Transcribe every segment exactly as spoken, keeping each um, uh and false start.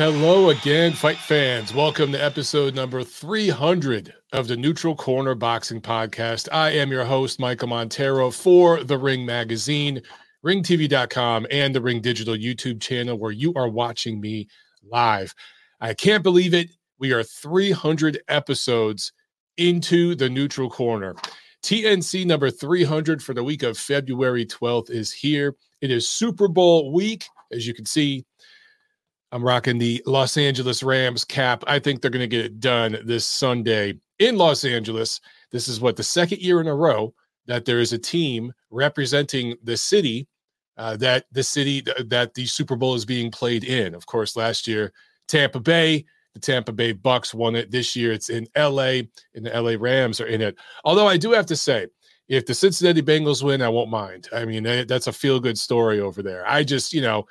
Hello again, fight fans. Welcome to episode number three hundred of the Neutral Corner Boxing Podcast. I am your host, Michael Montero, for The Ring Magazine, ring t v dot com, and the Ring Digital YouTube channel, where you are watching me live. I can't believe it. We are three hundred episodes into the Neutral Corner. T N C number three hundred for the week of February twelfth is here. It is Super Bowl week, as you can see. I'm rocking the Los Angeles Rams cap. I think they're going to get it done this Sunday in Los Angeles. This is what, the second year in a row that there is a team representing the city uh, that the city th- that the Super Bowl is being played in. Of course, last year, Tampa Bay, the Tampa Bay Bucks won it. This year it's in L A, and the L A Rams are in it. Although I do have to say, if the Cincinnati Bengals win, I won't mind. I mean, that's a feel-good story over there. I just, you know,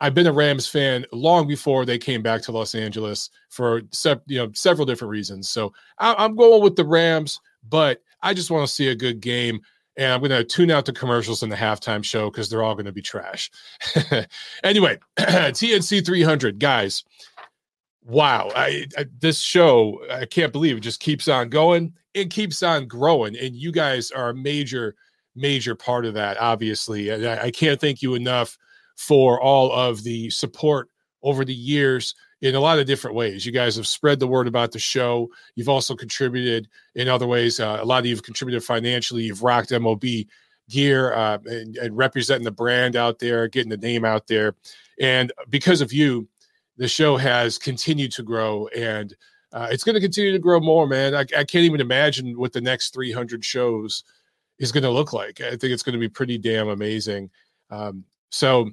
I've been a Rams fan long before they came back to Los Angeles for se- you know several different reasons. So I- I'm going with the Rams, but I just want to see a good game, and I'm going to tune out the commercials in the halftime show because they're all going to be trash. Anyway, T N C three hundred, guys. Wow. I, I this show, I can't believe it just keeps on going. It keeps on growing, and you guys are a major, major part of that, obviously. And I, I can't thank you enough for all of the support over the years in a lot of different ways. You guys have spread the word about the show. You've also contributed in other ways. Uh, a lot of you have contributed financially. You've rocked M O B gear uh, and, and representing the brand out there, getting the name out there. And because of you, the show has continued to grow, and uh, it's going to continue to grow more, man. I, I can't even imagine what the next three hundred shows is going to look like. I think it's going to be pretty damn amazing. Um, so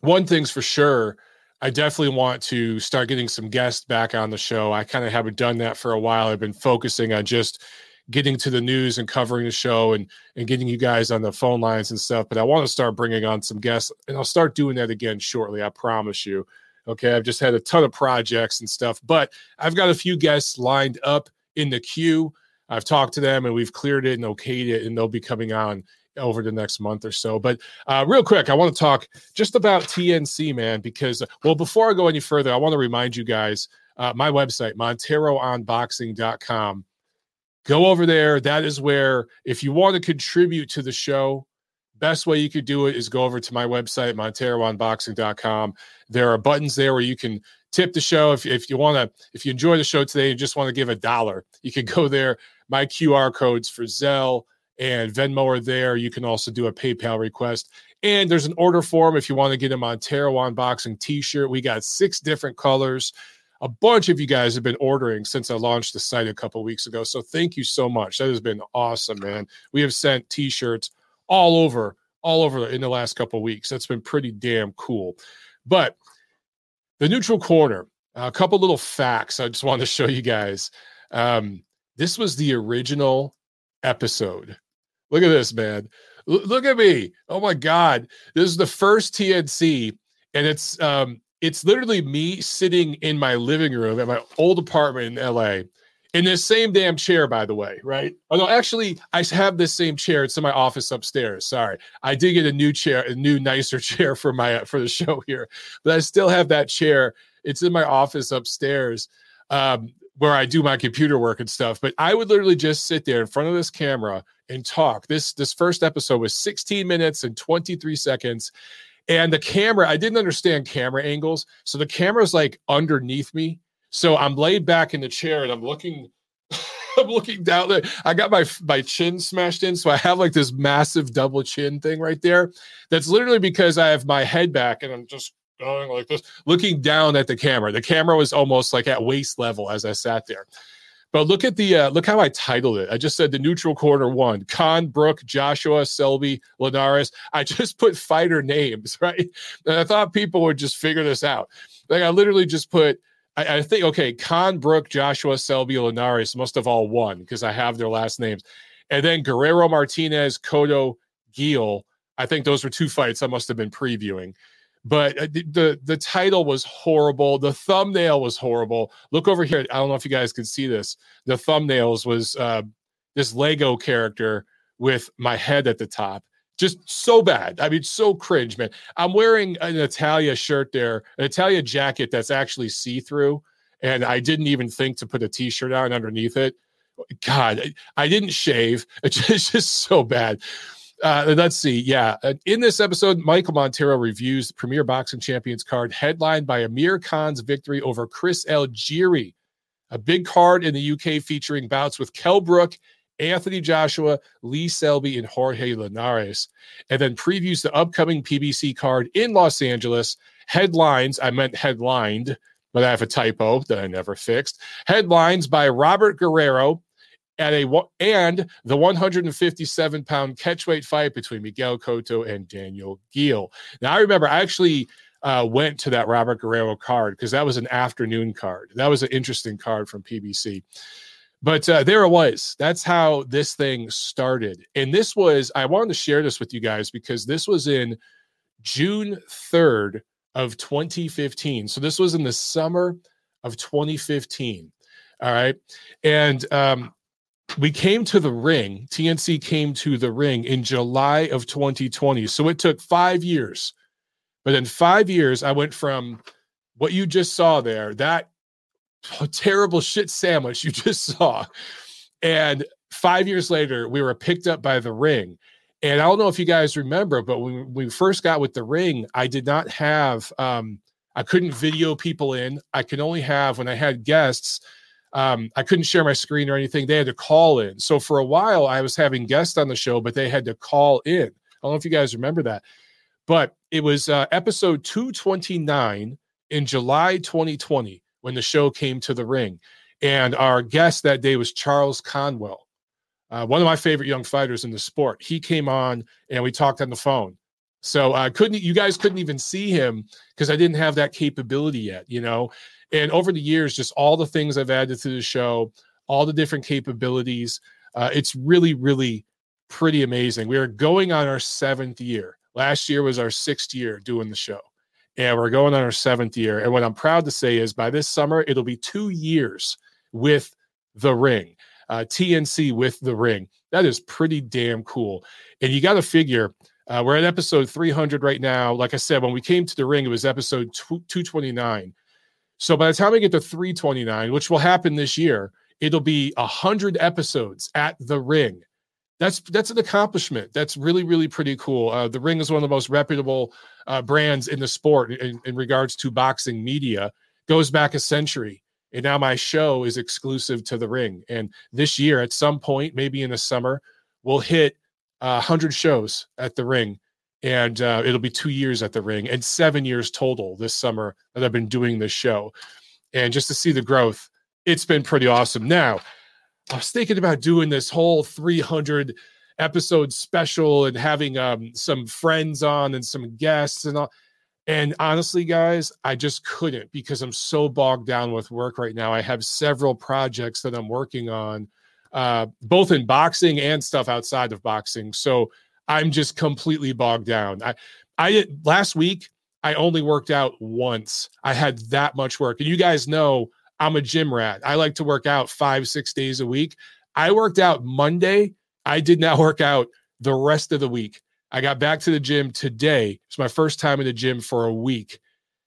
one thing's for sure, I definitely want to start getting some guests back on the show. I kind of haven't done that for a while. I've been focusing on just getting to the news and covering the show and, and getting you guys on the phone lines and stuff. But I want to start bringing on some guests, and I'll start doing that again shortly. I promise you. Okay. I've just had a ton of projects and stuff, but I've got a few guests lined up in the queue. I've talked to them, and we've cleared it and okayed it, and they'll be coming on over the next month or so. But uh, real quick, I want to talk just about T N C, man, because, well, before I go any further, I want to remind you guys, uh, my website, montero on boxing dot com. Go over there. That is where, if you want to contribute to the show, best way you could do it is go over to my website, montero on boxing dot com. There are buttons there where you can tip the show. If, if you want to, if you enjoy the show today and just want to give a dollar, you can go there. My Q R codes for Zelle and Venmo are there. You can also do a PayPal request. And there's an order form if you want to get a Montero on Boxing t-shirt. We got six different colors. A bunch of you guys have been ordering since I launched the site a couple weeks ago. So thank you so much. That has been awesome, man. We have sent t-shirts all over, all over in the last couple of weeks. That's been pretty damn cool. But the Neutral Corner, a couple little facts I just wanted to show you guys. Um, this was the original episode. Look at this, man. L- look at me. Oh my God. This is the first T N C, and it's um it's literally me sitting in my living room at my old apartment in L A in this same damn chair, by the way, right? Oh no, actually I have this same chair. It's in my office upstairs. Sorry. I did get a new chair, a new nicer chair for my for the show here, but I still have that chair. It's in my office upstairs, um, where I do my computer work and stuff. But I would literally just sit there in front of this camera and talk. This this first episode was sixteen minutes and twenty-three seconds. And the camera, I didn't understand camera angles. So the camera's like underneath me. So I'm laid back in the chair and I'm looking, I'm looking down there. I got my, my chin smashed in. So I have like this massive double chin thing right there. That's literally because I have my head back and I'm just going like this, looking down at the camera. The camera was almost like at waist level as I sat there. But look at the uh, look how I titled it. I just said the Neutral Corner one. Con, Brooke, Joshua, Selby, Linares. I just put fighter names, right? And I thought people would just figure this out. Like I literally just put, I, I think, okay, Con, Brooke, Joshua, Selby, Linares must have all won because I have their last names. And then Guerrero, Martinez, Cotto, Gil. I think those were two fights I must have been previewing. But the, the the title was horrible. The thumbnail was horrible. Look over here. I don't know if you guys can see this. The thumbnails was uh, this Lego character with my head at the top. Just so bad. I mean, so cringe, man. I'm wearing an Italia shirt there, an Italia jacket that's actually see-through, and I didn't even think to put a T-shirt on underneath it. God, I didn't shave. It's just so bad. Uh, let's see. Yeah. In this episode, Michael Montero reviews the Premier Boxing Champions card headlined by Amir Khan's victory over Chris Algieri, a big card in the U K featuring bouts with Kell Brook, Anthony Joshua, Lee Selby, and Jorge Linares, and then previews the upcoming P B C card in Los Angeles. Headlines, I meant headlined, but I have a typo that I never fixed. Headlines by Robert Guerrero, at a and the one fifty-seven pound catchweight fight between Miguel Cotto and Daniel Giel. Now, I remember I actually uh, went to that Robert Guerrero card because that was an afternoon card. That was an interesting card from P B C. But uh, there it was. That's how this thing started. And this was, I wanted to share this with you guys because this was in June third of twenty fifteen. So this was in the summer of twenty fifteen. All right. And um, we came to the ring. T N C came to the ring in July of twenty twenty. So it took five years. But in five years, I went from what you just saw there, that a terrible shit sandwich you just saw. And five years later, we were picked up by the ring. And I don't know if you guys remember, but when we first got with the ring, I did not have, um, I couldn't video people in. I could only have, when I had guests, um, I couldn't share my screen or anything. They had to call in. So for a while, I was having guests on the show, but they had to call in. I don't know if you guys remember that. But it was uh, episode two twenty-nine in July twenty twenty. When the show came to the ring. And our guest that day was Charles Conwell, uh, one of my favorite young fighters in the sport. He came on and we talked on the phone. So I uh, couldn't, you guys couldn't even see him because I didn't have that capability yet, you know? And over the years, just all the things I've added to the show, all the different capabilities. Uh, it's really, really pretty amazing. We are going on our seventh year. Last year was our sixth year doing the show. And we're going on our seventh year. And what I'm proud to say is by this summer, it'll be two years with the ring, uh, T N C with the ring. That is pretty damn cool. And you got to figure, uh, we're at episode three hundred right now. Like I said, when we came to the ring, it was episode two twenty-nine. So by the time we get to three twenty-nine, which will happen this year, it'll be one hundred episodes at the ring. That's that's an accomplishment. That's really, really pretty cool. Uh, the Ring is one of the most reputable uh, brands in the sport in, in regards to boxing media. Goes back a century. And now my show is exclusive to the Ring. And this year, at some point, maybe in the summer, we'll hit uh, one hundred shows at the Ring. And uh, it'll be two years at the Ring and seven years total this summer that I've been doing this show. And just to see the growth, it's been pretty awesome. Now, I was thinking about doing this whole three hundred episode special and having um, some friends on and some guests and all. And honestly, guys, I just couldn't because I'm so bogged down with work right now. I have several projects that I'm working on, uh, both in boxing and stuff outside of boxing. So I'm just completely bogged down. I, I last week, I only worked out once. I had that much work. And you guys know, I'm a gym rat. I like to work out five, six days a week. I worked out Monday. I did not work out the rest of the week. I got back to the gym today. It's my first time in the gym for a week.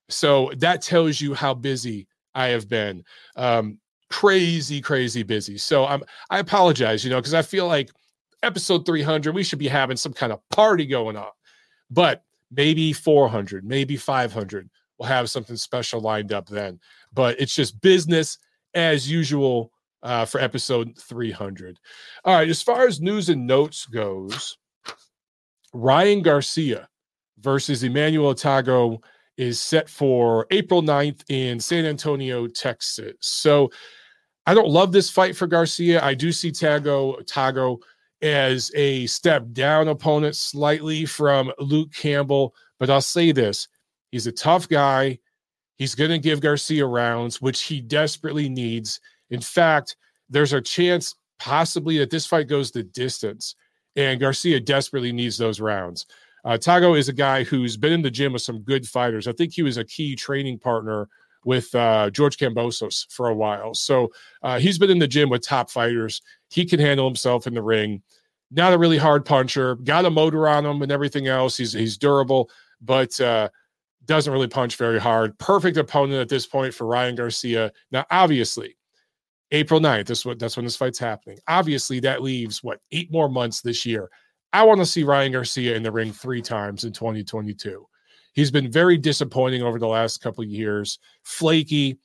So that tells you how busy I have been. Um, crazy, crazy busy. So I'm, I apologize, you know, because I feel like episode three hundred, we should be having some kind of party going on. But maybe four hundred, maybe five hundred. We'll have something special lined up then, but it's just business as usual uh, for episode three hundred. All right. As far as news and notes goes, Ryan Garcia versus Emmanuel Otago is set for April ninth in San Antonio, Texas. So I don't love this fight for Garcia. I do see Tago, Tago as a step down opponent slightly from Luke Campbell, but I'll say this. He's a tough guy. He's going to give Garcia rounds, which he desperately needs. In fact, there's a chance possibly that this fight goes the distance, and Garcia desperately needs those rounds. Uh, Tago is a guy who's been in the gym with some good fighters. I think he was a key training partner with uh, George Kambosos for a while. So uh, he's been in the gym with top fighters. He can handle himself in the ring. not a really hard puncher, got a motor on him and everything else. He's he's durable, but uh, doesn't really punch very hard. Perfect opponent at this point for Ryan Garcia. Now, obviously, April ninth, that's, what, that's when this fight's happening. Obviously, that leaves, what, eight more months this year. I want to see Ryan Garcia in the ring three times in twenty twenty-two. He's been very disappointing over the last couple of years. Flaky,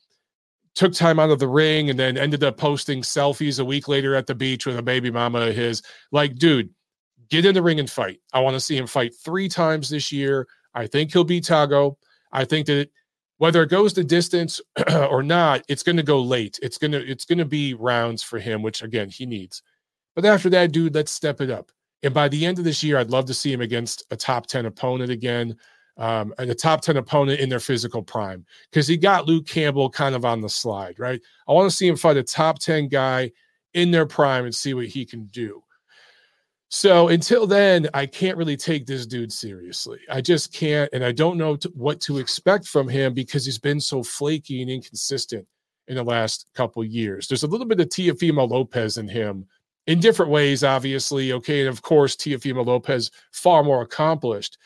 took time out of the ring, and then ended up posting selfies a week later at the beach with a baby mama of his. Like, dude, get in the ring and fight. I want to see him fight three times this year. I think he'll beat Tago. I think that it, whether it goes the distance or not, it's going to go late. It's going to, it's going to be rounds for him, which, again, he needs. But after that, dude, let's step it up. And by the end of this year, I'd love to see him against a top ten opponent again. Um, and a top ten opponent in their physical prime, because he got Luke Campbell kind of on the slide, right? I want to see him fight a top ten guy in their prime and see what he can do. So until then, I can't really take this dude seriously. I just can't, and I don't know t- what to expect from him because he's been so flaky and inconsistent in the last couple years. There's a little bit of Teofimo Lopez in him in different ways, obviously, okay? And, of course, Teofimo Lopez, far more accomplished,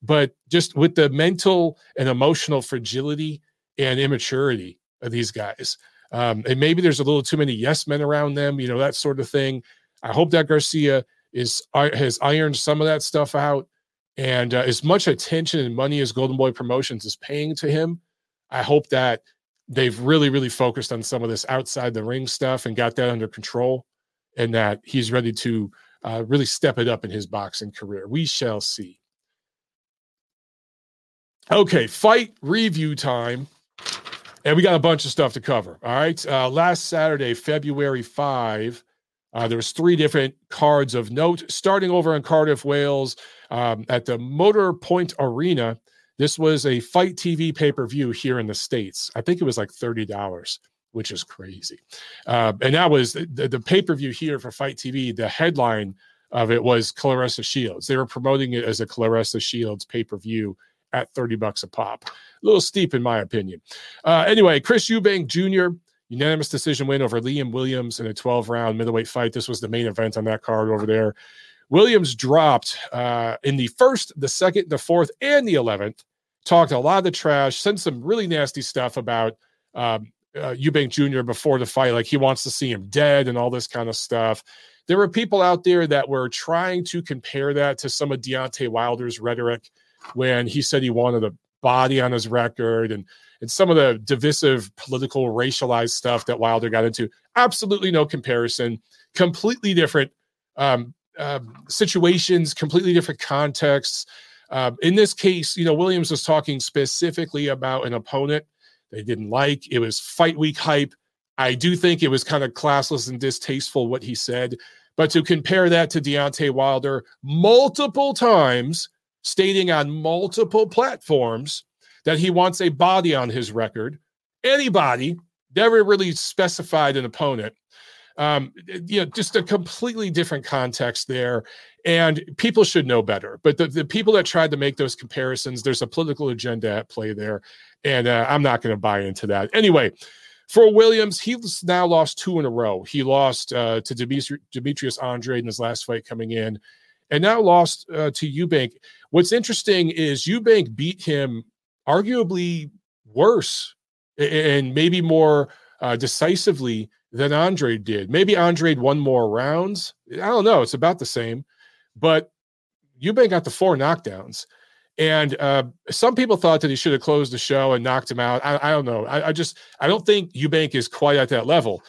but just with the mental and emotional fragility and immaturity of these guys. Um, and maybe there's a little too many yes men around them, you know, that sort of thing. I hope that Garcia is has ironed some of that stuff out. And uh, as much attention and money as Golden Boy Promotions is paying to him, I hope that they've really, really focused on some of this outside the ring stuff and got that under control, and that he's ready to uh, really step it up in his boxing career. We shall see. Okay, fight review time, and we got a bunch of stuff to cover, all right? Uh, last Saturday, February fifth, uh, there was three different cards of note, starting over in Cardiff, Wales, um, at the Motor Point Arena. This was a Fight T V pay-per-view here in the States. I think it was like thirty dollars, which is crazy. Uh, and that was the, the pay-per-view here for Fight T V. The headline of it was Claressa Shields. They were promoting it as a Claressa Shields pay-per-view at thirty bucks a pop. A little steep in my opinion. Uh, anyway, Chris Eubank Junior, unanimous decision win over Liam Williams in a twelve round middleweight fight. This was the main event on that card over there. Williams dropped uh, in the first, the second, the fourth, and the eleventh. Talked a lot of trash, sent some really nasty stuff about um, uh, Eubank Junior before the fight. Like he wants to see him dead and all this kind of stuff. There were people out there that were trying to compare that to some of Deontay Wilder's rhetoric when he said he wanted a body on his record and, and some of the divisive political racialized stuff that Wilder got into. Absolutely no comparison, completely different um, uh, situations, completely different contexts. Uh, in this case, you know, Williams was talking specifically about an opponent they didn't like. It was fight week hype. I do think it was kind of classless and distasteful what he said, but to compare that to Deontay Wilder multiple times, stating on multiple platforms that he wants a body on his record. Anybody, never really specified an opponent. Um, you know, just a completely different context there. And people should know better. But the, the people that tried to make those comparisons, there's a political agenda at play there. And uh, I'm not going to buy into that. Anyway, for Williams, he's now lost two in a row. He lost uh, to Demetri- Demetrius Andrade in his last fight coming in, and now lost uh, to Eubank. What's interesting is Eubank beat him arguably worse and maybe more uh, decisively than Andrade did. Maybe Andrade won more rounds. I don't know. It's about the same. But Eubank got the four knockdowns. And uh, some people thought that he should have closed the show and knocked him out. I, I don't know. I, I just I don't think Eubank is quite at that level.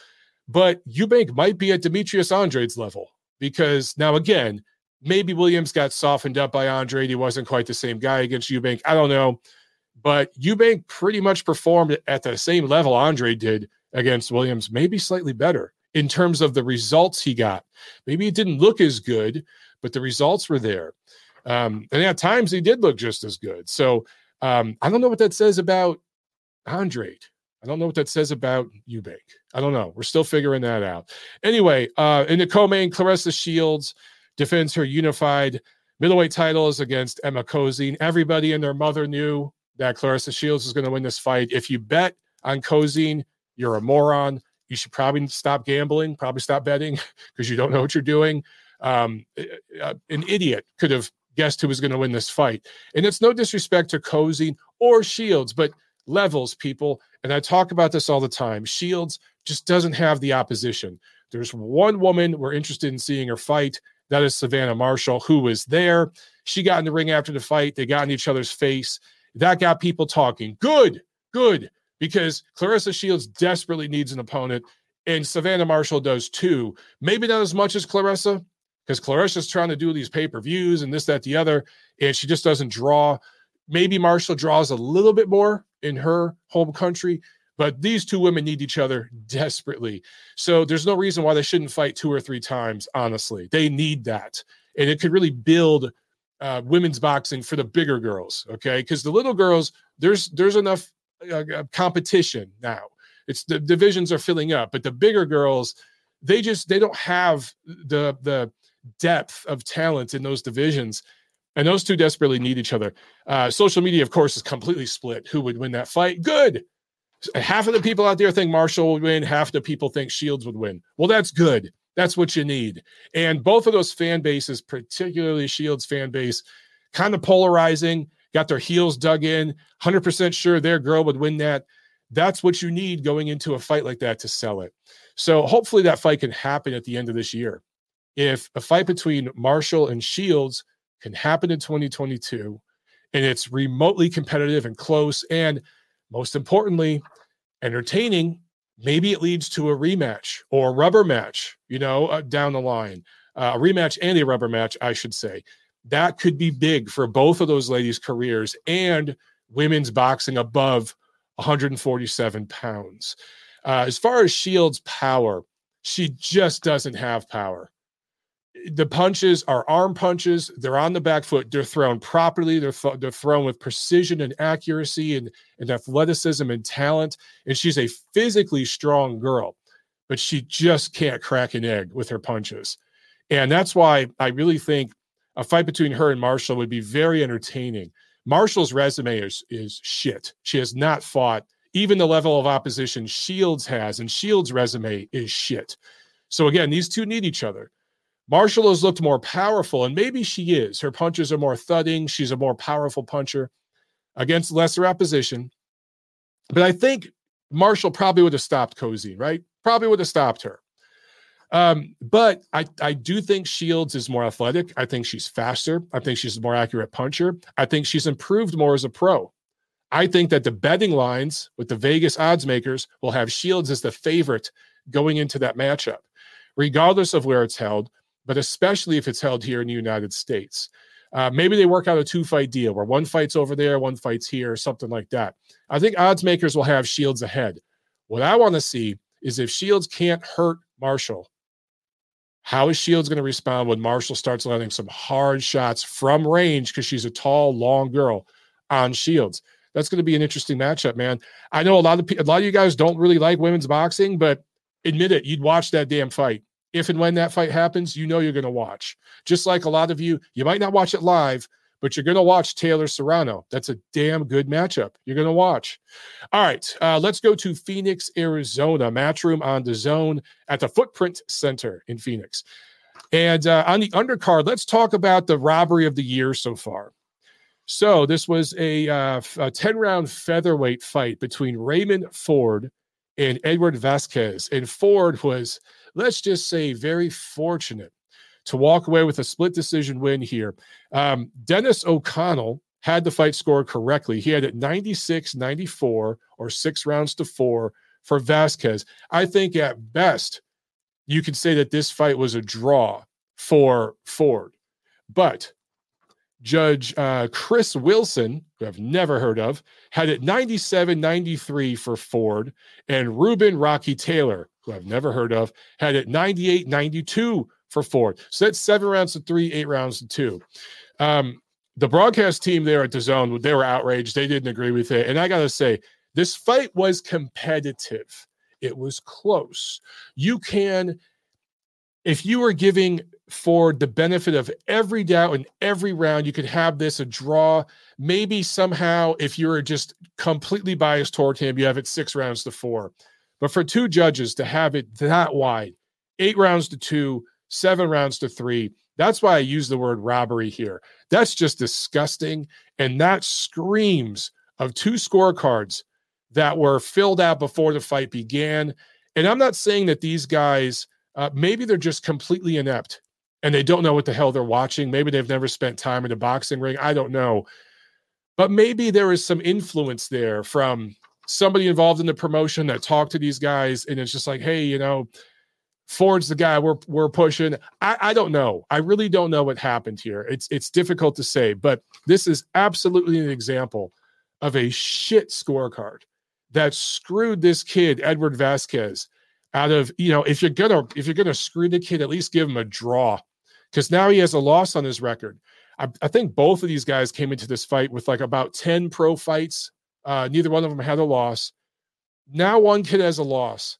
But Eubank might be at Demetrius Andrade's level because now, again, maybe Williams got softened up by Andrade. He wasn't quite the same guy against Eubank. I don't know. But Eubank pretty much performed at the same level Andrade did against Williams, maybe slightly better in terms of the results he got. Maybe it didn't look as good, but the results were there. Um, and at times he did look just as good. So um, I don't know what that says about Andrade. I don't know what that says about Eubank. I don't know. We're still figuring that out. Anyway, uh, in the co-main, Claressa Shields defends her unified middleweight titles against Emma Cozine. Everybody and their mother knew that Claressa Shields was going to win this fight. If you bet on Cozine, you're a moron. You should probably stop gambling, probably stop betting because you don't know what you're doing. um, an idiot could have guessed who was going to win this fight. And it's no disrespect to Cozine or Shields, but levels, people. And I talk about this all the time. Shields just doesn't have the opposition. There's one woman we're interested in seeing her fight. That is Savannah Marshall, who was there. She got in the ring after the fight. They got in each other's face. That got people talking. Good, good, because Claressa Shields desperately needs an opponent, and Savannah Marshall does too. Maybe not as much as Claressa, because Claressa's trying to do these pay-per-views and this, that, the other, and she just doesn't draw. Maybe Marshall draws a little bit more in her home country, but these two women need each other desperately. So there's no reason why they shouldn't fight two or three times, honestly. They need that, and it could really build uh, women's boxing for the bigger girls, okay? Because the little girls, there's there's enough uh, competition now. It's the divisions are filling up, but the bigger girls, they just they don't have the the depth of talent in those divisions, and those two desperately need each other. Uh, social media, of course, is completely split. Who would win that fight? Good. Half of the people out there think Marshall would win. Half the people think Shields would win. Well, that's good. That's what you need. And both of those fan bases, particularly Shields' fan base, kind of polarizing, got their heels dug in, one hundred percent sure their girl would win that. That's what you need going into a fight like that to sell it. So hopefully that fight can happen at the end of this year. If a fight between Marshall and Shields can happen in twenty twenty-two and it's remotely competitive and close and, most importantly, entertaining, maybe it leads to a rematch or a rubber match, you know, uh, down the line, uh, a rematch and a rubber match, I should say. That could be big for both of those ladies' careers and women's boxing above one forty-seven pounds. Uh, as far as Shields' power, she just doesn't have power. The punches are arm punches. They're on the back foot. They're thrown properly. They're th- they're thrown with precision and accuracy and, and athleticism and talent. And she's a physically strong girl, but she just can't crack an egg with her punches. And that's why I really think a fight between her and Marshall would be very entertaining. Marshall's resume is, is shit. She has not fought even the level of opposition Shields has, and Shields' resume is shit. So again, these two need each other. Marshall has looked more powerful, and maybe she is. Her punches are more thudding. She's a more powerful puncher against lesser opposition. But I think Marshall probably would have stopped Cozine, right? Probably would have stopped her. Um, but I, I do think Shields is more athletic. I think she's faster. I think she's a more accurate puncher. I think she's improved more as a pro. I think that the betting lines with the Vegas odds makers will have Shields as the favorite going into that matchup, regardless of where it's held, but especially if it's held here in the United States. Uh, maybe they work out a two-fight deal where one fight's over there, one fight's here, or something like that. I think odds makers will have Shields ahead. What I want to see is if Shields can't hurt Marshall, how is Shields going to respond when Marshall starts landing some hard shots from range because she's a tall, long girl on Shields? That's going to be an interesting matchup, man. I know a lot of a lot of you guys don't really like women's boxing, but admit it, you'd watch that damn fight. If and when that fight happens, you know you're going to watch. Just like a lot of you, you might not watch it live, but you're going to watch Taylor Serrano. That's a damn good matchup. You're going to watch. All right, uh, let's go to Phoenix, Arizona. Matchroom on the Zone at the Footprint Center in Phoenix. And uh, on the undercard, let's talk about the robbery of the year so far. So this was a ten-round uh, featherweight fight between Raymond Ford and Edward Vasquez. And Ford was, let's just say, very fortunate to walk away with a split decision win here. Um, Dennis O'Connell had the fight scored correctly. He had it ninety-six ninety-four or six rounds to four for Vasquez. I think at best you could say that this fight was a draw for Ford. But Judge uh, Chris Wilson, who I've never heard of, had it ninety-seven ninety-three for Ford, and Ruben Rocky Taylor, who I've never heard of, had it ninety-eight ninety-two for Ford. So that's seven rounds to three, eight rounds to two. Um, the broadcast team there at the Zone, they were outraged. They didn't agree with it. And I got to say, this fight was competitive. It was close. You can, if you were giving Ford the benefit of every doubt in every round, you could have this a draw. Maybe somehow, if you're just completely biased toward him, you have it six rounds to four. But for two judges to have it that wide, eight rounds to two, seven rounds to three. That's why I use the word robbery here. That's just disgusting. And that screams of two scorecards that were filled out before the fight began. And I'm not saying that these guys, uh, maybe they're just completely inept and they don't know what the hell they're watching. Maybe they've never spent time in a boxing ring. I don't know. But maybe there is some influence there from somebody involved in the promotion that talked to these guys. And it's just like, hey, you know, Ford's the guy we're we're pushing. I, I don't know. I really don't know what happened here. It's it's difficult to say, but this is absolutely an example of a shit scorecard that screwed this kid, Edward Vasquez, out of, you know, if you're gonna if you're gonna screw the kid, at least give him a draw, because now he has a loss on his record. I, I think both of these guys came into this fight with like about ten pro fights. Uh, neither one of them had a loss. Now one kid has a loss,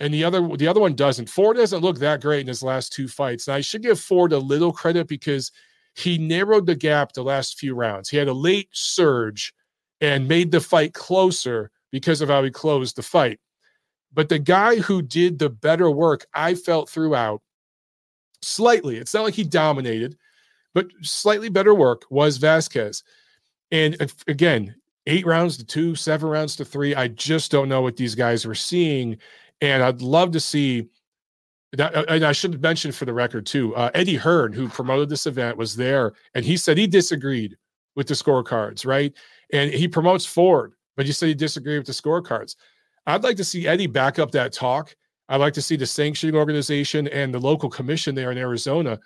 and the other the other one doesn't. Ford doesn't look that great in his last two fights. And I should give Ford a little credit because he narrowed the gap the last few rounds. He had a late surge and made the fight closer because of how he closed the fight. But the guy who did the better work, I felt throughout, slightly, it's not like he dominated, but slightly better work, was Vasquez. And again, eight rounds to two, seven rounds to three. I just don't know what these guys were seeing. And I'd love to see that. And I should mention for the record too, uh, Eddie Hearn, who promoted this event, was there, and he said he disagreed with the scorecards, right? And he promotes Ford, but he said he disagreed with the scorecards. I'd like to see Eddie back up that talk. I'd like to see the sanctioning organization and the local commission there in Arizona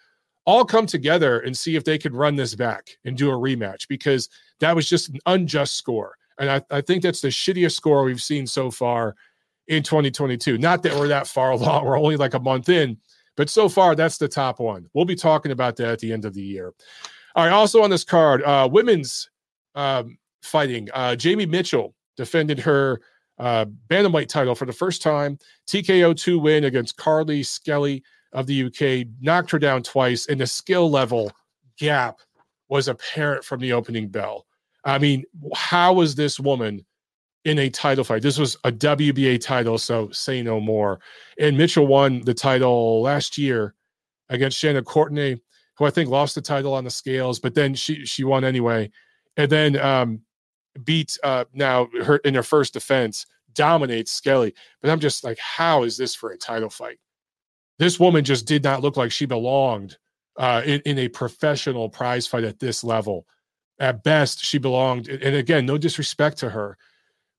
all come together and see if they could run this back and do a rematch, because that was just an unjust score. And I, I think that's the shittiest score we've seen so far in twenty twenty-two. Not that we're that far along. We're only like a month in, but so far that's the top one. We'll be talking about that at the end of the year. All right. Also on this card, uh, women's um, fighting, uh, Jamie Mitchell defended her uh, bantamweight title for the first time. T K O two win against Carly Skelly of the U K, knocked her down twice, and the skill level gap was apparent from the opening bell. I mean, how was this woman in a title fight? This was a W B A title, so say no more. And Mitchell won the title last year against Shanna Courtney, who I think lost the title on the scales, but then she she won anyway. And then um, beat uh, now her in her first defense, dominates Skelly. But I'm just like, how is this for a title fight? This woman just did not look like she belonged uh, in, in a professional prize fight at this level. At best, she belonged, and again, no disrespect to her,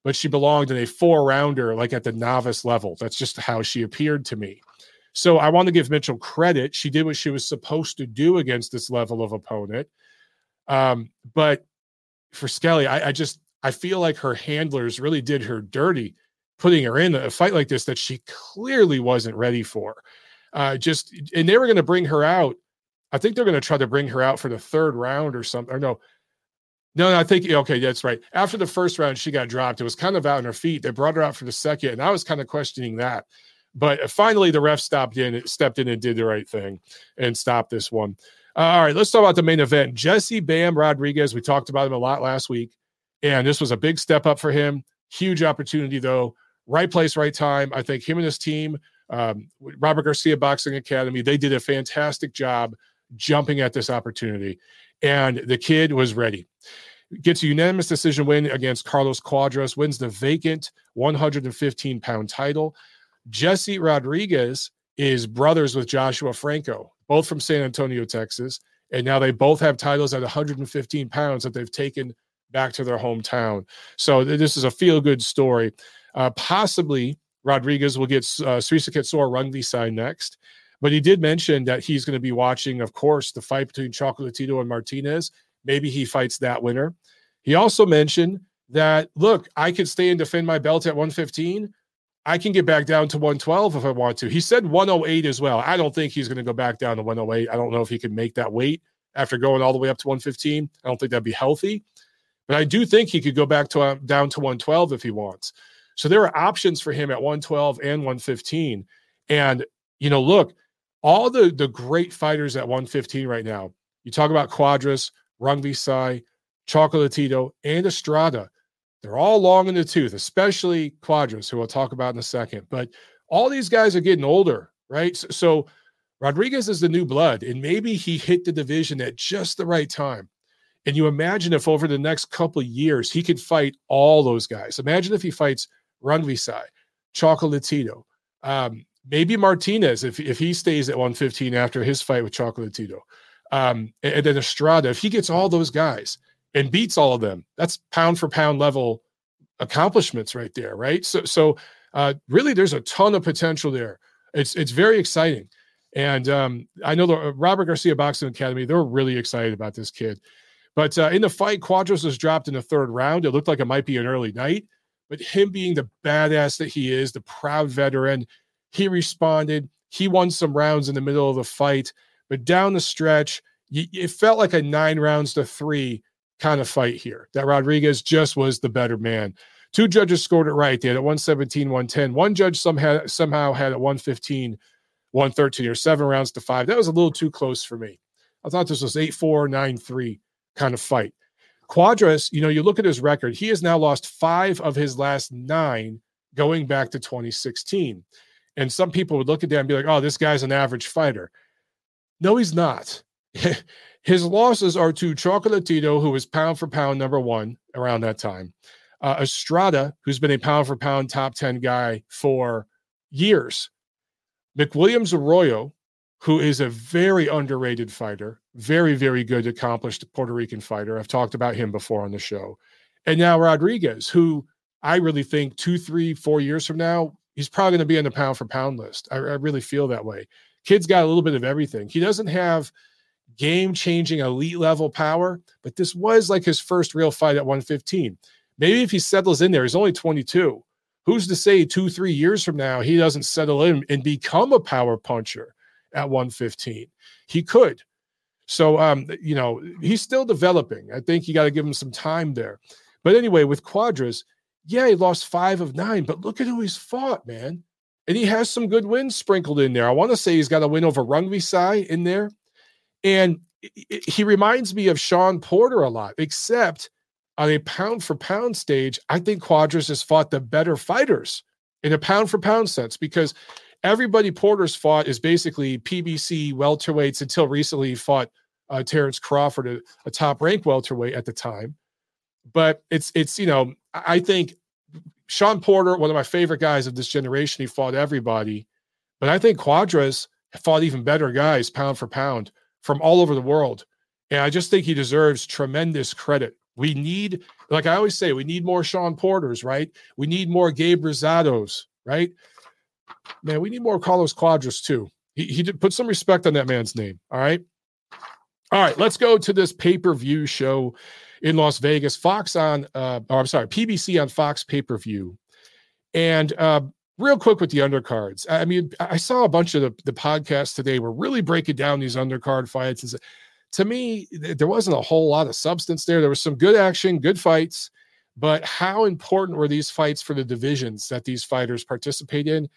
but she belonged in a four-rounder, like at the novice level. That's just how she appeared to me. So I want to give Mitchell credit. She did what she was supposed to do against this level of opponent. Um, but for Skelly, I, I just, I feel like her handlers really did her dirty, putting her in a fight like this that she clearly wasn't ready for. Uh, just, and they were going to bring her out. I think they're going to try to bring her out for the third round or something. Or no, no, no, I think, okay, that's right. After the first round, she got dropped. It was kind of out on her feet. They brought her out for the second, and I was kind of questioning that. But finally, the ref stopped in, stepped in and did the right thing and stopped this one. Uh, all right, let's talk about the main event. Jesse Bam Rodriguez, we talked about him a lot last week, and this was a big step up for him. Huge opportunity, though. Right place, right time. I think him and his team, um, Robert Garcia Boxing Academy, they did a fantastic job jumping at this opportunity. And the kid was ready. Gets a unanimous decision win against Carlos Cuadras, wins the vacant one fifteen pound title. Jesse Rodriguez is brothers with Joshua Franco, both from San Antonio, Texas. And now they both have titles at one fifteen pounds that they've taken back to their hometown. So this is a feel-good story. Uh, possibly Rodriguez will get uh, Srisaket Sor Rungvisai next, but he did mention that he's going to be watching, of course, the fight between Chocolatito and Martinez. Maybe he fights that winner. He also mentioned that, look, I could stay and defend my belt at one fifteen. I can get back down to one twelve if I want to. He said one oh eight as well. I don't think he's going to go back down to one oh eight. I don't know if he can make that weight after going all the way up to one fifteen. I don't think that'd be healthy. But I do think he could go back to uh, down to one twelve if he wants. So there are options for him at one twelve and one fifteen. And, you know, look, all the, the great fighters at one fifteen right now, you talk about Cuadras, Rungvisai, Chocolatito, and Estrada. They're all long in the tooth, especially Cuadras, who we'll talk about in a second. But all these guys are getting older, right? So, so Rodriguez is the new blood, and maybe he hit the division at just the right time. And you imagine if over the next couple of years, he could fight all those guys. Imagine if he fights Rungvisai, Chocolatito, um, maybe Martinez, if, if he stays at one fifteen after his fight with Chocolatito, um, and, and then Estrada, if he gets all those guys and beats all of them, that's pound for pound level accomplishments right there. Right. So, so uh, really there's a ton of potential there. It's, it's very exciting. And um, I know the Robert Garcia Boxing Academy, they're really excited about this kid. But uh, in the fight, Cuadras was dropped in the third round. It looked like it might be an early night, but him being the badass that he is, the proud veteran, he responded. He won some rounds in the middle of the fight, but down the stretch, it felt like a nine rounds to three kind of fight here, that Rodriguez just was the better man. Two judges scored it right. They had at one seventeen, one ten. One judge somehow, somehow had at one fifteen, one thirteen, or seven rounds to five. That was a little too close for me. I thought this was eight four, nine three kind of fight. Cuadras, you know, you look at his record, he has now lost five of his last nine going back to twenty sixteen. And some people would look at that and be like, oh, this guy's an average fighter. No, he's not. His losses are to Chocolatito, who was pound for pound number one around that time. Uh, Estrada, who's been a pound for pound top ten guy for years. McWilliams Arroyo, who is a very underrated fighter, very, very good, accomplished Puerto Rican fighter. I've talked about him before on the show. And now Rodriguez, who I really think two, three, four years from now, he's probably going to be on the pound for pound list. I, I really feel that way. Kid's got a little bit of everything. He doesn't have game-changing elite level power, but this was like his first real fight at one fifteen. Maybe if he settles in there, he's only twenty-two. Who's to say two, three years from now, he doesn't settle in and become a power puncher at one fifteen. He could. So, um, you know, he's still developing. I think you got to give him some time there. But anyway, with Cuadras, yeah, he lost five of nine, but look at who he's fought, man. And he has some good wins sprinkled in there. I want to say he's got a win over Rungvisai in there. And it, it, he reminds me of Sean Porter a lot, except on a pound-for-pound stage, I think Cuadras has fought the better fighters in a pound-for-pound sense, because everybody Porter's fought is basically P B C welterweights until recently. He fought uh, Terrence Crawford, a, a top-ranked welterweight at the time. But it's, it's you know, I think Sean Porter, one of my favorite guys of this generation, he fought everybody. But I think Cuadras fought even better guys, pound for pound, from all over the world. And I just think he deserves tremendous credit. We need, like I always say, we need more Sean Porters, right? We need more Gabe Rosados, right? Man, we need more Carlos Cuadras too. He, he did put some respect on that man's name. All right. All right. Let's go to this pay-per-view show in Las Vegas. Fox on, uh, or I'm sorry, P B C on Fox pay-per-view. And uh, real quick with the undercards. I mean, I saw a bunch of the, the podcasts today were really breaking down these undercard fights. And to me, there wasn't a whole lot of substance there. There was some good action, good fights, but how important were these fights for the divisions that these fighters participate in?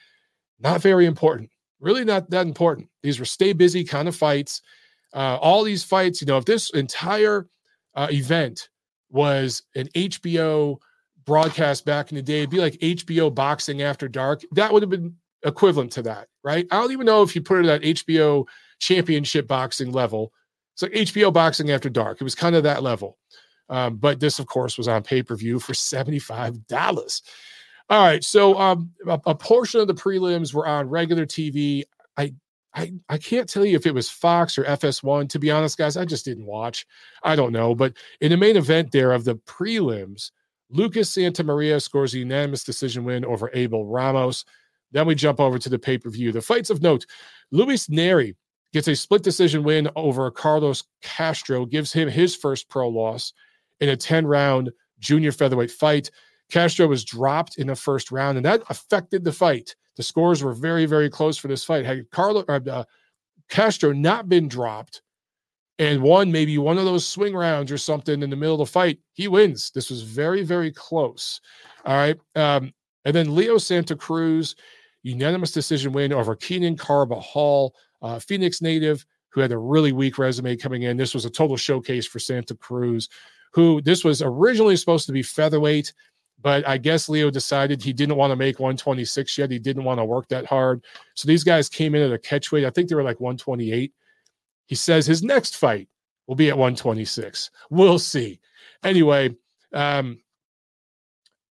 Not very important. Really not that important. These were stay busy kind of fights. Uh, all these fights, you know, if this entire uh, event was an H B O broadcast back in the day, it'd be like H B O Boxing After Dark. That would have been equivalent to that, right? I don't even know if you put it at H B O Championship Boxing level. It's like H B O Boxing After Dark. It was kind of that level. Um, but this, of course, was on pay-per-view for seventy-five dollars. All right, so um, a, a portion of the prelims were on regular T V. I, I I can't tell you if it was Fox or F S one. To be honest, guys, I just didn't watch. I don't know. But in the main event there of the prelims, Lucas Santamaria scores a unanimous decision win over Abel Ramos. Then we jump over to the pay-per-view. The fights of note, Luis Neri gets a split decision win over Carlos Castro, gives him his first pro loss in a ten-round junior featherweight fight. Castro was dropped in the first round, and that affected the fight. The scores were very, very close for this fight. Had Carlo, or, uh, Castro not been dropped and won maybe one of those swing rounds or something in the middle of the fight, he wins. This was very, very close. All right. Um, and then Leo Santa Cruz, unanimous decision win over Keenan Carbahal, uh, Phoenix native, who had a really weak resume coming in. This was a total showcase for Santa Cruz, who this was originally supposed to be featherweight. But I guess Leo decided he didn't want to make one twenty-six yet. He didn't want to work that hard. So these guys came in at a catch weight. I think they were like one twenty-eight. He says his next fight will be at one twenty-six. We'll see. Anyway, um,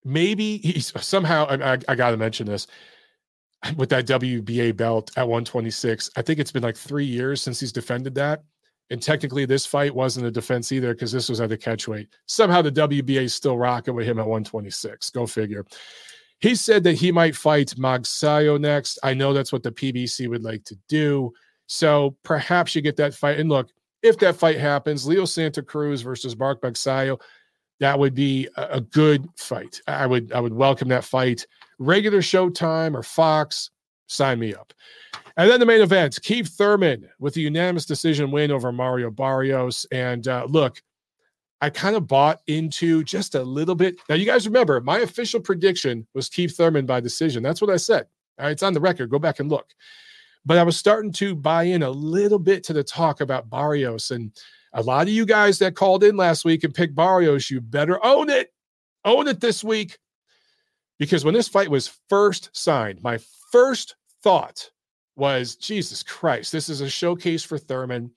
maybe he's somehow, I, I, I got to mention this, with that W B A belt at one twenty-six. I think it's been like three years since he's defended that. And technically this fight wasn't a defense either, because this was at the catchweight. Somehow the W B A is still rocking with him at one twenty-six. Go figure. He said that he might fight Magsayo next. I know that's what the P B C would like to do. So perhaps you get that fight. And look, if that fight happens, Leo Santa Cruz versus Mark Magsayo, that would be a good fight. I would, I would welcome that fight. Regular Showtime or Fox, sign me up. And then the main event, Keith Thurman with a unanimous decision win over Mario Barrios. And uh, look, I kind of bought into just a little bit. Now, you guys remember, my official prediction was Keith Thurman by decision. That's what I said. All right, it's on the record. Go back and look. But I was starting to buy in a little bit to the talk about Barrios. And a lot of you guys that called in last week and picked Barrios, you better own it. Own it this week. Because when this fight was first signed, my first thought was, Jesus Christ, this is a showcase for Thurman.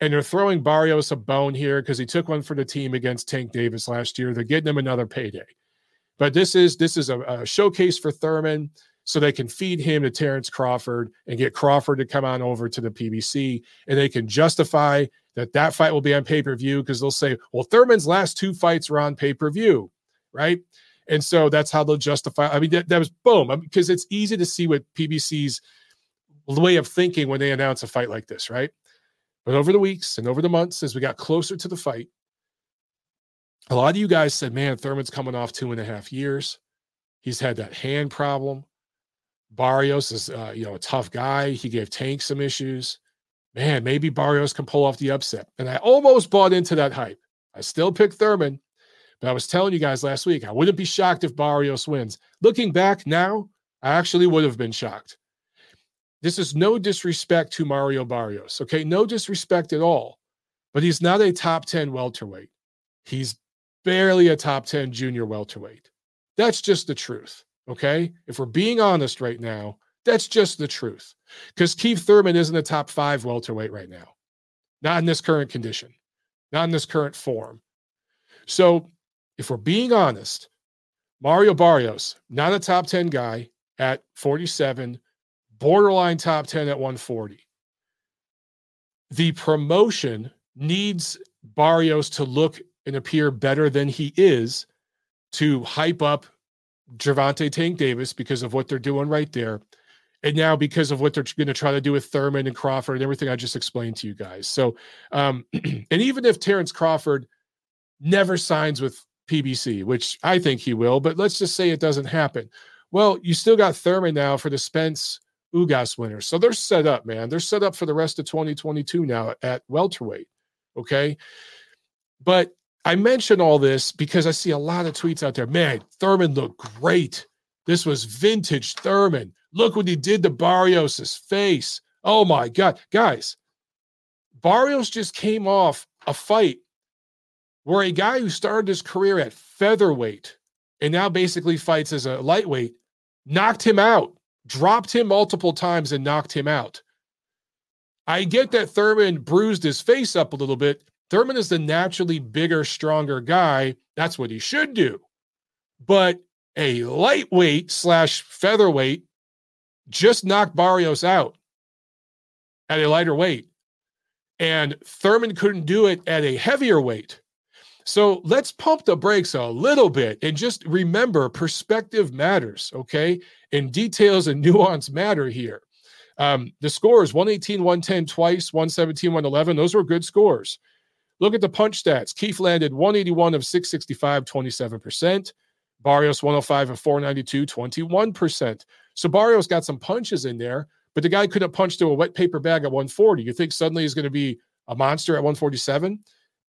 And they're throwing Barrios a bone here because he took one for the team against Tank Davis last year. They're getting him another payday. But this is this is a, a showcase for Thurman so they can feed him to Terrence Crawford and get Crawford to come on over to the P B C. And they can justify that that fight will be on pay-per-view because they'll say, well, Thurman's last two fights were on pay-per-view, right? And so that's how they'll justify. I mean, that, that was boom. Because I mean, it's easy to see what P B C's way of thinking when they announce a fight like this, right? But over the weeks and over the months, as we got closer to the fight, a lot of you guys said, man, Thurman's coming off two and a half years. He's had that hand problem. Barrios is, uh, you know, a tough guy. He gave Tank some issues. Man, maybe Barrios can pull off the upset. And I almost bought into that hype. I still picked Thurman. But I was telling you guys last week, I wouldn't be shocked if Barrios wins. Looking back now, I actually would have been shocked. This is no disrespect to Mario Barrios, okay? No disrespect at all. But he's not a top ten welterweight. He's barely a top ten junior welterweight. That's just the truth, okay? If we're being honest right now, that's just the truth. Because Keith Thurman isn't a top five welterweight right now. Not in this current condition. Not in this current form. So, if we're being honest, Mario Barrios, not a top ten guy at forty-seven, borderline top ten at one forty. The promotion needs Barrios to look and appear better than he is to hype up Gervonta Tank Davis because of what they're doing right there. And now because of what they're going to try to do with Thurman and Crawford and everything I just explained to you guys. So, um, and even if Terrence Crawford never signs with P B C, which I think he will, but let's just say it doesn't happen. Well, you still got Thurman now for the Spence Ugas winner. So they're set up, man. They're set up for the rest of twenty twenty-two now at welterweight. Okay. But I mention all this because I see a lot of tweets out there. Man, Thurman looked great. This was vintage Thurman. Look what he did to Barrios' face. Oh my God. Guys, Barrios just came off a fight where a guy who started his career at featherweight and now basically fights as a lightweight, knocked him out, dropped him multiple times and knocked him out. I get that Thurman bruised his face up a little bit. Thurman is the naturally bigger, stronger guy. That's what he should do. But a lightweight slash featherweight just knocked Barrios out at a lighter weight. And Thurman couldn't do it at a heavier weight. So let's pump the brakes a little bit and just remember perspective matters, okay? And details and nuance matter here. Um, the scores, one eighteen, one ten twice, one seventeen, one eleven. Those were good scores. Look at the punch stats. Keith landed one eighty-one of six sixty-five, twenty-seven percent. Barrios one oh five of four ninety-two, twenty-one percent. So Barrios got some punches in there, but the guy couldn't punch through a wet paper bag at one forty. You think suddenly he's going to be a monster at one forty-seven?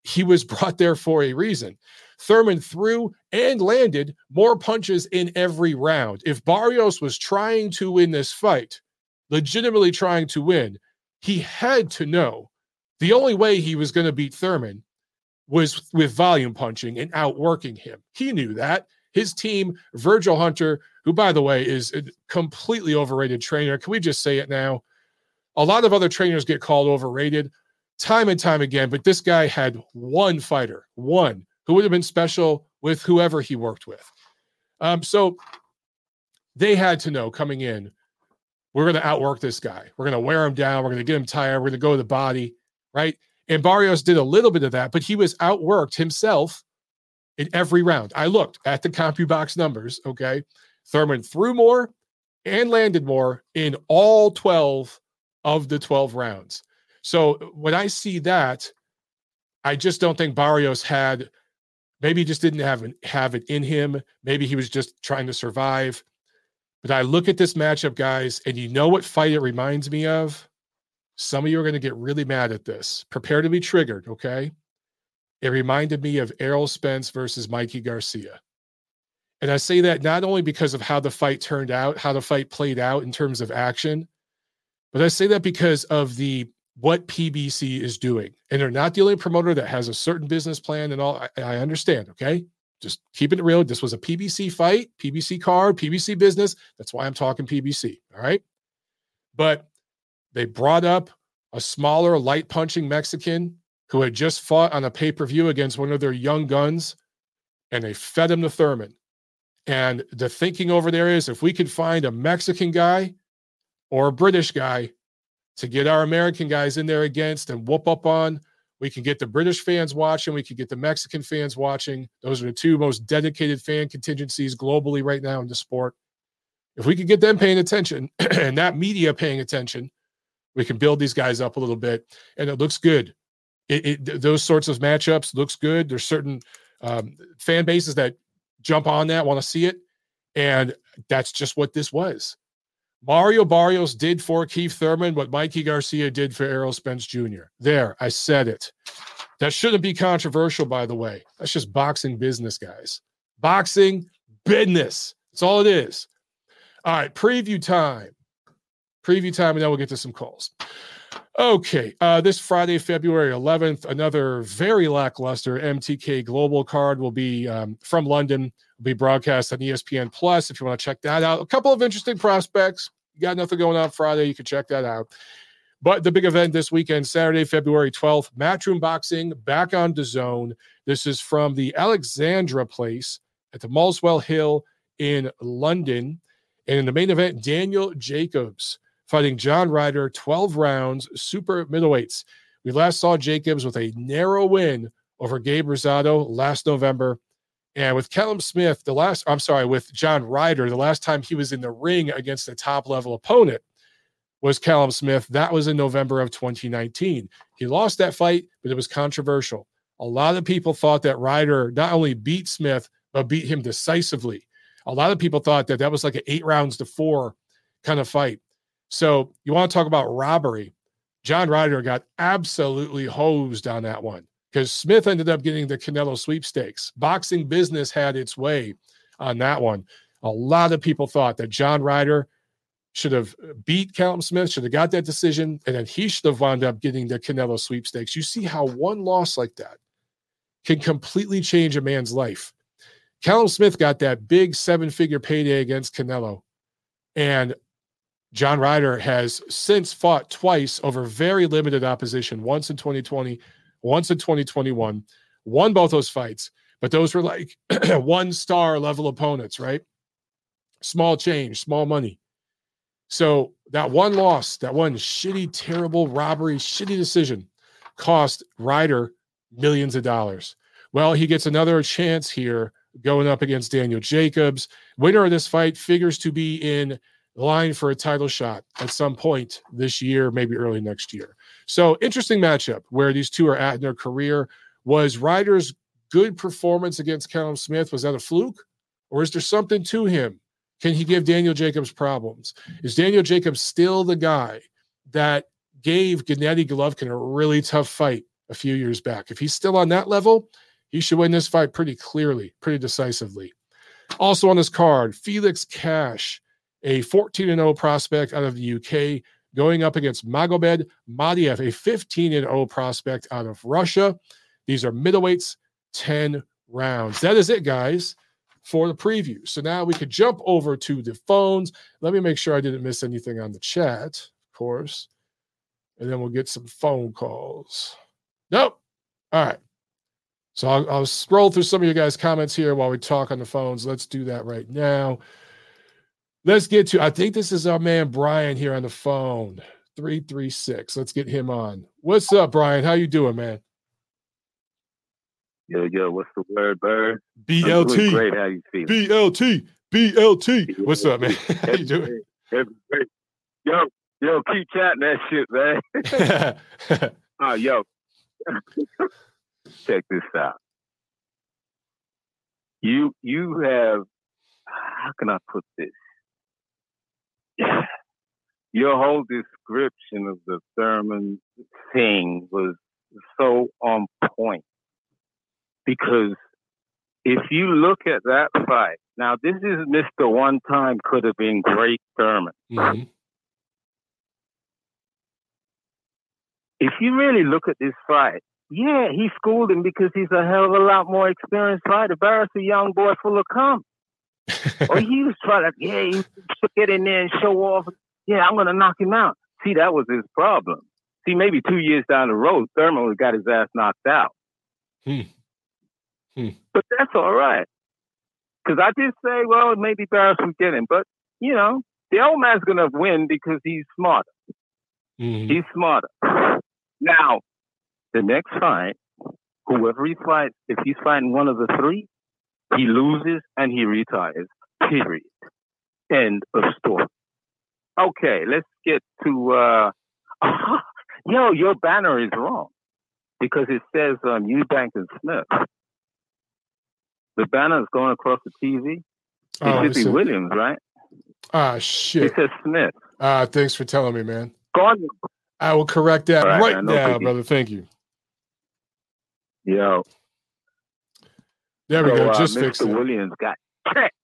He was brought there for a reason. Thurman threw and landed more punches in every round. If Barrios was trying to win this fight, legitimately trying to win, he had to know the only way he was going to beat Thurman was with volume punching and outworking him. He knew that. his team, Virgil Hunter, who, by the way, is a completely overrated trainer. Can we just say it now? A lot of other trainers get called overrated time and time again, but this guy had one fighter, one, who would have been special with whoever he worked with. Um, so they had to know coming in, we're going to outwork this guy. We're going to wear him down. We're going to get him tired. We're going to go to the body, right? And Barrios did a little bit of that, but he was outworked himself in every round. I looked at the CompuBox numbers, okay? Thurman threw more and landed more in all twelve of the twelve rounds. So when I see that, I just don't think Barrios had, maybe he just didn't have, an, have it in him. Maybe he was just trying to survive. But I look at this matchup, guys, and you know what fight it reminds me of? Some of you are going to get really mad at this. Prepare to be triggered, okay? It reminded me of Errol Spence versus Mikey Garcia. And I say that not only because of how the fight turned out, how the fight played out in terms of action, but I say that because of the what P B C is doing. And they're not the only promoter that has a certain business plan and all. I, I understand, okay? Just keeping it real. This was a P B C fight, P B C card, P B C business. That's why I'm talking P B C, all right? But they brought up a smaller, light-punching Mexican who had just fought on a pay-per-view against one of their young guns, and they fed him to Thurman. And the thinking over there is, if we could find a Mexican guy or a British guy to get our American guys in there against and whoop up on, we can get the British fans watching, we can get the Mexican fans watching. Those are the two most dedicated fan contingencies globally right now in the sport. If we could get them paying attention and that media paying attention, we can build these guys up a little bit, and it looks good. It, it, those sorts of matchups looks good. There's certain um, fan bases that jump on that, want to see it, and that's just what this was. Mario Barrios did for Keith Thurman what Mikey Garcia did for Errol Spence Junior There, I said it. That shouldn't be controversial, by the way. That's just boxing business, guys. Boxing business. That's all it is. All right, preview time. Preview time, and then we'll get to some calls. Okay, uh, this Friday, February eleventh, another very lackluster M T K Global card will be um, from London, will be broadcast on E S P N Plus. If you want to check that out, a couple of interesting prospects. You got nothing going on Friday, you can check that out. But the big event this weekend, Saturday, February twelfth, Matchroom Boxing back on DAZN. This is from the Alexandra Place at the Mulswell Hill in London. And in the main event, Daniel Jacobs fighting John Ryder, twelve rounds, super middleweights. We last saw Jacobs with a narrow win over Gabe Rosado last November. And with Callum Smith, the last, I'm sorry, with John Ryder, the last time he was in the ring against a top-level opponent was Callum Smith. That was in November of twenty nineteen. He lost that fight, but it was controversial. A lot of people thought that Ryder not only beat Smith, but beat him decisively. A lot of people thought that that was like an eight rounds to four kind of fight. So you want to talk about robbery. John Ryder got absolutely hosed on that one because Smith ended up getting the Canelo sweepstakes. Boxing business had its way on that one. A lot of people thought that John Ryder should have beat Callum Smith, should have got that decision, and then he should have wound up getting the Canelo sweepstakes. You see how one loss like that can completely change a man's life. Callum Smith got that big seven-figure payday against Canelo, and John Ryder has since fought twice over very limited opposition, once in twenty twenty, once in twenty twenty-one, won both those fights, but those were like one-star level opponents, right? Small change, small money. So that one loss, that one shitty, terrible robbery, shitty decision cost Ryder millions of dollars. Well, he gets another chance here going up against Daniel Jacobs. Winner of this fight figures to be in line for a title shot at some point this year, maybe early next year. So interesting matchup where these two are at in their career. Was Ryder's good performance against Callum Smith, was that a fluke? Or is there something to him? Can he give Daniel Jacobs problems? Is Daniel Jacobs still the guy that gave Gennady Golovkin a really tough fight a few years back? If he's still on that level, he should win this fight pretty clearly, pretty decisively. Also on this card, Felix Cash, a fourteen and oh prospect out of the U K, going up against Magomed Madiev, a fifteen and oh prospect out of Russia. These are middleweights, ten rounds. That is it, guys. for the preview. So now we could jump over to the phones. Let me make sure I didn't miss anything on the chat, of course. And then we'll get some phone calls. Nope. All right. So I'll, I'll scroll through some of you guys' comments here while we talk on the phones. Let's do that right now. Let's get to, I think this is our man Brian here on the phone. three three six. Let's get him on. What's up, Brian? How you doing, man? Yo, yo, what's the word, bird? B L T. Great, how you feeling? B L T. B L T. What's up, man? How you doing? Yo, yo, keep chatting that shit, man. Oh, yo. Check this out. You you have, how can I put this? Your whole description of the Thurman thing was so on point. Because if you look at that fight, now this is Mister One Time could have been great Thurman. Mm-hmm. If you really look at this fight, yeah, he schooled him because he's a hell of a lot more experienced fighter. Barris, a young boy full of cum. Or he was trying to, yeah, he should get in there and show off. Yeah, I'm going to knock him out. See, that was his problem. See, maybe two years down the road, Thurman would have got his ass knocked out. Hmm. Hmm. But that's all right. Because I did say, well, maybe Barris would get him. But, you know, the old man's going to win because he's smarter. Mm-hmm. He's smarter. Now, the next fight, whoever he fights, if he's fighting one of the three, he loses and he retires. Period. End of story. Okay, let's get to, uh, uh-huh. Yo, your banner is wrong. Because it says um, Eubank and Smith. The banner is going across the T V. It oh, should be Williams, right? Ah, shit. It says Smith. Ah, thanks for telling me, man. Gordon. I will correct that right, right man, no now, biggie. Brother. Thank you. Yo. There we so, go. Just uh, fix it. Mister Williams got checked.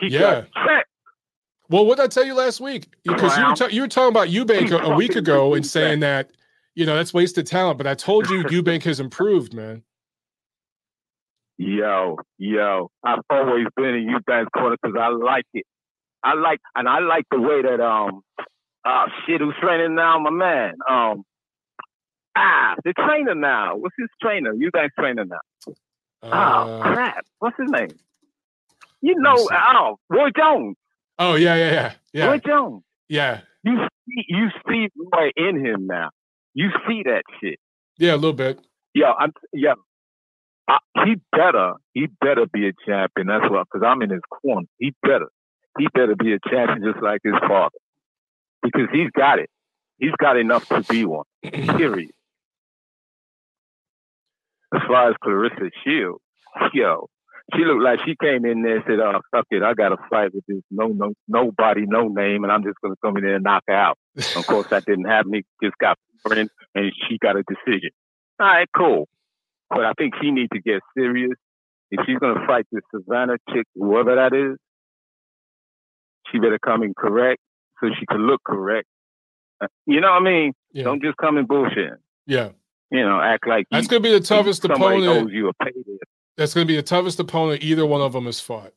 He yeah. got checked. Well, what did I tell you last week? Because you, ta- you were talking about Eubank a, a week ago and saying that, you know, that's wasted talent. But I told you Eubank has improved, man. Yo, yo, I've always been in Eubank's corner because I like it. I like, and I like the way that, um, oh, shit, who's training now? My man. Um, ah, the trainer now. What's his trainer? Eubank's trainer now. Uh, oh, crap. What's his name? You know, oh, Roy Jones. Oh, yeah, yeah, yeah. yeah. Roy Jones. Yeah. You see, you see Roy in him now. You see that shit. Yeah, a little bit. Yeah, I'm, yeah. I, he better, he better be a champion. That's why, because I'm in his corner. He better, he better be a champion just like his father, because he's got it. He's got enough to be one. Period. As far as Claressa Shields, yo, she looked like she came in there and said, "Oh fuck it, I got to fight with this no no nobody no name, and I'm just gonna come in there and knock her out." Of course, that didn't happen. He just got burned, and she got a decision. All right, cool. But I think she needs to get serious. If she's going to fight this Savannah chick, whoever that is, she better come in correct so she can look correct. You know what I mean? Yeah. Don't just come in bullshit. Yeah. You know, act like that's going to be the toughest opponent. You a that's going to be the toughest opponent either one of them has fought.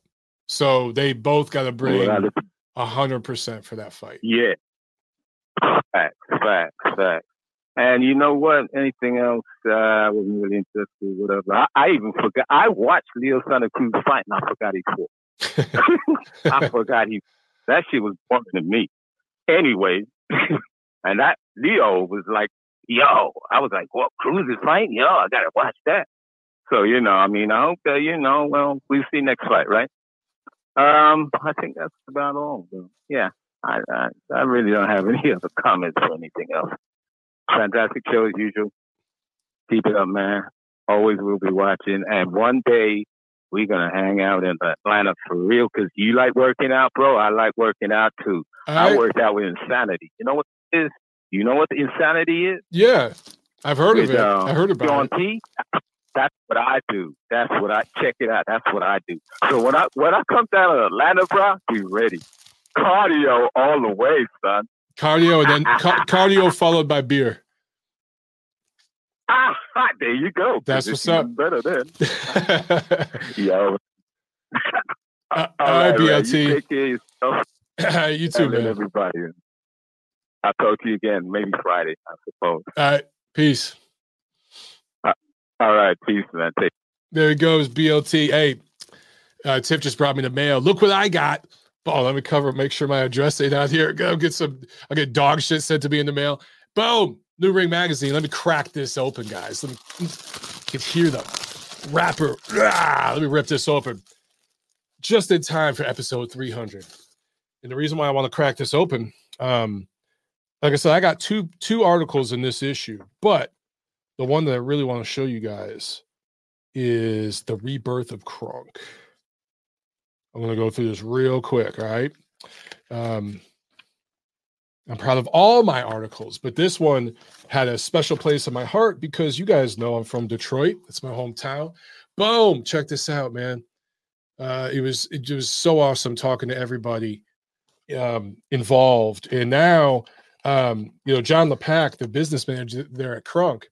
So they both got to bring a hundred percent for that fight. Yeah. Facts, facts, facts. And you know what? Anything else, uh, I wasn't really interested in, whatever. I, I even forgot. I watched Leo Santa Cruz fight, and I forgot he fought. I forgot he That shit was boring to me. Anyway, and that Leo was like, yo. I was like, what? Cruz is fighting? Yo, I got to watch that. So, you know, I mean, I hope that, you know, well, we'll see next fight, right? Um, I think that's about all. Though. Yeah. I, I, I really don't have any other comments or anything else. Fantastic show as usual. Keep it up, man. Always will be watching. And one day we're gonna hang out in Atlanta for real. Cause you like working out, bro. I like working out too. I, I worked out with Insanity. You know what it is? You know what the Insanity is? Yeah, I've heard with, of it. Um, I heard about Deontay. It. That's what I do. That's what I check it out. That's what I do. So when I when I come down to Atlanta, bro, be ready. Cardio all the way, son. Cardio, and then ca- cardio followed by beer. Ah, there you go. That's what's up. Better then. Yo, All right, B L T. You take care of yourself. All right, you too, man. Everybody. I'll talk to you again, maybe Friday, I suppose. All right, peace. Uh, all right, peace, man. Take care. There it goes, B L T. Hey, uh, Tiff just brought me the mail. Look what I got. Oh, let me cover, make sure my address ain't out here. Go get some, I'll get dog shit sent to me in the mail. Boom, New Ring Magazine. Let me crack this open, guys. Let me, I can hear the wrapper. Let me rip this open. Just in time for episode three hundred. And the reason why I want to crack this open, um, like I said, I got two two articles in this issue, but the one that I really want to show you guys is The Rebirth of Kronk. I'm going to go through this real quick, all right? Um, I'm proud of all my articles, but this one had a special place in my heart because you guys know I'm from Detroit. It's my hometown. Boom! Check this out, man. Uh, it was it was so awesome talking to everybody um, involved. And now, um, you know, John LePack, the business manager there at Kronk,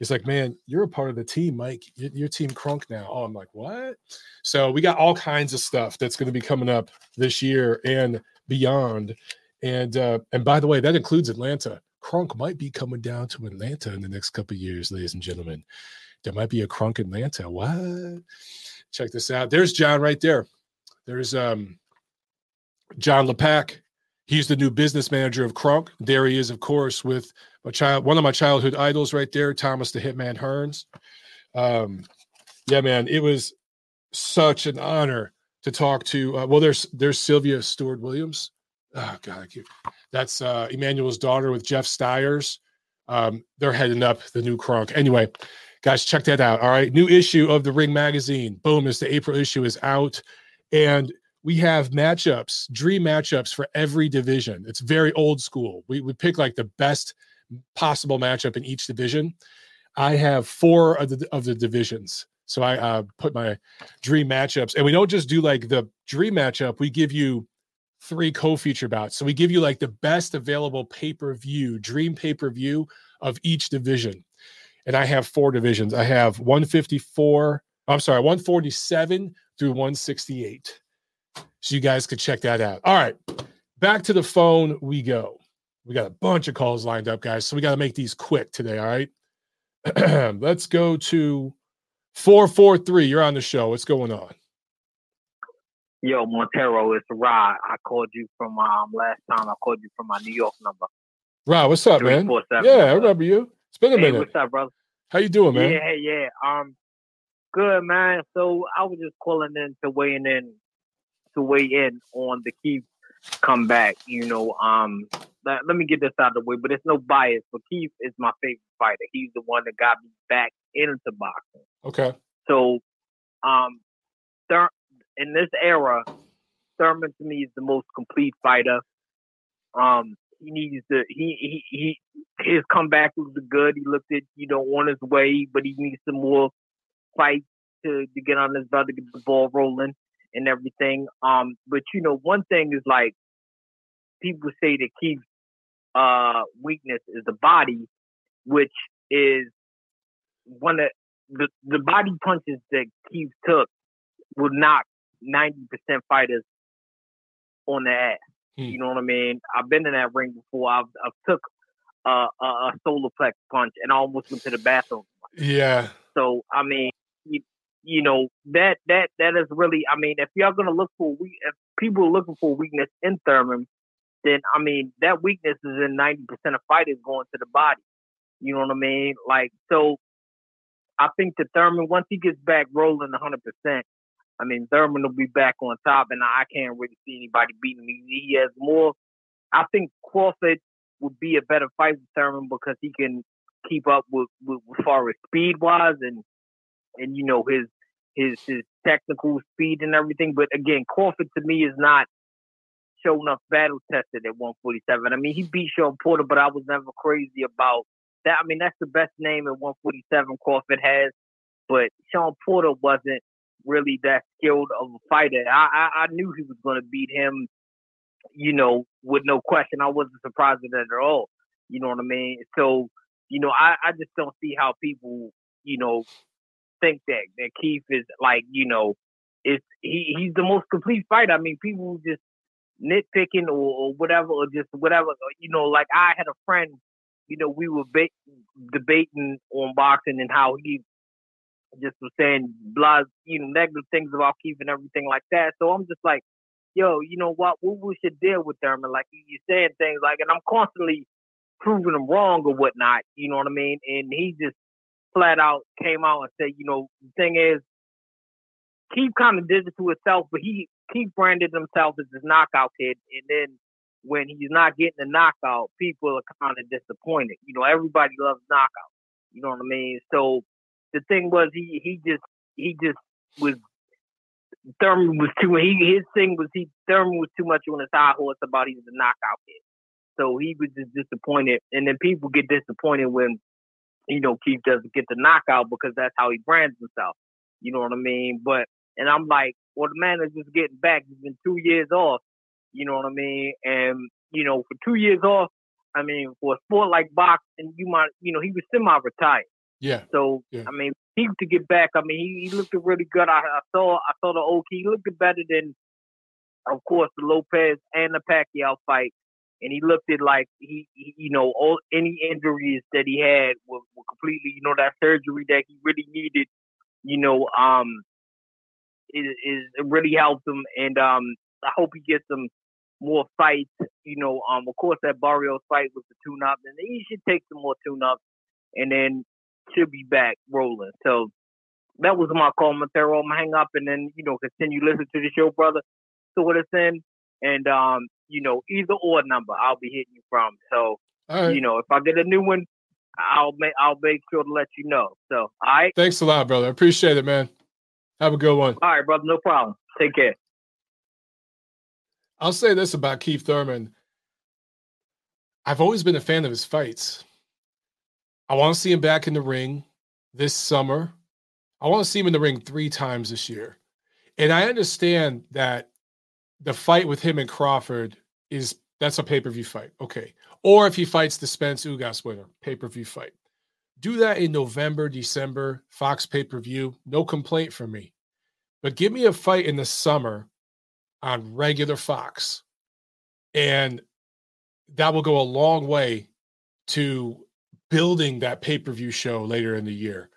is like, man, you're a part of the team, Mike. You're, you're Team Kronk now. Oh, I'm like, what? So we got all kinds of stuff that's going to be coming up this year and beyond. And uh, and by the way, that includes Atlanta. Kronk might be coming down to Atlanta in the next couple of years, ladies and gentlemen. There might be a Kronk Atlanta. What? Check this out. There's John right there. There's um, John LePack. He's the new business manager of Kronk. There he is, of course, with my child, one of my childhood idols right there, Thomas the Hitman Hearns. Um, yeah, man, it was such an honor to talk to. Uh, well, there's there's Sylvia Stewart Williams. Oh God, I keep, that's uh, Emmanuel's daughter with Jeff Stiers. Um, they're heading up the new Kronk. Anyway, guys, check that out. All right. New issue of the Ring Magazine. Boom. It's the April issue is out. And we have matchups, dream matchups for every division. It's very old school. We we pick like the best possible matchup in each division. I have four of the, of the divisions. So I uh, put my dream matchups. And we don't just do like the dream matchup. We give you three co-feature bouts. So we give you like the best available pay-per-view, dream pay-per-view of each division. And I have four divisions. I have one fifty-four, I'm sorry, one forty-seven through one sixty-eight. So you guys could check that out. All right, back to the phone we go. We got a bunch of calls lined up, guys. So we got to make these quick today, all right? Let's go to four four three. You're on the show. What's going on? Yo, Montero, it's Rod. I called you from um, last time. I called you from my New York number. Rod, what's up, man? Yeah, I remember you. It's been a hey, minute. What's up, brother? How you doing, man? Yeah, yeah. Um, good, man. So I was just calling in to weigh in, to weigh in on the Keith comeback. You know, um, let, let me get this out of the way, but it's no bias. But Keith is my favorite fighter. He's the one that got me back into boxing. Okay. So, um, Thur- in this era, Thurman to me is the most complete fighter. Um. He needs to. He, he he. His comeback was good. He looked at you know on his way, but he needs some more fight to, to get on his belt to get the ball rolling and everything. Um, but you know one thing is like people say that Keith's uh weakness is the body, which is one of the the body punches that Keith took will knock ninety percent fighters on the ass. You know what I mean? I've been in that ring before. I've, I've took uh, a, a solar plex punch and I almost went to the bathroom. Yeah. So, I mean, you, you know, that that that is really, I mean, if y'all going to look for, we, if people are looking for weakness in Thurman, then, I mean, that weakness is in ninety percent of fighters going to the body. You know what I mean? Like, so I think that Thurman, once he gets back rolling one hundred percent, I mean, Thurman will be back on top, and I can't really see anybody beating him. He has more. I think Crawford would be a better fight with Thurman because he can keep up with, with, with far as speed wise and and you know his his his technical speed and everything. But again, Crawford to me is not show enough battle tested at one forty-seven. I mean, he beat Sean Porter, but I was never crazy about that. I mean, that's the best name at one forty-seven Crawford has, but Sean Porter wasn't really that skilled of a fighter. I, I, I knew he was going to beat him, you know, with no question. I wasn't surprised at that at all. You know what I mean? So, you know, I, I just don't see how people, you know, think that, that Keith is like, you know, it's he, he's the most complete fighter. I mean, people just nitpicking or, or whatever, or just whatever. You know, like I had a friend, you know, we were ba- debating on boxing and how he just was saying blah, you know, negative things about Keith and everything like that. So I'm just like, yo, you know what? What we should deal with Thurman? Like you're saying things like, and I'm constantly proving him wrong or whatnot. You know what I mean? And he just flat out came out and said, you know, the thing is, Keith kind of did it to himself, but he Keith branded himself as this knockout kid. And then when he's not getting the knockout, people are kind of disappointed. You know, everybody loves knockouts. You know what I mean? So the thing was, he he just he just was Thurman was too he his thing was he Thurman was too much on his high horse about he's a knockout kid. So he was just disappointed, and then people get disappointed when, you know, Keith doesn't get the knockout because that's how he brands himself. You know what I mean? But and I'm like, well, the man is just getting back. He's been two years off. You know what I mean? And you know, for two years off, I mean, for a sport like boxing, you might, you know, he was semi-retired. Yeah. So yeah. I mean, he to get back. I mean, he, he looked really good. I, I saw, I saw the old Keith. He looked better than, of course, the Lopez and the Pacquiao fight. And he looked at like he, he, you know, all any injuries that he had were, were completely, you know, that surgery that he really needed, you know, um, is is it really helped him. And um, I hope he gets some more fights. You know, um, of course that Barrios fight was the tune up, and he should take some more tune ups, and then should be back rolling. So that was my call, Montero. I'm hang up and then, you know, continue listening to the show, brother. So what it's in, and um. you know, either or number I'll be hitting you from. So, right. You know, if I get a new one, I'll make I'll make sure to let you know. So, all right. Thanks a lot, brother. I appreciate it, man. Have a good one. All right, brother. No problem. Take care. I'll say this about Keith Thurman. I've always been a fan of his fights. I want to see him back in the ring this summer. I want to see him in the ring three times this year. And I understand that the fight with him and Crawford is that's a pay-per-view fight. Okay. Or if he fights the Spence Ugas winner, pay-per-view fight. Do that in November, December, Fox pay-per-view. No complaint from me. But give me a fight in the summer on regular Fox. And that will go a long way to building that pay-per-view show later in the year.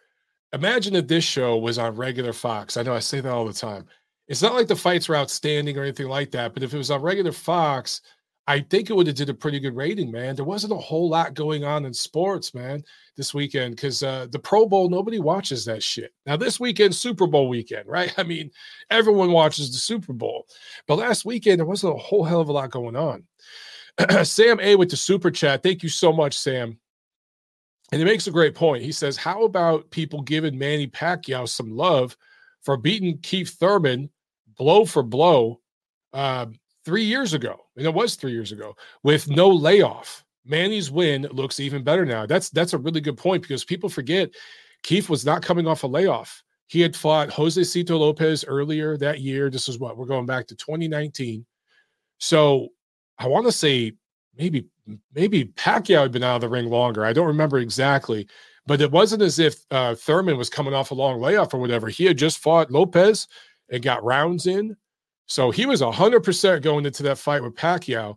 Imagine if this show was on regular Fox. I know I say that all the time. It's not like the fights were outstanding or anything like that, but if it was on regular Fox, I think it would have did a pretty good rating, man. There wasn't a whole lot going on in sports, man, this weekend because uh, the Pro Bowl, nobody watches that shit. Now, this weekend, Super Bowl weekend, right? I mean, everyone watches the Super Bowl. But last weekend, there wasn't a whole hell of a lot going on. Sam A. with the Super Chat. Thank you so much, Sam. And he makes a great point. He says, how about people giving Manny Pacquiao some love for beating Keith Thurman blow for blow uh, three years ago. And it was three years ago with no layoff. Manny's win looks even better now. That's that's a really good point because people forget Keith was not coming off a layoff. He had fought Jose Cito Lopez earlier that year. This is what, we're going back to twenty nineteen. So I want to say maybe maybe Pacquiao had been out of the ring longer. I don't remember exactly. But it wasn't as if uh, Thurman was coming off a long layoff or whatever. He had just fought Lopez and got rounds in. So he was one hundred percent going into that fight with Pacquiao.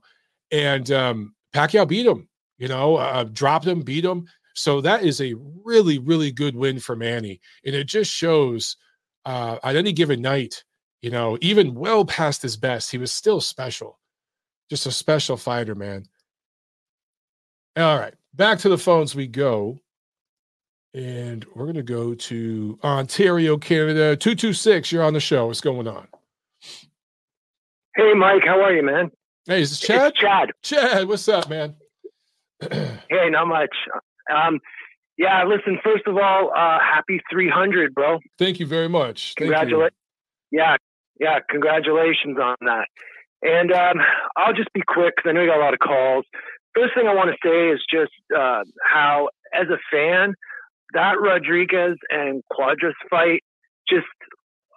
And um, Pacquiao beat him, you know, uh, dropped him, beat him. So that is a really, really good win for Manny. And it just shows uh, on any given night, you know, even well past his best, he was still special. Just a special fighter, man. All right. Back to the phones we go. And we're going to go to Ontario, Canada. two two six, you're on the show. What's going on? Hey, Mike. How are you, man? Hey, is this Chad? It's Chad. Chad, what's up, man? Hey, not much. Um, yeah, listen, first of all, uh, happy three hundred, bro. Thank you very much. Congratulations. Yeah, yeah, congratulations on that. And um, I'll just be quick because I know you got a lot of calls. First thing I want to say is just uh, how, as a fan, that Rodriguez and Cuadras fight just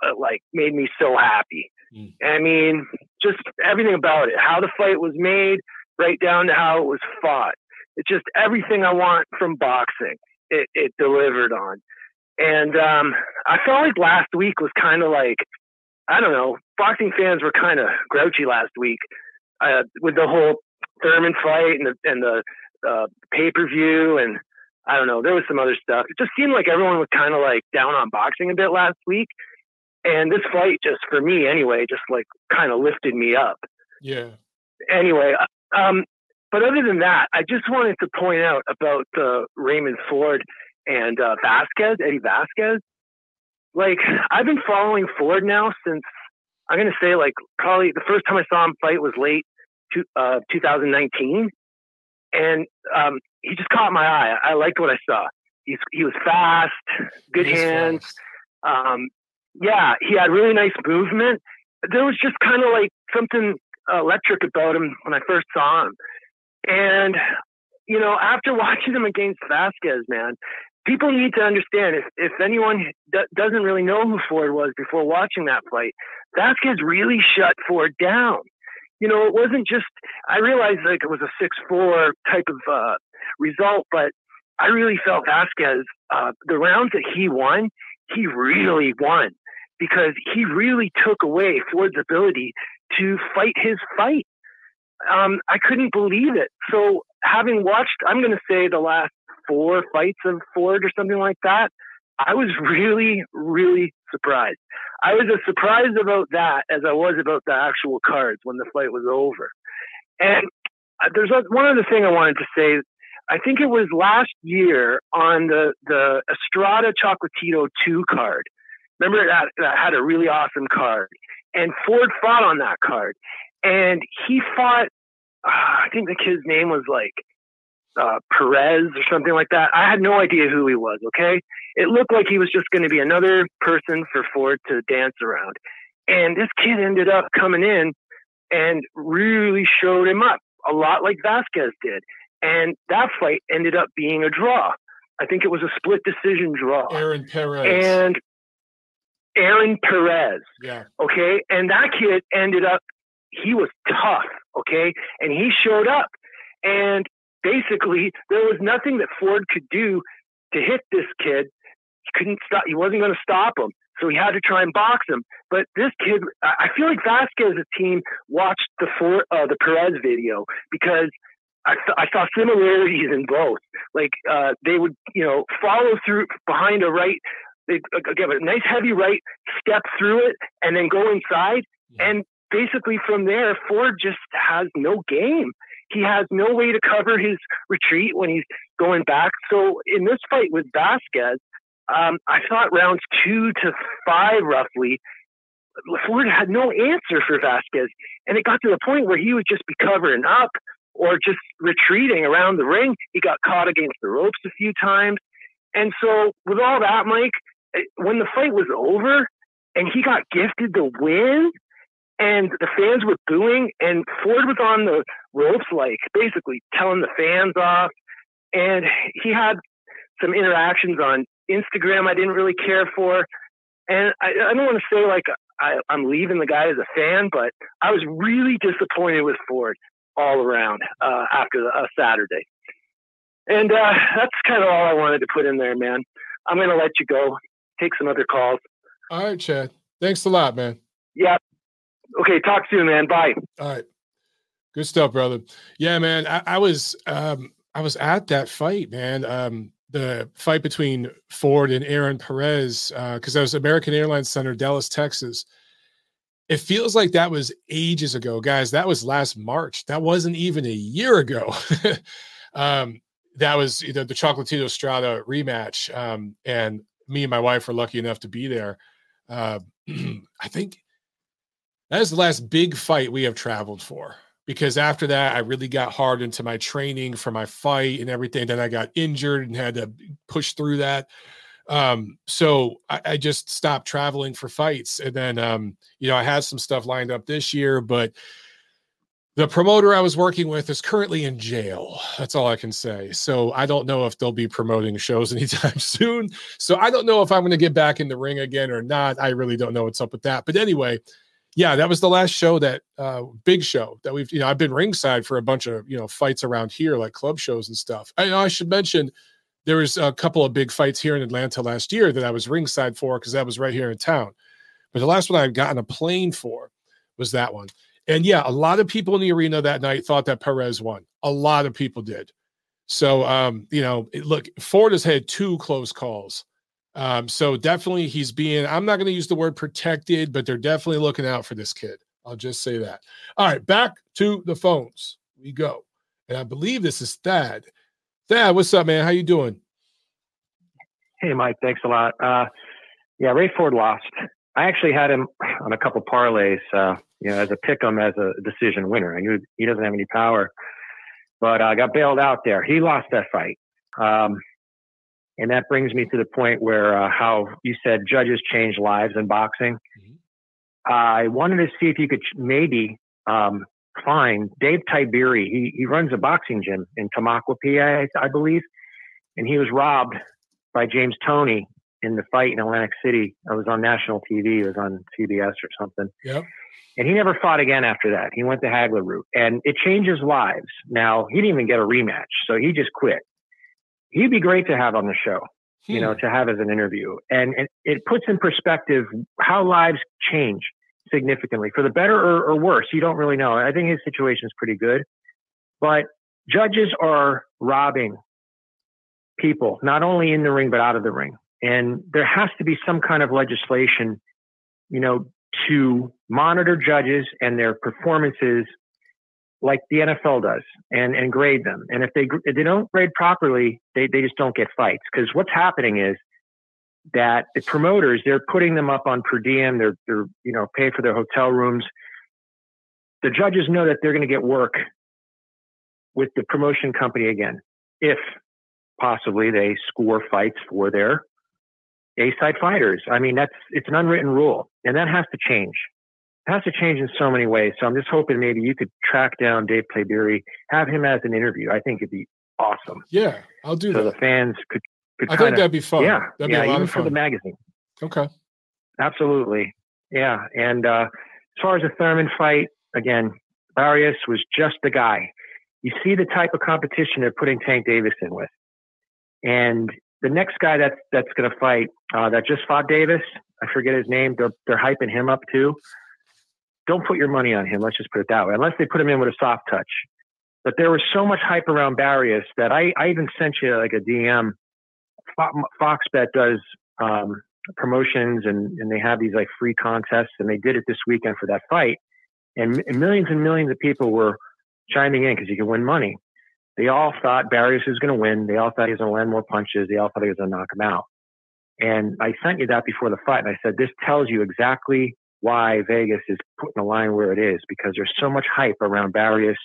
uh, like made me so happy. Mm. I mean, just everything about it, how the fight was made, right down to how it was fought. It's just everything I want from boxing. It, it delivered on. And um, I felt like last week was kind of like, I don't know, boxing fans were kind of grouchy last week uh, with the whole Thurman fight and the, and the uh, pay-per-view, and I don't know, there was some other stuff. It just seemed like everyone was kind of like down on boxing a bit last week. And this fight, just for me anyway, just like kind of lifted me up. Yeah. Anyway, um, but other than that, I just wanted to point out about the uh, Raymond Ford and uh, Vasquez, Eddie Vasquez. Like, I've been following Ford now since, I'm going to say, like, probably the first time I saw him fight was late to, uh, two thousand nineteen. And um, he just caught my eye. I liked what I saw. He's, he was fast, good He's hands. Fast. Um, yeah, he had really nice movement. There was just kind of like something electric about him when I first saw him. And, you know, after watching him against Vasquez, man, people need to understand, if, if anyone d- doesn't really know who Ford was before watching that fight, Vasquez really shut Ford down. You know, it wasn't just, I realized like it was a six four type of uh, result, but I really felt Vasquez, uh, the rounds that he won, he really won because he really took away Ford's ability to fight his fight. Um, I couldn't believe it. So having watched, I'm going to say the last four fights of Ford or something like that, I was really, really surprised. I was as surprised about that as I was about the actual cards when the fight was over. And there's one other thing I wanted to say. I think it was last year on the, the Estrada Chocolatito two card. Remember, that, that had a really awesome card. And Ford fought on that card. And he fought, uh, I think the kid's name was like uh, Perez or something like that. I had no idea who he was, okay? It looked like he was just going to be another person for Ford to dance around. And this kid ended up coming in and really showed him up, a lot like Vasquez did. And that fight ended up being a draw. I think it was a split decision draw. Aaron Perez. And Aaron Perez. Yeah. Okay? And that kid ended up, he was tough, okay? And he showed up. And basically, there was nothing that Ford could do to hit this kid. He couldn't stop. He wasn't going to stop him. So he had to try and box him. But this kid, I feel like Vasquez's team watched the Ford, uh, the Perez video because I, th- I saw similarities in both. Like, uh, they would, you know, follow through behind a right. They'd uh, give a nice heavy right, step through it, and then go inside. Yeah. And basically from there, Ford just has no game. He has no way to cover his retreat when he's going back. So in this fight with Vasquez, um, I thought rounds two to five roughly, Ford had no answer for Vasquez. And it got to the point where he would just be covering up or just retreating around the ring. He got caught against the ropes a few times. And so with all that, Mike, when the fight was over and he got gifted the win, and the fans were booing, and Ford was on the ropes, like, basically telling the fans off. And he had some interactions on Instagram I didn't really care for. And I, I don't want to say, like, I, I'm leaving the guy as a fan, but I was really disappointed with Ford all around uh, after the, uh, Saturday. And uh, that's kind of all I wanted to put in there, man. I'm going to let you go. Take some other calls. All right, Chad. Thanks a lot, man. Yeah. Okay, talk soon, man. Bye. All right. Good stuff, brother. Yeah, man. I, I was um, I was at that fight, man. Um, the fight between Ford and Aaron Perez, because uh, that was American Airlines Center, Dallas, Texas. It feels like that was ages ago, guys. That was last March. That wasn't even a year ago. um, that was you know, the Chocolatito Estrada rematch. Um, and me and my wife were lucky enough to be there. Uh, I think that is the last big fight we have traveled for, because after that, I really got hard into my training for my fight and everything. Then I got injured and had to push through that. Um, so I, I just stopped traveling for fights. And then, um, you know, I had some stuff lined up this year, but the promoter I was working with is currently in jail. That's all I can say. So I don't know if they'll be promoting shows anytime soon. So I don't know if I'm going to get back in the ring again or not. I really don't know what's up with that. But anyway, yeah, that was the last show, that uh, big show that we've, you know, I've been ringside for a bunch of, you know, fights around here, like club shows and stuff. I, I should mention there was a couple of big fights here in Atlanta last year that I was ringside for, because that was right here in town. But the last one I've gotten a plane for was that one. And yeah, a lot of people in the arena that night thought that Perez won. A lot of people did. So, um, you know, look, Ford has had two close calls. Um, so definitely he's being, I'm not going to use the word protected, but they're definitely looking out for this kid. I'll just say that. All right, back to the phones we go. And I believe this is Thad. Thad, what's up, man? How you doing? Hey, Mike. Thanks a lot. Uh, yeah, Ray Ford lost. I actually had him on a couple parlays, uh, you know, as a pick 'em as a decision winner. I knew he doesn't have any power, but I uh, got bailed out there. He lost that fight. Um, and that brings me to the point where uh, how you said judges change lives in boxing. Mm-hmm. I wanted to see if you could maybe um, find Dave Tiberi. He, he runs a boxing gym in Tamaqua, P A, I, I believe. And he was robbed by James Toney in the fight in Atlantic City. I was on national T V. It was on C B S or something. Yep. And he never fought again after that. He went the Hagler route. And it changes lives. Now, he didn't even get a rematch, so he just quit. He'd be great to have on the show, hmm. you know, to have as an interview. And, and it puts in perspective how lives change significantly, for the better or, or worse. You don't really know. I think his situation is pretty good. But judges are robbing people, not only in the ring, but out of the ring. And there has to be some kind of legislation, you know, to monitor judges and their performances like the N F L does, and, and grade them. And if they if they don't grade properly, they, they just don't get fights. Because what's happening is that the promoters, they're putting them up on per diem. They're, they're you know, pay for their hotel rooms. The judges know that they're going to get work with the promotion company again, if possibly they score fights for their A-side fighters. I mean, that's, it's an unwritten rule, and that has to change. It has to change in so many ways. So I'm just hoping maybe you could track down Dave Tiberi, have him as an interview. I think it'd be awesome. Yeah, I'll do so that. So the fans could, could I kinda, think that'd be fun. Yeah, that'd yeah, be a lot even of fun. For the magazine. Okay. Absolutely. Yeah. And uh, as far as the Thurman fight, again, Barrios was just the guy. You see the type of competition they're putting Tank Davis in with. And the next guy that's that's going to fight, uh, that just fought Davis, I forget his name. They're they're hyping him up too. Don't put your money on him. Let's just put it that way. Unless they put him in with a soft touch. But there was so much hype around Barrios that I, I even sent you like a D M. Fox Bet does um, promotions and, and they have these like free contests, and they did it this weekend for that fight. And, and millions and millions of people were chiming in because you can win money. They all thought Barrios was going to win. They all thought he was going to land more punches. They all thought he was going to knock him out. And I sent you that before the fight, and I said, this tells you exactly why Vegas is putting the line where it is, because there's so much hype around Barrios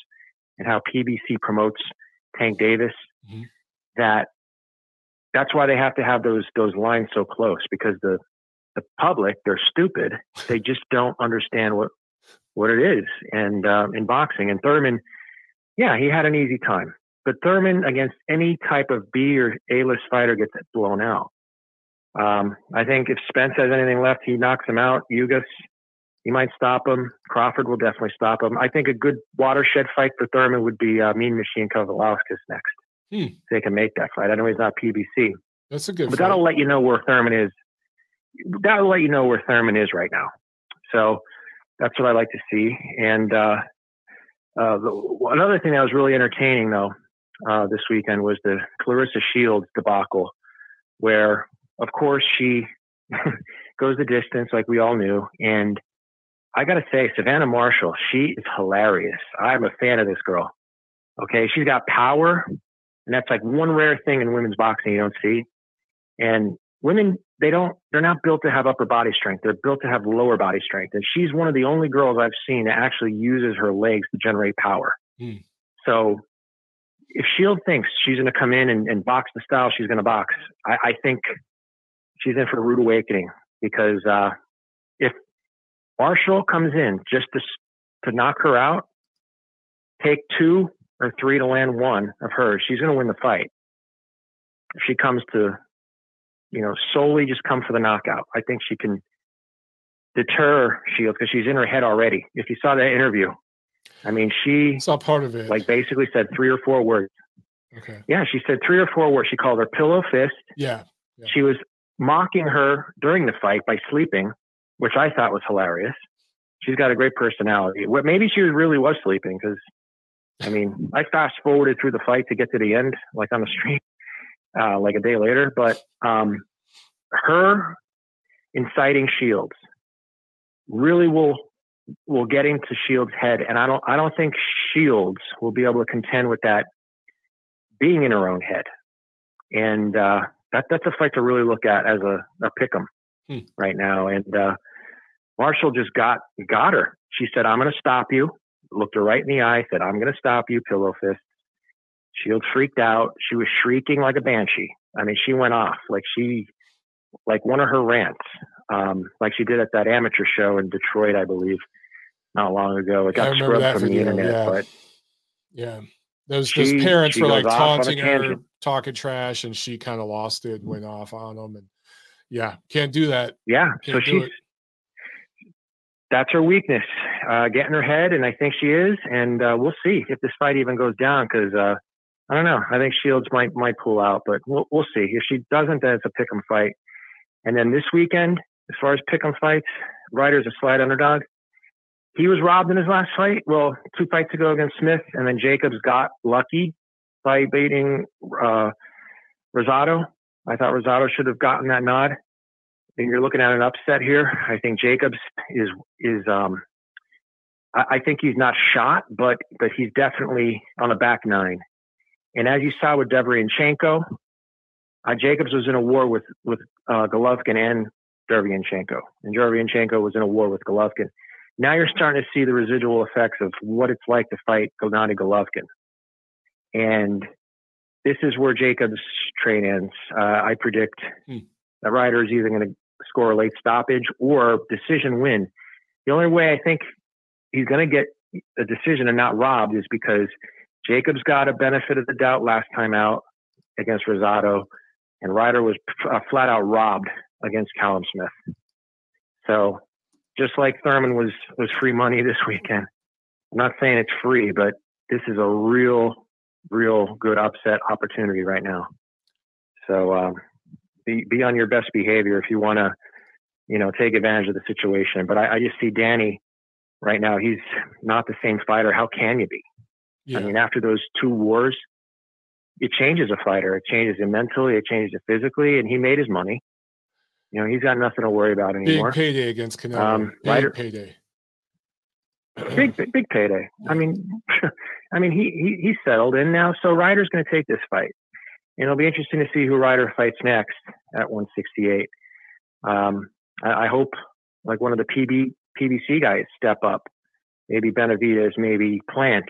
and how P B C promotes Tank Davis, mm-hmm. that that's why they have to have those those lines so close, because the, the public, they're stupid. They just don't understand what, what it is. And um, in boxing, and Thurman, yeah, he had an easy time. But Thurman against any type of B or A-list fighter gets blown out. Um, I think if Spence has anything left, he knocks him out. Ugas, he might stop him. Crawford will definitely stop him. I think a good watershed fight for Thurman would be uh, Mean Machine Kovalevskis next. Hmm. They can make that fight. I know he's not P B C. That's a good But fight. That'll let you know where Thurman is. That'll let you know where Thurman is right now. So that's what I like to see. And uh, uh, another thing that was really entertaining, though, Uh, this weekend was the Claressa Shields debacle, where, of course, she goes the distance like we all knew. And I got to say, Savannah Marshall, she is hilarious. I'm a fan of this girl. Okay, she's got power, and that's like one rare thing in women's boxing you don't see. And women, they don't, they're not built to have upper body strength. They're built to have lower body strength. And she's one of the only girls I've seen that actually uses her legs to generate power. Mm. So if Shield thinks she's going to come in and, and box the style she's going to box, I, I think she's in for a rude awakening, because uh, if Marshall comes in just to, to knock her out, take two or three to land one of hers, she's going to win the fight. If she comes to, you know, solely just come for the knockout, I think she can deter Shield, because she's in her head already. If you saw that interview, I mean, she saw part of it. Like basically said three or four words. Okay. Yeah, she said three or four words. She called her pillow fist. Yeah. yeah. She was mocking her during the fight by sleeping. which I thought was hilarious. She's got a great personality. What, maybe she really was sleeping, because, I mean, I fast forwarded through the fight to get to the end, like on the street, uh, like a day later. But um, her inciting Shields really will will get into Shields' head, and I don't I don't think Shields will be able to contend with that being in her own head. And uh, that that's a fight to really look at as a, a pick'em hmm. right now. And uh, Marshall just got got her. She said, "I'm going to stop you." Looked her right in the eye, said, "I'm going to stop you," pillow fist. Shields freaked out. She was shrieking like a banshee. I mean, she went off like she, like one of her rants, um, like she did at that amateur show in Detroit, I believe, not long ago. It got scrubbed from the internet, yeah. but yeah, those she, those parents were like taunting her, talking trash, and she kind of lost it and went off on them. And yeah, can't do that. Yeah, can't so she. That's her weakness, uh, getting her head, and I think she is. And uh, we'll see if this fight even goes down, because uh, I don't know. I think Shields might might pull out, but we'll we'll see. If she doesn't, then it's a pick 'em fight. And then this weekend, as far as pick 'em fights, Ryder's a slight underdog. He was robbed in his last fight. Well, two fights ago against Smith, and then Jacobs got lucky by beating uh, Rosado. I thought Rosado should have gotten that nod. And you're looking at an upset here. I think Jacobs is is um, I, I think he's not shot, but but he's definitely on the back nine. And as you saw with Derevyanchenko, uh, Jacobs was in a war with with uh, Golovkin and Derevyanchenko, and Derevyanchenko was in a war with Golovkin. Now you're starting to see the residual effects of what it's like to fight Gennady Golovkin, and this is where Jacobs' train ends. Uh, I predict hmm. that Ryder is either going to score a late stoppage or decision win. The only way I think he's going to get a decision and not robbed is because Jacobs got a benefit of the doubt last time out against Rosado, and Ryder was uh, flat out robbed against Callum Smith. So just like Thurman was, was free money this weekend. I'm not saying it's free, but this is a real, real good upset opportunity right now. So, um, Be, be on your best behavior if you want to, you know, take advantage of the situation. But I, I just see Danny right now. He's not the same fighter. How can you be? Yeah. I mean, after those two wars, it changes a fighter. It changes him mentally. It changes him physically. And he made his money. You know, he's got nothing to worry about anymore. Big payday against Canelo. Um, big Ryder, payday. Big, big, big payday. I mean, I mean, he, he he's settled in now. So Ryder's going to take this fight. And it'll be interesting to see who Ryder fights next at one sixty-eight. Um, I, I hope like one of the P B, P B C guys step up. Maybe Benavidez, maybe Plant,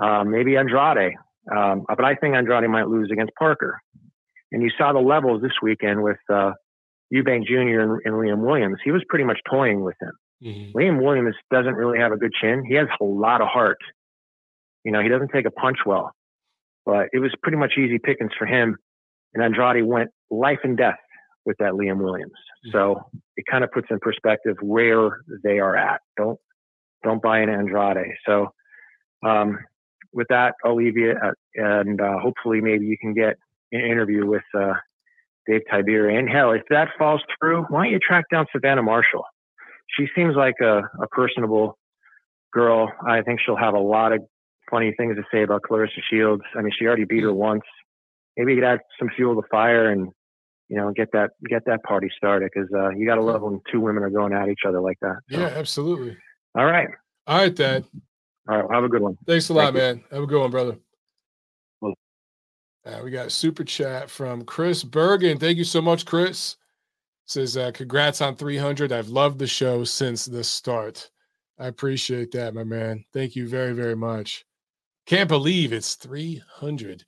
um, maybe Andrade. Um, but I think Andrade might lose against Parker. And you saw the levels this weekend with uh, Eubank Junior and, and Liam Williams. He was pretty much toying with him. Mm-hmm. Liam Williams doesn't really have a good chin. He has a lot of heart. You know, he doesn't take a punch well. But it was pretty much easy pickings for him. And Andrade went life and death with that Liam Williams. So it kind of puts in perspective where they are at. Don't don't buy into Andrade. So um, with that, I'll leave you. At, and uh, hopefully maybe you can get an interview with uh, Dave Tiberi. And hell, if that falls through, why don't you track down Savannah Marshall? She seems like a, a personable girl. I think she'll have a lot of funny things to say about Claressa Shields. I mean, she already beat her once. Maybe you could add some fuel to the fire and, you know, get that get that party started, because uh, you got to love when two women are going at each other like that. So. Yeah, absolutely. All right. All right, Dad. All right. Well, have a good one. Thanks a lot, Thank man. You. Have a good one, brother. Well, uh, we got a super chat from Chris Bergen. Thank you so much, Chris. It says, uh, congrats on three hundred. I've loved the show since the start. I appreciate that, my man. Thank you very, very much. Can't believe it's three hundred.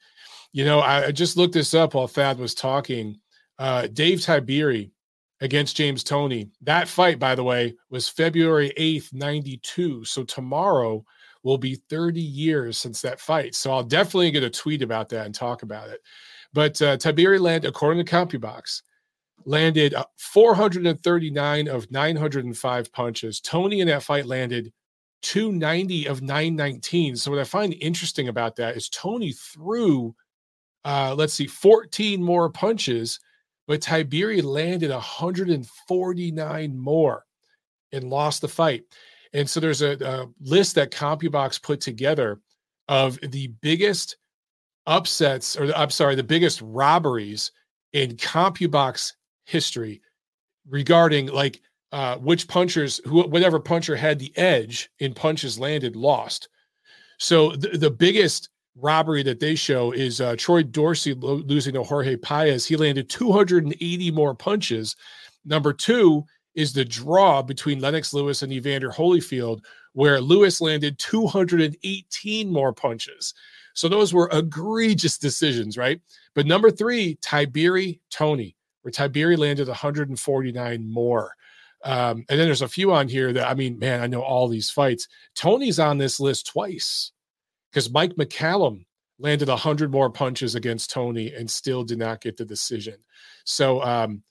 You know, I, I just looked this up while Thad was talking. Uh, Dave Tiberi against James Toney. That fight, by the way, was February eighth, ninety-two. So tomorrow will be thirty years since that fight. So I'll definitely get a tweet about that and talk about it. But uh, Tiberi landed, according to CompuBox, landed four hundred thirty-nine of nine hundred five punches. Toney in that fight landed two ninety of nine nineteen. So what I find interesting about that is Toney threw, uh, let's see, fourteen more punches but Tiberi landed one hundred forty-nine more and lost the fight. And so there's a, a list that CompuBox put together of the biggest upsets, or the, I'm sorry, the biggest robberies in CompuBox history regarding like uh, which punchers, who, whatever puncher had the edge in punches landed, lost. So th- the biggest robbery that they show is uh, Troy Dorsey lo- losing to Jorge Paez. He landed two hundred eighty more punches. Number two is the draw between Lennox Lewis and Evander Holyfield, where Lewis landed two hundred eighteen more punches. So those were egregious decisions, right? But number three, Tiberi Toney, where Tiberi landed one hundred forty-nine more. Um, and then there's a few on here that, I mean, man, I know all these fights. Tony's on this list twice because Mike McCallum landed one hundred more punches against Toney and still did not get the decision. So, um,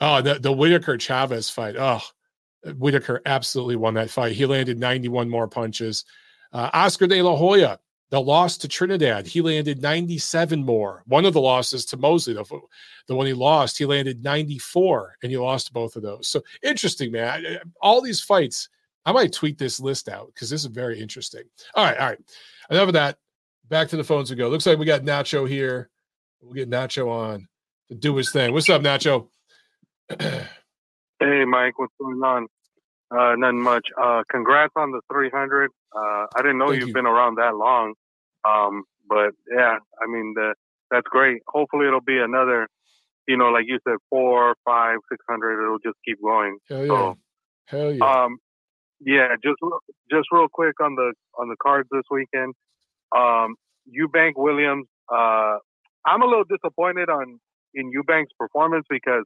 oh, the, the Whitaker-Chavez fight. Oh, Whitaker absolutely won that fight. He landed ninety-one more punches. Uh, Oscar De La Hoya, the loss to Trinidad, he landed ninety-seven more. One of the losses to Mosley, the, the one he lost, he landed ninety-four, and he lost both of those. So interesting, man. All these fights, I might tweet this list out because this is very interesting. All right, all right. Enough of that. Back to the phones we go. Looks like we got Nacho here. We'll get Nacho on to do his thing. What's up, Nacho? Hey, Mike. What's going on? Uh, nothing much. Uh, congrats on the three hundred. Uh, I didn't know Thank you've you. been around that long. Um, but yeah, I mean, the, that's great. Hopefully it'll be another, you know, like you said, four, five, six hundred, it'll just keep going. Hell yeah. So, Hell yeah. Um, yeah, just, just real quick on the, on the cards this weekend. Um, Eubank Williams, uh, I'm a little disappointed on, in Eubank's performance because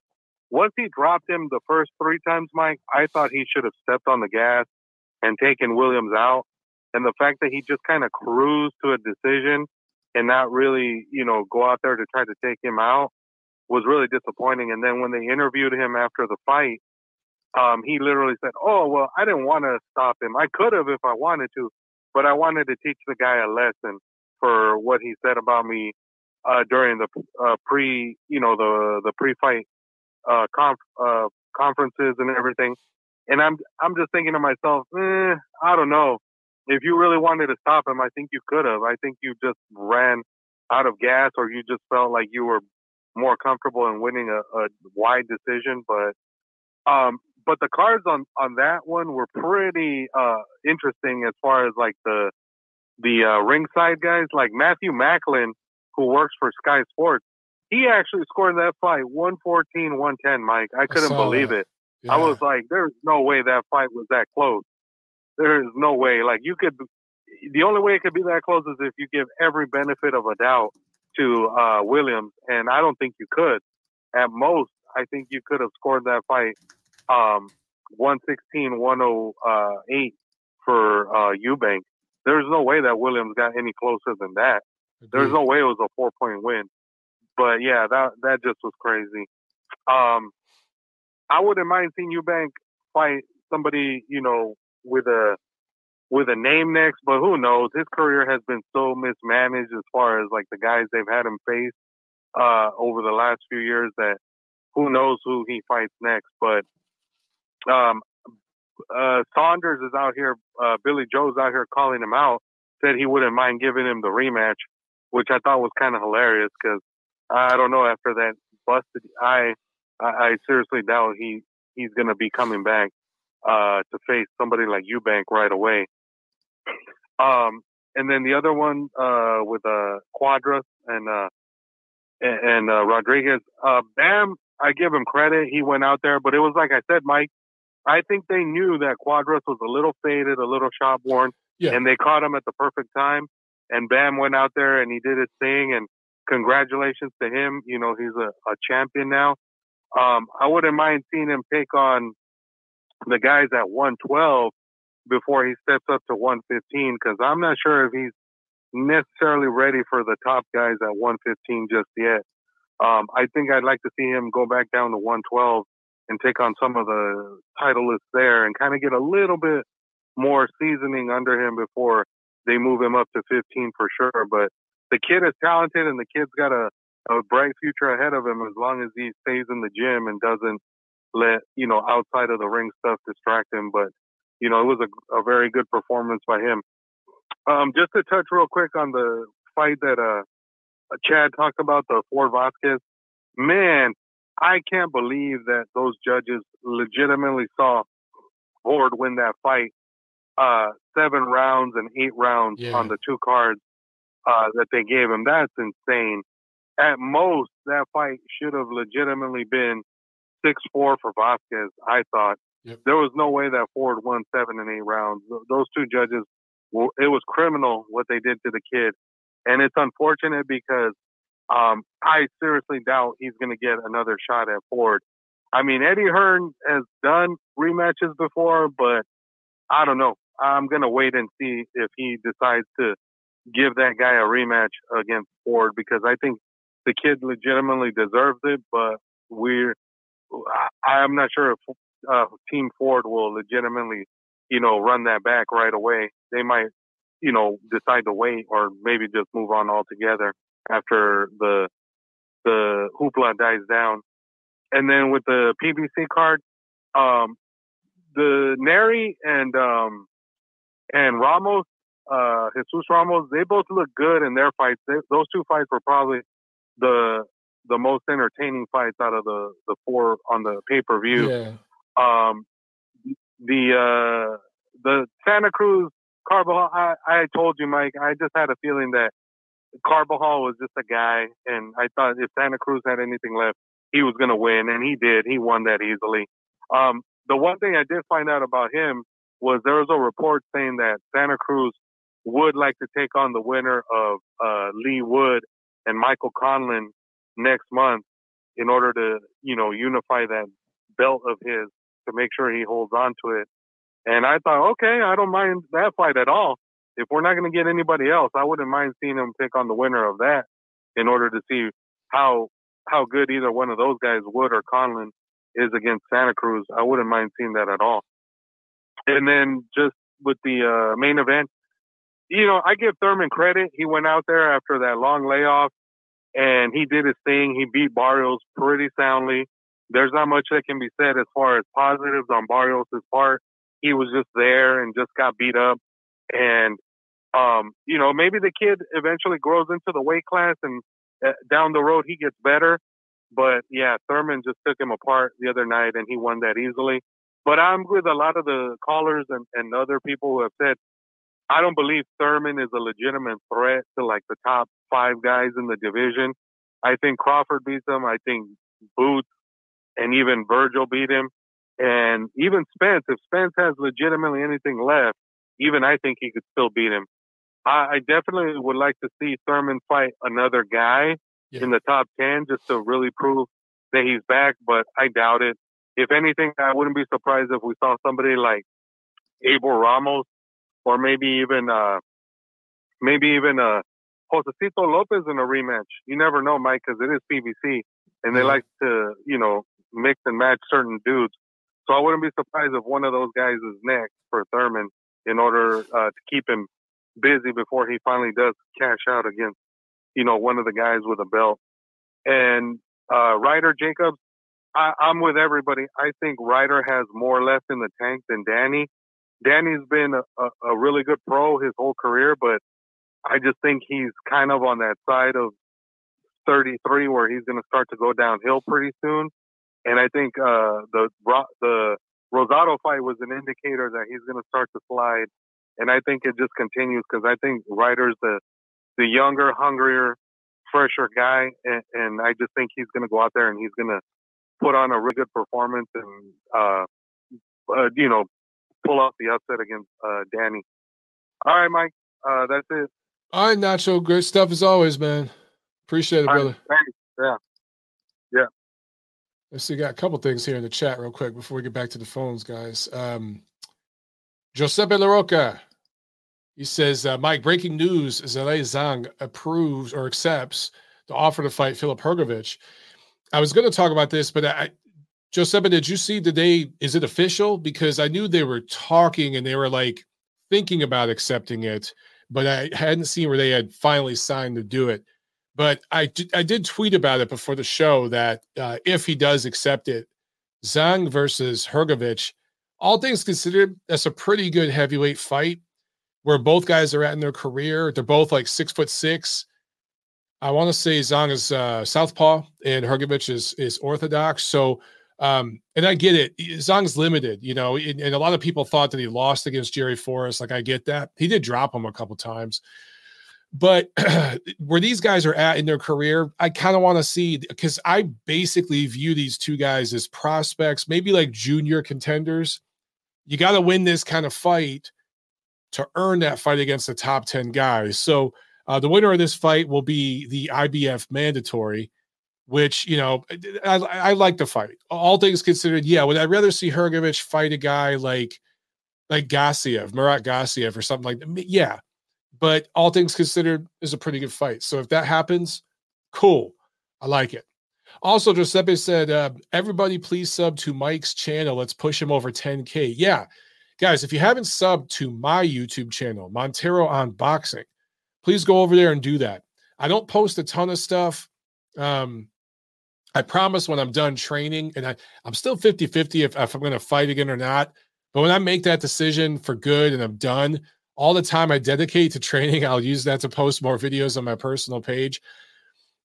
once he dropped him the first three times, Mike, I thought he should have stepped on the gas and taken Williams out. And the fact that he just kind of cruised to a decision and not really, you know, go out there to try to take him out was really disappointing. And then when they interviewed him after the fight, um, he literally said, oh, well, I didn't want to stop him. I could have if I wanted to, but I wanted to teach the guy a lesson for what he said about me uh, during the uh, pre, you know, the the pre-fight uh, conf- uh, conferences and everything. And I'm I'm just thinking to myself, eh, I don't know. If you really wanted to stop him, I think you could have. I think you just ran out of gas or you just felt like you were more comfortable in winning a, a wide decision. But um, but the cards on, on that one were pretty uh, interesting as far as like the the uh, ringside guys. Like Matthew Macklin, who works for Sky Sports, he actually scored that fight one fourteen to one ten, Mike. I couldn't I believe that. it. Yeah. I was like, there's no way that fight was that close. There's no way. Like, you could – the only way it could be that close is if you give every benefit of a doubt to uh, Williams, and I don't think you could. At most, I think you could have scored that fight um, one sixteen to one oh eight for uh, Eubank. There's no way that Williams got any closer than that. There's mm-hmm. no way it was a four-point win. But, yeah, that that just was crazy. Um, I wouldn't mind seeing Eubank fight somebody, you know, with a with a name next, but who knows? His career has been so mismanaged as far as like the guys they've had him face uh, over the last few years that who knows who he fights next. But um, uh, Saunders is out here. Uh, Billy Joe's out here calling him out, said he wouldn't mind giving him the rematch, which I thought was kind of hilarious because I don't know, after that busted eye, I, I seriously doubt he, he's going to be coming back uh to face somebody like Eubank right away. Um and then the other one uh with uh Cuadras and uh and uh Rodriguez, uh Bam, I give him credit. He went out there, but it was like I said, Mike, I think they knew that Cuadras was a little faded, a little shop worn, yeah. and they caught him at the perfect time, and Bam went out there and he did his thing, and congratulations to him. You know, he's a, a champion now. Um I wouldn't mind seeing him take on the guy's at one twelve before he steps up to one fifteen, because I'm not sure if he's necessarily ready for the top guys at one fifteen just yet. Um, I think I'd like to see him go back down to one twelve and take on some of the titleists there and kind of get a little bit more seasoning under him before they move him up to fifteen for sure. But the kid is talented and the kid's got a a bright future ahead of him as long as he stays in the gym and doesn't let, you know, outside of the ring stuff distract him. But, you know, it was a, a very good performance by him. Um, just to touch real quick on the fight that uh, Chad talked about, the Ford Vasquez. Man, I can't believe that those judges legitimately saw Ford win that fight. Uh, seven rounds and eight rounds yeah. on the two cards uh, that they gave him. That's insane. At most, that fight should have legitimately been six four for Vasquez, I thought. Yep. There was no way that Ford won seven and eight rounds. Those two judges, well, it was criminal what they did to the kid. And it's unfortunate because um, I seriously doubt he's going to get another shot at Ford. I mean, Eddie Hearn has done rematches before, but I don't know. I'm going to wait and see if he decides to give that guy a rematch against Ford, because I think the kid legitimately deserves it, but we're, I'm not sure if uh, Team Ford will legitimately, you know, run that back right away. They might, you know, decide to wait or maybe just move on altogether after the, the hoopla dies down. And then with the P B C card, um, the Neri and, um, and Ramos, uh, Jesus Ramos, they both look good in their fights. They, those two fights were probably the the most entertaining fights out of the, the four on the pay-per-view. Yeah. Um, the uh, the Santa Cruz Carbahal, I, I told you, Mike, I just had a feeling that Carbahal was just a guy, and I thought if Santa Cruz had anything left, he was going to win, and he did. He won that easily. Um, the one thing I did find out about him was there was a report saying that Santa Cruz would like to take on the winner of uh, Lee Wood and Michael Conlon next month in order to, you know, unify that belt of his to make sure he holds on to it. And I thought, okay, I don't mind that fight at all. If we're not going to get anybody else, I wouldn't mind seeing him pick on the winner of that in order to see how how good either one of those guys, Wood or Conlon, is against Santa Cruz. I wouldn't mind seeing that at all. And then just with the uh, main event, you know, I give Thurman credit. He went out there after that long layoff, and he did his thing. He beat Barrios pretty soundly. There's not much that can be said as far as positives on Barrios' part. He was just there and just got beat up. And, um, you know, maybe the kid eventually grows into the weight class, and uh, down the road he gets better. But, yeah, Thurman just took him apart the other night, and he won that easily. But I'm with a lot of the callers and, and other people who have said, I don't believe Thurman is a legitimate threat to, like, the top five guys in the division. I think Crawford beats him. I think Boots and even Virgil beat him. And even Spence, if Spence has legitimately anything left, even I think he could still beat him. I, I definitely would like to see Thurman fight another guy yeah. in the top ten just to really prove that he's back, but I doubt it. If anything, I wouldn't be surprised if we saw somebody like Abel Ramos, or maybe even uh, maybe even uh, Josecito Lopez in a rematch. You never know, Mike, because it is P B C, and they like to, you know, mix and match certain dudes. So I wouldn't be surprised if one of those guys is next for Thurman in order uh, to keep him busy before he finally does cash out against, you know, one of the guys with a belt. And uh, Ryder Jacobs, I, I'm with everybody. I think Ryder has more left in the tank than Danny. Danny's been a, a, a really good pro his whole career, but I just think he's kind of on that side of thirty-three where he's going to start to go downhill pretty soon. And I think uh, the the Rosado fight was an indicator that he's going to start to slide. And I think it just continues because I think Ryder's the, the younger, hungrier, fresher guy. And, and I just think he's going to go out there and he's going to put on a really good performance and, uh, uh, you know, pull off the upset against uh, Danny. All right, Mike. Uh, that's it. All right, Nacho. Great stuff as always, man. Appreciate it, all brother. Right, thanks. Yeah. Yeah. Let's see. Got a couple things here in the chat real quick before we get back to the phones, guys. Um, Giuseppe LaRocca. He says, uh, Mike, breaking news. Zelay Zhang approves or accepts the offer to fight Filip Hrgovic. I was going to talk about this, but I, Giuseppe, did you see today? Is it official? Because I knew they were talking and they were like thinking about accepting it, but I hadn't seen where they had finally signed to do it. But I did, I did tweet about it before the show that uh, if he does accept it, Zhang versus Hergovich, all things considered, that's a pretty good heavyweight fight where both guys are at in their career. They're both like six foot six. I want to say Zhang is uh, southpaw and Hergovich is is orthodox. So, um, and I get it. Zhang's limited, you know, and, and a lot of people thought that he lost against Jerry Forrest. Like, I get that. He did drop him a couple times. But where these guys are at in their career, I kind of want to see, because I basically view these two guys as prospects, maybe like junior contenders. You got to win this kind of fight to earn that fight against the top ten guys. So uh, the winner of this fight will be the I B F mandatory, which, you know, I, I like the fight. All things considered, yeah, would I rather see Hergovich fight a guy like, like Gassiev, Murat Gassiev or something like that? Yeah. But all things considered, is a pretty good fight. So if that happens, cool. I like it. Also, Giuseppe said, uh, everybody please sub to Mike's channel. Let's push him over ten K. Yeah. Guys, if you haven't subbed to my YouTube channel, Montero on Boxing, please go over there and do that. I don't post a ton of stuff. Um, I promise when I'm done training, and I, I'm still fifty-fifty if, if I'm going to fight again or not. But when I make that decision for good and I'm done, all the time I dedicate to training, I'll use that to post more videos on my personal page.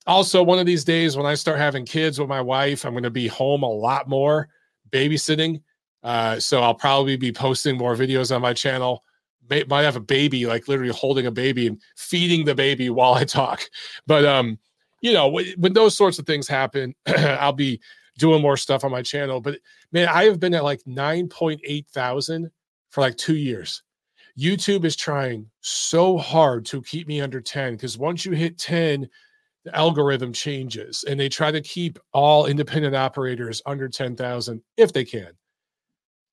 Also, one of these days when I start having kids with my wife, I'm going to be home a lot more babysitting. Uh, so I'll probably be posting more videos on my channel. Ba- might have a baby, like literally holding a baby and feeding the baby while I talk. But, um, you know, w- when those sorts of things happen, I'll be doing more stuff on my channel. But, man, I have been at like nine point eight thousand for like two years. YouTube is trying so hard to keep me under ten, because once you hit ten, the algorithm changes, and they try to keep all independent operators under ten thousand if they can.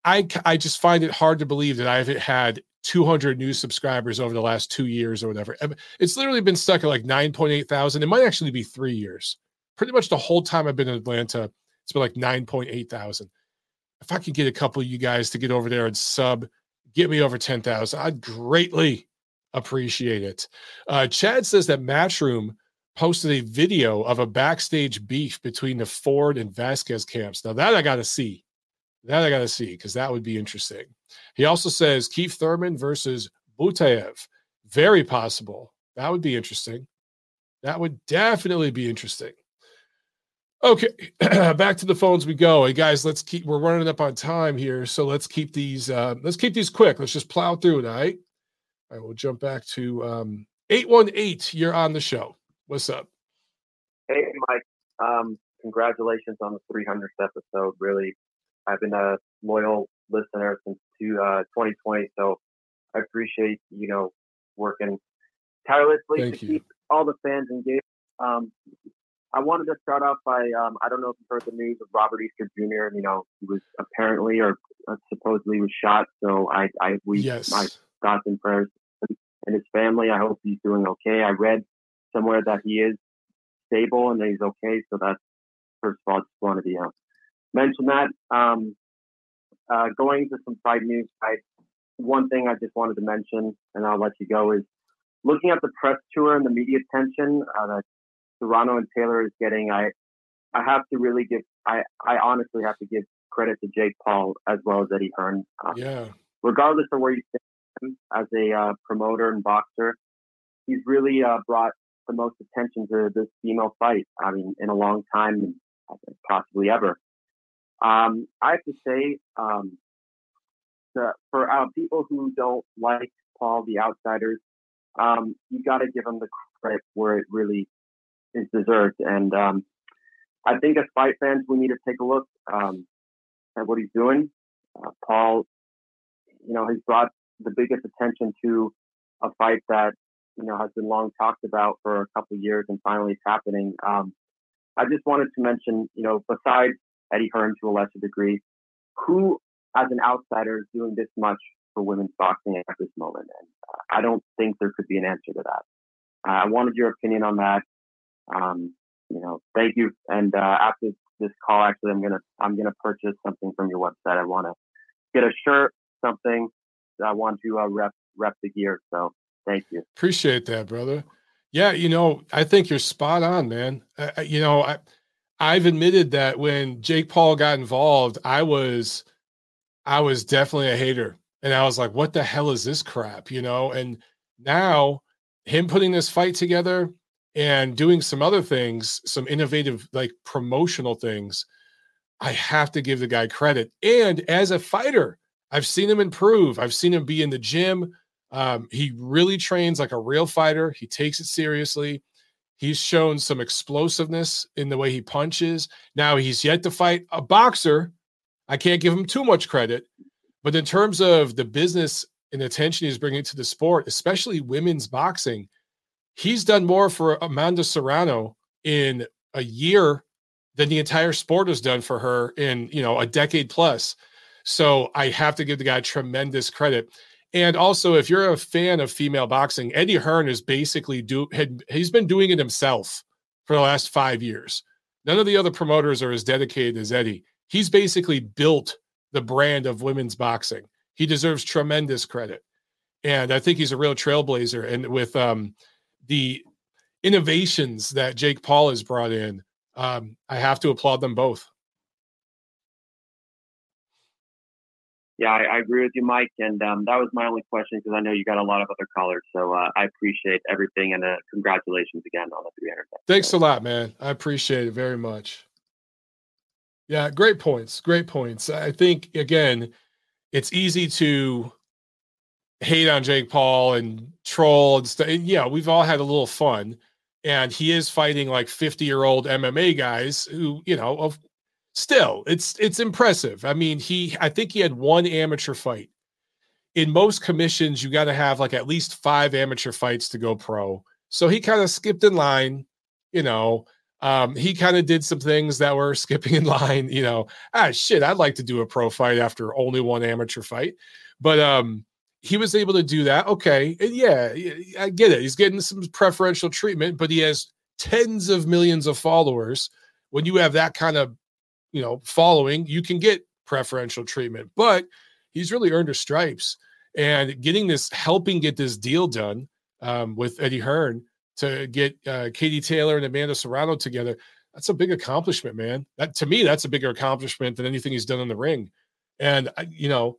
I, I just find it hard to believe that I haven't had two hundred new subscribers over the last two years or whatever. It's literally been stuck at like nine point eight thousand. It might actually be three years. Pretty much the whole time I've been in Atlanta, it's been like nine point eight thousand. If I could get a couple of you guys to get over there and sub, get me over ten thousand. I'd greatly appreciate it. Uh, Chad says that Matchroom posted a video of a backstage beef between the Ford and Vasquez camps. Now that I got to see. That I got to see, because that would be interesting. He also says Keith Thurman versus Butaev. Very possible. That would be interesting. That would definitely be interesting. Okay, back to the phones we go. Hey guys, let's keep. We're running up on time here, so let's keep these. Uh, let's keep these quick. Let's just plow through it. All right. All right. We'll jump back to um, eight one eight. You're on the show. What's up? Hey Mike. Um, congratulations on the three hundredth episode. Really, I've been a loyal listener since two, uh, twenty twenty. So I appreciate you know working tirelessly Thank to you. keep all the fans engaged. Um, I wanted to start off by, um, I don't know if you've heard the news of Robert Easter Junior And, you know, he was apparently or supposedly was shot. So I, I, we, yes. my thoughts and prayers and his family. I hope he's doing okay. I read somewhere that he is stable and that he's okay. So that's, first of all, just wanted to uh, mention that. Um, uh, going to some side news, I, one thing I just wanted to mention, and I'll let you go, is looking at the press tour and the media attention uh, that Serrano and Taylor is getting, I I have to really give, I, I honestly have to give credit to Jake Paul as well as Eddie Hearn. Uh, yeah. Regardless of where you stand as a uh, promoter and boxer, he's really uh, brought the most attention to this female fight, I mean, in a long time, possibly ever. Um, I have to say, um, the, for uh, people who don't like Paul, the outsiders, um, you got to give him the credit where it really is deserved, and um, I think as fight fans, we need to take a look um, at what he's doing. Uh, Paul, you know, he's brought the biggest attention to a fight that you know has been long talked about for a couple of years, and finally it's happening. Um, I just wanted to mention, you know, besides Eddie Hearn to a lesser degree, who as an outsider is doing this much for women's boxing at this moment, and I don't think there could be an answer to that. Uh, I wanted your opinion on that. Um, you know, thank you. And uh, after this call, actually, I'm gonna I'm gonna purchase something from your website. I want to get a shirt, something. I want to uh, rep rep the gear. So thank you. Appreciate that, brother. Yeah, you know, I think you're spot on, man. Uh, you know, I, I've admitted that when Jake Paul got involved, I was, I was definitely a hater, and I was like, "What the hell is this crap?" You know, and now him putting this fight together and doing some other things, some innovative like promotional things, I have to give the guy credit. And as a fighter, I've seen him improve. I've seen him be in the gym. Um, he really trains like a real fighter. He takes it seriously. He's shown some explosiveness in the way he punches. Now he's yet to fight a boxer. I can't give him too much credit, but in terms of the business and attention he's bringing to the sport, especially women's boxing, he's done more for Amanda Serrano in a year than the entire sport has done for her in, you know, a decade plus. So I have to give the guy tremendous credit. And also, if you're a fan of female boxing, Eddie Hearn is basically do had, he's been doing it himself for the last five years. None of the other promoters are as dedicated as Eddie. He's basically built the brand of women's boxing. He deserves tremendous credit. And I think he's a real trailblazer. And with um, the innovations that Jake Paul has brought in, um, I have to applaud them both. Yeah, I, I agree with you, Mike. And um, that was my only question because I know you got a lot of other callers. So uh, I appreciate everything. And uh, congratulations again on the three hundred. Thanks a lot, man. I appreciate it very much. Yeah, great points. Great points. I think, again, it's easy to hate on Jake Paul and troll and stuff. Yeah, we've all had a little fun. And he is fighting like fifty-year-old M M A guys who, you know, of Still, it's it's impressive. I mean, he I think he had one amateur fight. In most commissions, you got to have like at least five amateur fights to go pro. So he kind of skipped in line, you know. Um, he kind of did some things that were skipping in line, you know. Ah, shit, I'd like to do a pro fight after only one amateur fight. But um, he was able to do that. Okay, and yeah, I get it. He's getting some preferential treatment, but he has tens of millions of followers. When you have that kind of you know, following, you can get preferential treatment, but he's really earned his stripes and getting this, helping get this deal done um, with Eddie Hearn to get uh, Katie Taylor and Amanda Serrano together. That's a big accomplishment, man. That to me, that's a bigger accomplishment than anything he's done in the ring. And you know,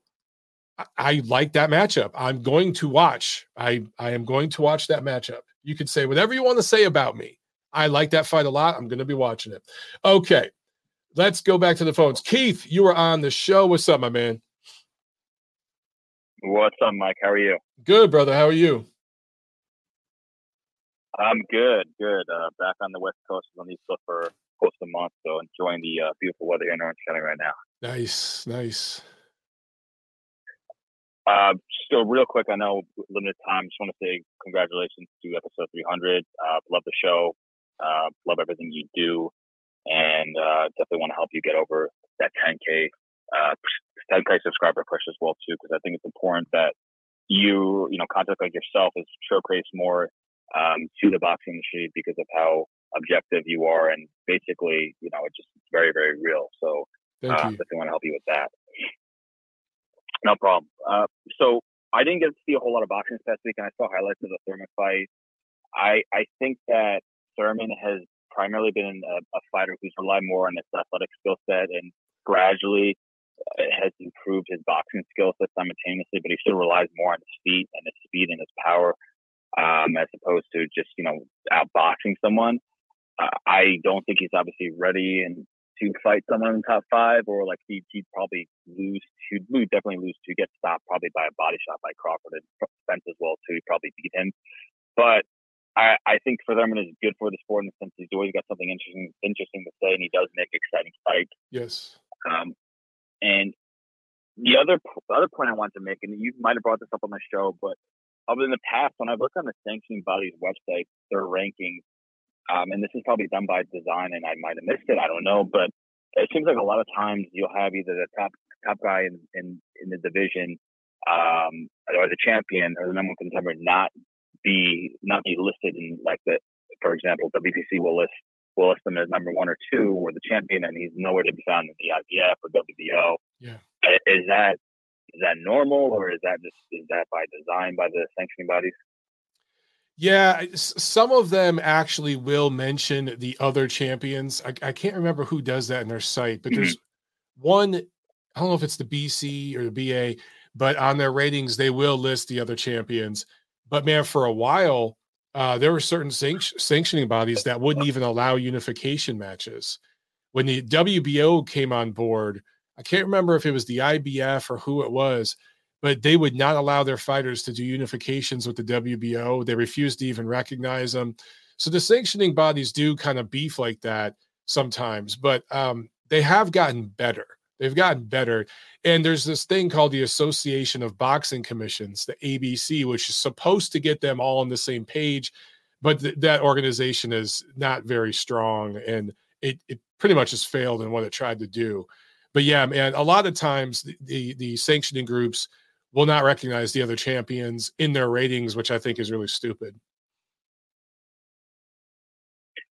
I, I like that matchup. I'm going to watch. I, I am going to watch that matchup. You can say whatever you want to say about me. I like that fight a lot. I'm going to be watching it. Okay. Let's go back to the phones. Keith, you were on the show. What's up, my man? What's up, Mike? How are you? Good, brother. How are you? I'm good, good. Uh, back on the West Coast. I've been on the East Coast for close to a month, so enjoying the uh, beautiful weather in Orange County right now. Nice, nice. Uh, so real quick, I know limited time. Just want to say congratulations to episode three hundred. Uh, love the show. Uh, love everything you do. And uh, definitely want to help you get over that ten K uh, ten K subscriber push as well too, because I think it's important that you you know content like yourself is showcased more um, to the boxing industry because of how objective you are, and basically you know it's just very very real. So uh, definitely want to help you with that. No problem. Uh, so I didn't get to see a whole lot of boxing this past week, and I saw highlights of the Thurman fight. I I think that Thurman has primarily been a, a fighter who's relied more on his athletic skill set and gradually has improved his boxing skill set simultaneously, but he still relies more on his feet and his speed and his power um, as opposed to just, you know, outboxing someone. Uh, I don't think he's obviously ready and to fight someone in top five, or like he, he'd probably lose, he'd lose, definitely lose to get stopped probably by a body shot by Crawford and Spence as well too. He'd probably beat him. But I, I think for Thurman is good for the sport in the sense he's always got something interesting interesting to say, and he does make exciting fights. Yes. Um, and the other the other point I want to make, and you might have brought this up on the show, but other than the past, when I've looked on the sanctioning body's website, their rankings, um, and this is probably done by design, and I might have missed it, I don't know, but it seems like a lot of times you'll have either the top top guy in in, in the division, um, or the champion, or the number one contender not. Be not be listed in like the, for example, W B C will list will list them as number one or two or the champion, and he's nowhere to be found in the I B F or W B O. Yeah, is that is that normal or is that just is that by design by the sanctioning bodies? Yeah, some of them actually will mention the other champions. I, I can't remember who does that in their site, but there's one, I don't know if it's the B C or the B A, but on their ratings, they will list the other champions. But man, for a while, uh, there were certain sanct- sanctioning bodies that wouldn't even allow unification matches. When the W B O came on board, I can't remember if it was the I B F or who it was, but they would not allow their fighters to do unifications with the W B O. They refused to even recognize them. So the sanctioning bodies do kind of beef like that sometimes, but um, they have gotten better. They've gotten better. And there's this thing called the Association of Boxing Commissions, the A B C, which is supposed to get them all on the same page, but th- that organization is not very strong, and it, it pretty much has failed in what it tried to do. But yeah, man, a lot of times the, the, the sanctioning groups will not recognize the other champions in their ratings, which I think is really stupid.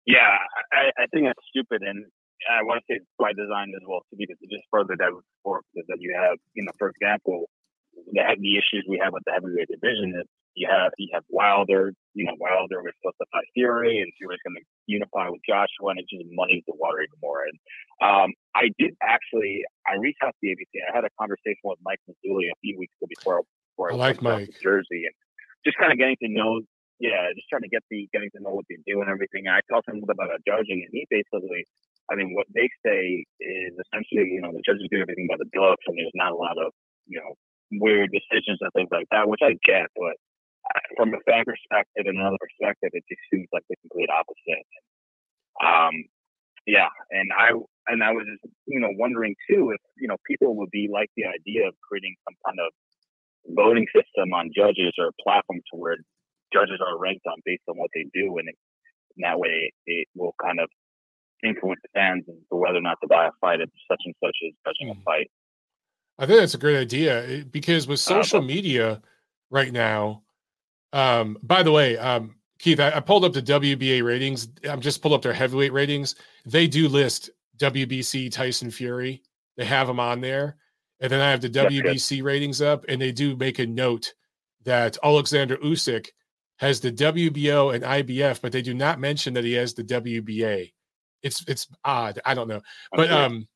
Yeah, I, I think that's stupid. And I want to say it's by design as well, to be to just further that report that you have, you know, for example, the, the issues we have with the heavyweight division is you have, you have Wilder, you know, Wilder was supposed to fight Fury, and Fury's going to unify with Joshua, and it just muddies the water even more. And um, I did actually, I reached out to the A B C. I had a conversation with Mike Mazzulli a few weeks ago before, before I left like to Jersey, and just kind of getting to know, yeah, just trying to get the getting to know what they do and everything. And I talked to him a little bit about judging, and he basically, I mean, what they say is essentially, you know, the judges do everything by the book, and there's not a lot of, you know, weird decisions and things like that, which I get, but from a fan perspective and another perspective, it just seems like the complete opposite. Um, yeah, and I and I was just, you know, wondering too if, you know, people would be like the idea of creating some kind of voting system on judges or a platform to where judges are ranked on based on what they do, and, it, and that way it will kind of influence the fans as to whether or not to buy a fight if such and such is judging a fight. I think that's a great idea, because with social uh, but, media right now. Um, by the way, um, Keith, I, I pulled up the W B A ratings. I'm just pulled up their heavyweight ratings. They do list W B C Tyson Fury. They have them on there. And then I have the W B C ratings up, and they do make a note that Alexander Usyk has the W B O and I B F, but they do not mention that he has the W B A. It's, it's odd. I don't know. But, um,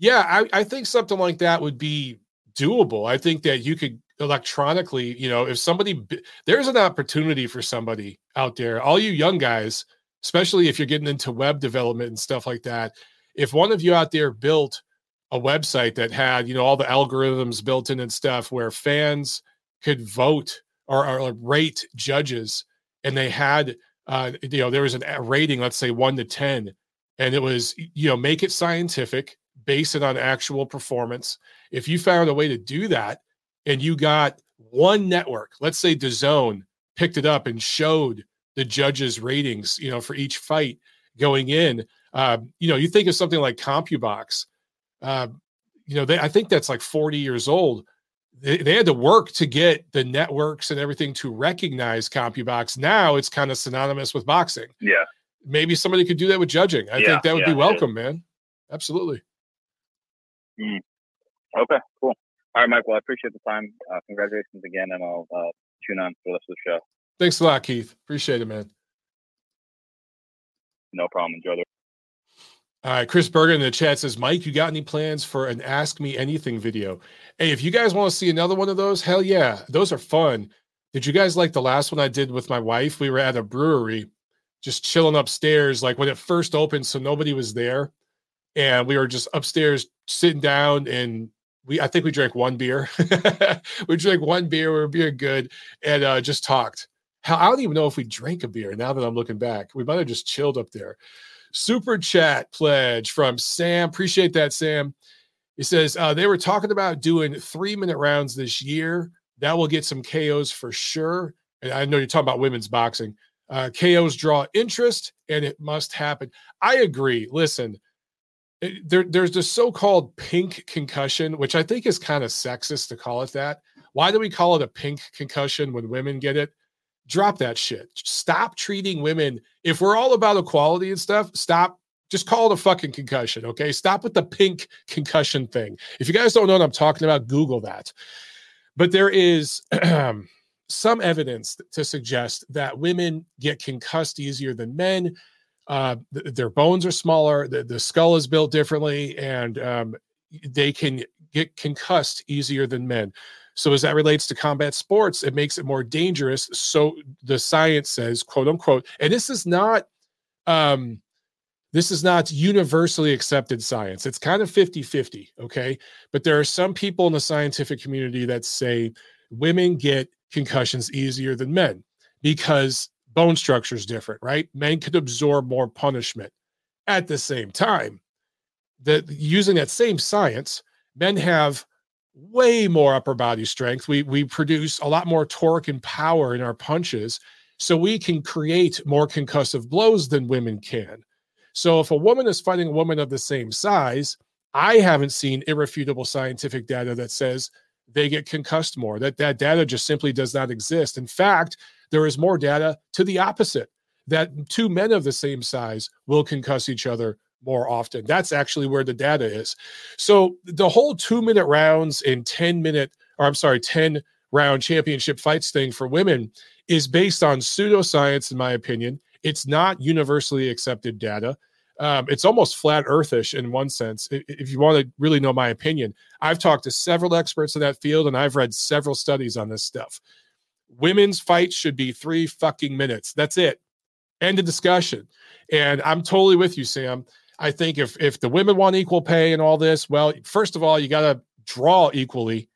yeah, I, I think something like that would be doable. I think that you could, electronically, you know, if somebody, there's an opportunity for somebody out there, all you young guys, especially if you're getting into web development and stuff like that. If one of you out there built a website that had, you know, all the algorithms built in and stuff where fans could vote or, or rate judges, and they had, uh, you know, there was an, a rating, let's say one to ten, and it was, you know, make it scientific, base it on actual performance. If you found a way to do that, and you got one network, let's say DAZN picked it up and showed the judges' ratings, you know, for each fight going in. Uh, you know, you think of something like CompuBox. Uh, you know, they, I think that's like forty years old. They, they had to work to get the networks and everything to recognize CompuBox. Now it's kind of synonymous with boxing. Yeah. Maybe somebody could do that with judging. I yeah, think that would yeah, be welcome, man. Absolutely. Mm. Okay, cool. All right, Michael, I appreciate the time. Uh, congratulations again, and I'll uh, tune on for the rest of the show. Thanks a lot, Keith. Appreciate it, man. No problem. Enjoy the All right, Chris Berger in the chat says, Mike, you got any plans for an Ask Me Anything video? Hey, if you guys want to see another one of those, hell yeah. Those are fun. Did you guys like the last one I did with my wife? We were at a brewery just chilling upstairs, like when it first opened, so nobody was there. And we were just upstairs sitting down, and We I think we drank one beer. we drank one beer. We were beer good, and uh, just talked. How I don't even know if we drank a beer. Now that I'm looking back, we might have just chilled up there. Super chat pledge from Sam. Appreciate that, Sam. He says uh, they were talking about doing three minute rounds this year. That will get some K Os for sure. And I know you're talking about women's boxing. Uh, K Os draw interest, and it must happen. I agree. Listen. There, there's the so-called pink concussion, which I think is kind of sexist to call it that. Why do we call it a pink concussion when women get it? Drop that shit. Stop treating women. If we're all about equality and stuff, stop. Just call it a fucking concussion, okay? Stop with the pink concussion thing. If you guys don't know what I'm talking about, Google that. But there is some evidence to suggest that women get concussed easier than men. Uh, th- their bones are smaller, the, the skull is built differently, and um, they can get concussed easier than men. So as that relates to combat sports, it makes it more dangerous. So the science says, quote unquote, and this is not, um, this is not universally accepted science. It's kind of fifty-fifty, okay? But there are some people in the scientific community that say women get concussions easier than men because bone structure is different, right? Men could absorb more punishment. At the same time, that using that same science, men have way more upper body strength. We we produce a lot more torque and power in our punches, so we can create more concussive blows than women can. So if a woman is fighting a woman of the same size, I haven't seen irrefutable scientific data that says they get concussed more. That that data just simply does not exist. In fact, there is more data to the opposite, that two men of the same size will concuss each other more often. That's actually where the data is. So the whole two-minute rounds and ten-minute, or I'm sorry, ten-round championship fights thing for women is based on pseudoscience, in my opinion. It's not universally accepted data. Um, it's almost flat earthish in one sense. If you want to really know my opinion, I've talked to several experts in that field, and I've read several studies on this stuff. Women's fights should be three fucking minutes. That's it. End of discussion. And I'm totally with you, Sam. I think if if the women want equal pay and all this, well, first of all, you got to draw equally.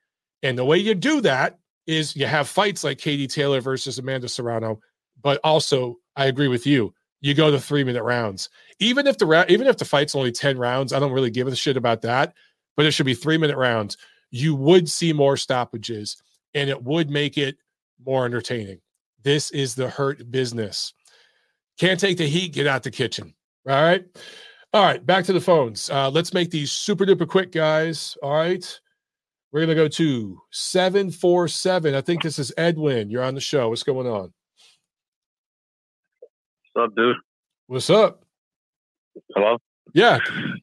And the way you do that is you have fights like Katie Taylor versus Amanda Serrano. But also, I agree with you. You go to three-minute rounds. Even if the ra- even if the fight's only ten rounds, I don't really give a shit about that. But it should be three-minute rounds. You would see more stoppages, and it would make it more entertaining. This is the hurt business. Can't take the heat, get out the kitchen. All right? All right, back to the phones. Uh, let's make these super duper quick, guys. All right. We're going to go to seven four seven. I think this is Edwin. You're on the show. What's going on? What's up, dude? What's up? Hello? Yeah.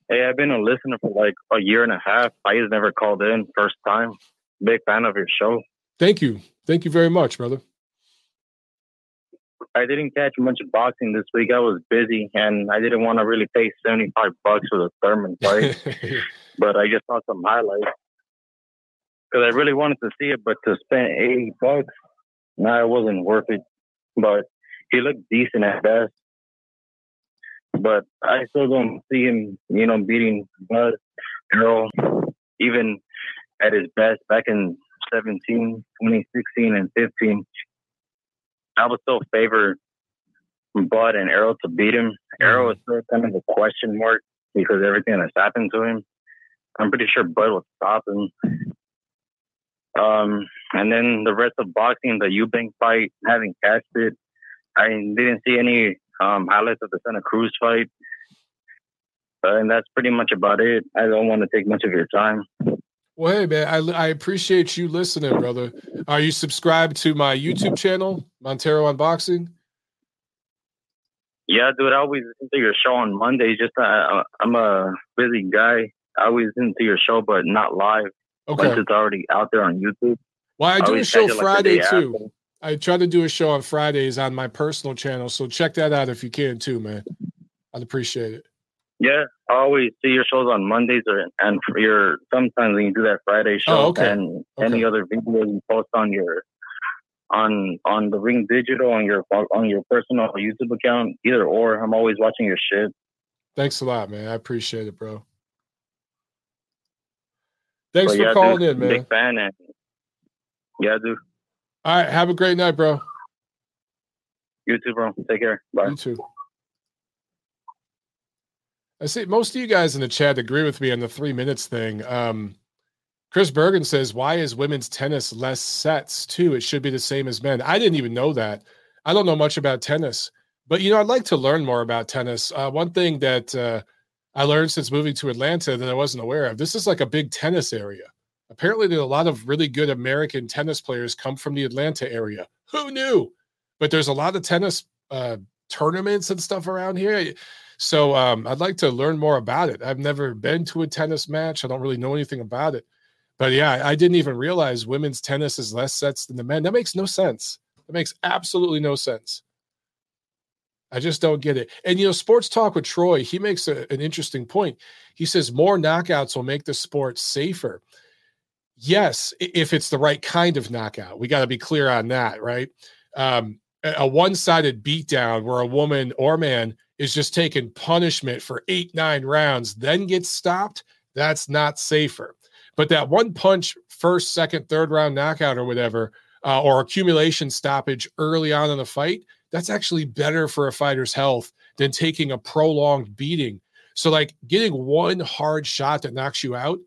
Hey, I've been a listener for like a year and a half. I just never called in. First time. Big fan of your show. Thank you. Thank you very much, brother. I didn't catch much boxing this week. I was busy, and I didn't want to really pay seventy-five bucks for the Thurman fight. But I just saw some highlights because I really wanted to see it, but to spend eighty bucks, nah, it wasn't worth it. But he looked decent at best. But I still don't see him, you know, beating Bud, Errol, even at his best back in seventeen, twenty sixteen, and fifteen. I would still favor Bud and Errol to beat him. Errol is still kind of a question mark because everything that's happened to him. I'm pretty sure Bud will stop him. Um, and then the rest of boxing, the Eubank fight, having cashed it. I didn't see any um, highlights of the Santa Cruz fight. Uh, and that's pretty much about it. I don't want to take much of your time. Well, hey, man, I, I appreciate you listening, brother. Are you subscribed to my YouTube channel, Montero Unboxing? Yeah, dude, I always listen to your show on Mondays. Just uh, I'm a busy guy. I always listen to your show, but not live. Okay. Once it's already out there on YouTube. Well, I do I a show Friday, like too. After. I try to do a show on Fridays on my personal channel, so check that out if you can, too, man. I'd appreciate it. Yeah, I always see your shows on Mondays or and for your sometimes when you do that Friday show oh, okay. and okay. any other videos you post on your on on the Ring Digital on your on your personal YouTube account, either or. I'm always watching your shit. Thanks a lot, man. I appreciate it, bro. Thanks but for yeah, calling dude, in, man. Big fan, and yeah, dude. All right, have a great night, bro. You too, bro. Take care. Bye. You too. I see most of you guys in the chat agree with me on the three minutes thing. Um, Chris Bergen says, why is women's tennis less sets too? It should be the same as men. I didn't even know that. I don't know much about tennis, but you know, I'd like to learn more about tennis. Uh, one thing that uh, I learned since moving to Atlanta that I wasn't aware of, this is like a big tennis area. Apparently there are a lot of really good American tennis players come from the Atlanta area. Who knew? But there's a lot of tennis uh, tournaments and stuff around here. So um, I'd like to learn more about it. I've never been to a tennis match. I don't really know anything about it. But yeah, I didn't even realize women's tennis is less sets than the men. That makes no sense. That makes absolutely no sense. I just don't get it. And, you know, Sports Talk with Troy, he makes a, an interesting point. He says more knockouts will make the sport safer. Yes, if it's the right kind of knockout. We got to be clear on that, right? Um, a one-sided beatdown where a woman or man is just taking punishment for eight, nine rounds, then gets stopped, that's not safer. But that one punch, first, second, third round knockout or whatever, uh, or accumulation stoppage early on in the fight, that's actually better for a fighter's health than taking a prolonged beating. So like getting one hard shot that knocks you out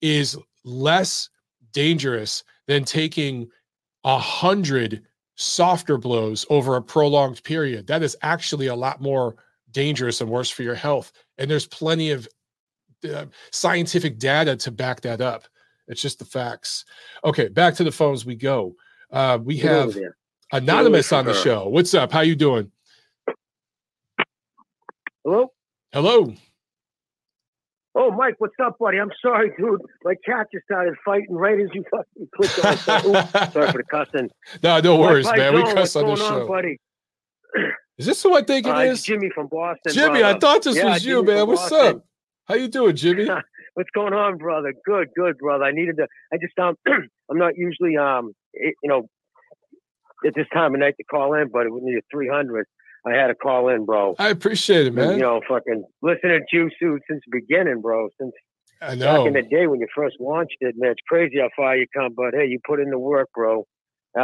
is less dangerous than taking a hundred softer blows over a prolonged period. That is actually a lot more dangerous and worse for your health. And there's plenty of Uh, scientific data to back that up. It's just the facts. Okay, back to the phones we go. Uh, we have Anonymous on the show. What's up? How you doing? Hello? Hello. Oh, Mike, what's up, buddy? I'm sorry, dude. My cat just started fighting right as you fucking clicked on. Sorry for the cussing. No, no worries, Mike, man. We cuss on the show. Buddy? Is this who I think uh, it is? Jimmy from Boston. Jimmy, brother. I thought this yeah, was you, Jimmy, man. What's Boston. Up? How you doing, Jimmy? What's going on, brother? Good, good, brother. I needed to. I just um, I'm not usually um, it, you know, at this time of night to call in, but it was near three hundred. I had to call in, bro. I appreciate it, man. And, you know, fucking listening to you since the beginning, bro. Since I know back in the day when you first launched it, man. It's crazy how far you come, but hey, you put in the work, bro.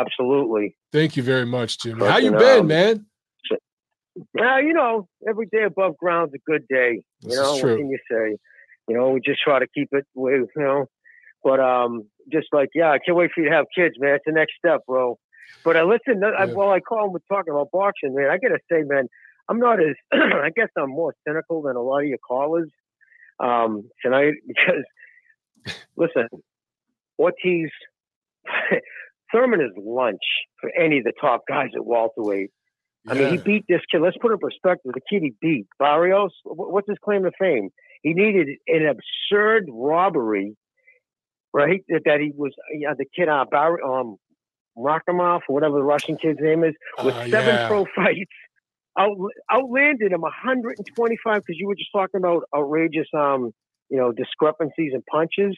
Absolutely. Thank you very much, Jimmy. Fucking, how you been, um, man? Well, uh, you know, every day above ground's a good day. You this know, what can you say? You know, we just try to keep it, you know. But um, just like, yeah, I can't wait for you to have kids, man. It's the next step, bro. But I listen, yeah. I, while I call and we're talking about boxing, man, I got to say, man, I'm not as, I guess I'm more cynical than a lot of your callers um, tonight because, listen, Ortiz, Thurman is lunch for any of the top guys at welterweight. Yeah. I mean, he beat this kid. Let's put it in perspective. The kid he beat, Barrios, what's his claim to fame? He needed an absurd robbery, right? That he was, you know, the kid, uh, Bar- um, Rakimov, or whatever the Russian kid's name is, with uh, seven yeah. pro fights, out- outlanded him one hundred twenty-five, because you were just talking about outrageous, um, you know, discrepancies and punches.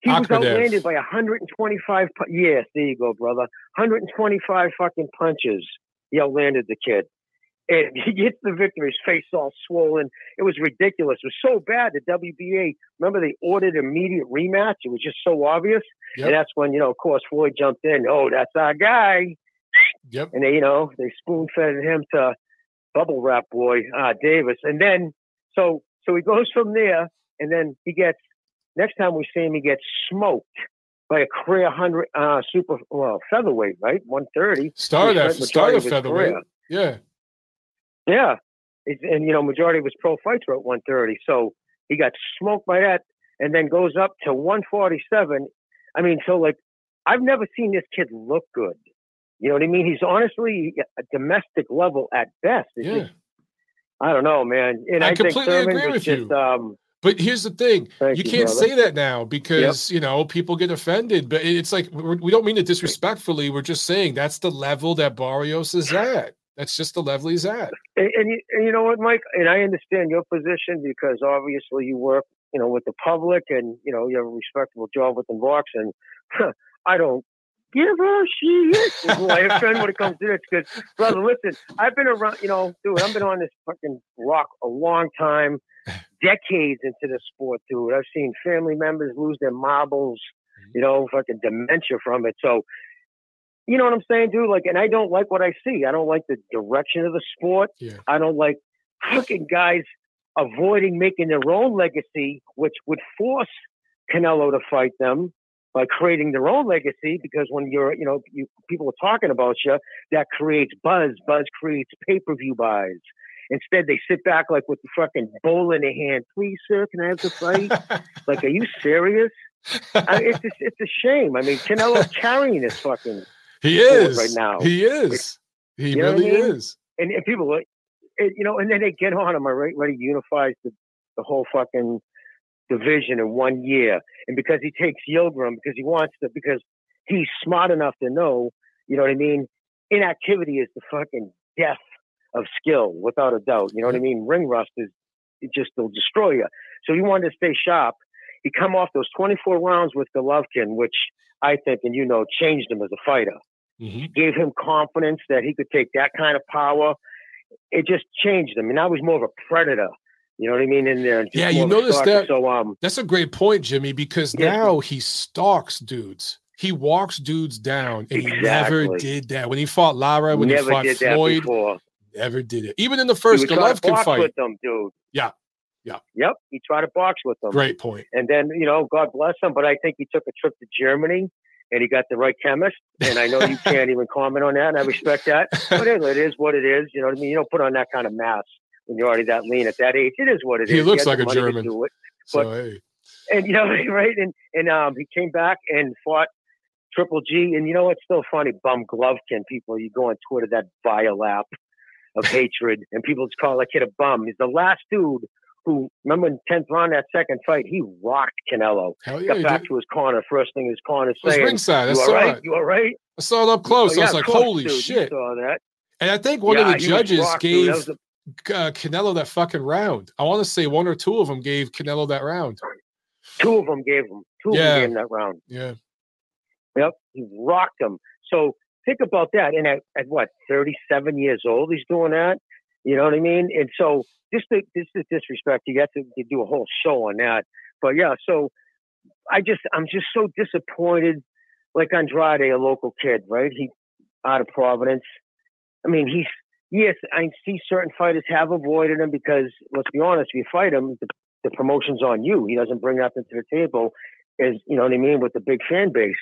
He was outlanded by one hundred twenty-five. Pu- yes, there you go, brother. one hundred twenty-five fucking punches. He outlanded the kid. And he gets the victory, his face all swollen. It was ridiculous. It was so bad, the W B A, remember they ordered immediate rematch? It was just so obvious. Yep. And that's when, you know, of course, Floyd jumped in. Oh, that's our guy. Yep. And, they, you know, they spoon-fed him to bubble wrap boy, uh, Davis. And then, so so he goes from there, and then he gets, next time we see him, he gets smoked by a career hundred uh, super well featherweight, right? one thirty. Started at started featherweight. Career. Yeah, yeah, it's, and you know majority of his pro fights were at one thirty, so he got smoked by that, and then goes up to one forty-seven. I mean, so like I've never seen this kid look good. You know what I mean? He's honestly a domestic level at best. It's yeah, just, I don't know, man. And I, I completely think Thurman agree with just, you. Um, But here's the thing. Thank you can't you, say that now because, yep. you know, people get offended. But it's like we're, we don't mean it disrespectfully. We're just saying that's the level that Barrios is at. That's just the level he's at. And, and, you, and you know what, Mike? And I understand your position because obviously you work, you know, with the public and, you know, you have a respectable job within boxing. I don't give a shit. I offend when it comes to this because, brother, listen, I've been around, you know, dude, I've been on this fucking rock a long time. Decades into the sport, dude. I've seen family members lose their marbles, you know, fucking dementia from it. So, you know what I'm saying, dude? Like, and I don't like what I see. I don't like the direction of the sport. Yeah. I don't like fucking guys avoiding making their own legacy, which would force Canelo to fight them by creating their own legacy. Because when you're, you know, you, people are talking about you, that creates buzz. Buzz creates pay-per-view buys. Instead, they sit back like with the fucking bowl in their hand. Please, sir, can I have the fight? Like, are you serious? I mean, it's just, it's a shame. I mean, Canelo's carrying this fucking he is right now. He is. He you really I mean? is. And, and people, it, you know, and then they get on him. Right, ready unifies the, the whole fucking division in one year. And because he takes Yildirim, because he wants to, because he's smart enough to know, you know what I mean? Inactivity is the fucking death of skill, without a doubt. You know what I mean? Ring rust is, it just will destroy you. So he wanted to stay sharp. He come off those twenty-four rounds with Golovkin, which I think, and you know, changed him as a fighter. Mm-hmm. Gave him confidence that he could take that kind of power. It just changed him. And now he's more of a predator. You know what I mean? In there. Yeah, you notice that. So, um, that's a great point, Jimmy, because yeah. now he stalks dudes. He walks dudes down, and exactly. he never did that. When he fought Lara, when never he fought did Floyd, that before. Never did it. Even in the first Golovkin fight. With them, dude. Yeah. Yeah. Yep. He tried to box with them. Great point. And then, you know, God bless him, but I think he took a trip to Germany and he got the right chemist. And I know you can't even comment on that, and I respect that. But anyway, it is what it is. You know what I mean? You don't put on that kind of mass when you're already that lean at that age. It is what it is. He looks like a German. But, so, hey. And, you know, right? And, and um, he came back and fought Triple G. And, you know, it's still funny. Bum Golovkin, people, you go on Twitter, that vile app of hatred. And people just call that kid a bum. He's the last dude who, remember in tenth round, that second fight, he rocked Canelo. Hell yeah, Got back did. to his corner, first thing his corner saying, you all right? It. You all right? I saw it up close. Oh, yeah, I was like, course, holy dude, shit. Saw that. And I think one yeah, of the judges rocked, gave a... uh, Canelo that fucking round. I want to say one or two of them gave Canelo that round. Two of them gave him. Two yeah. of them gave him that round. Yeah. Yep. He rocked him. So think about that. And at, at what, thirty-seven years old, he's doing that? You know what I mean? And so, Just the, this is disrespect. You got to you do a whole show on that. But yeah, so I just, I'm just so disappointed. Like Andrade, a local kid, right? He out of Providence. I mean, he's, yes, I see certain fighters have avoided him because, let's be honest, if you fight him, the, the promotion's on you. He doesn't bring nothing to the table, as you know what I mean, with the big fan base.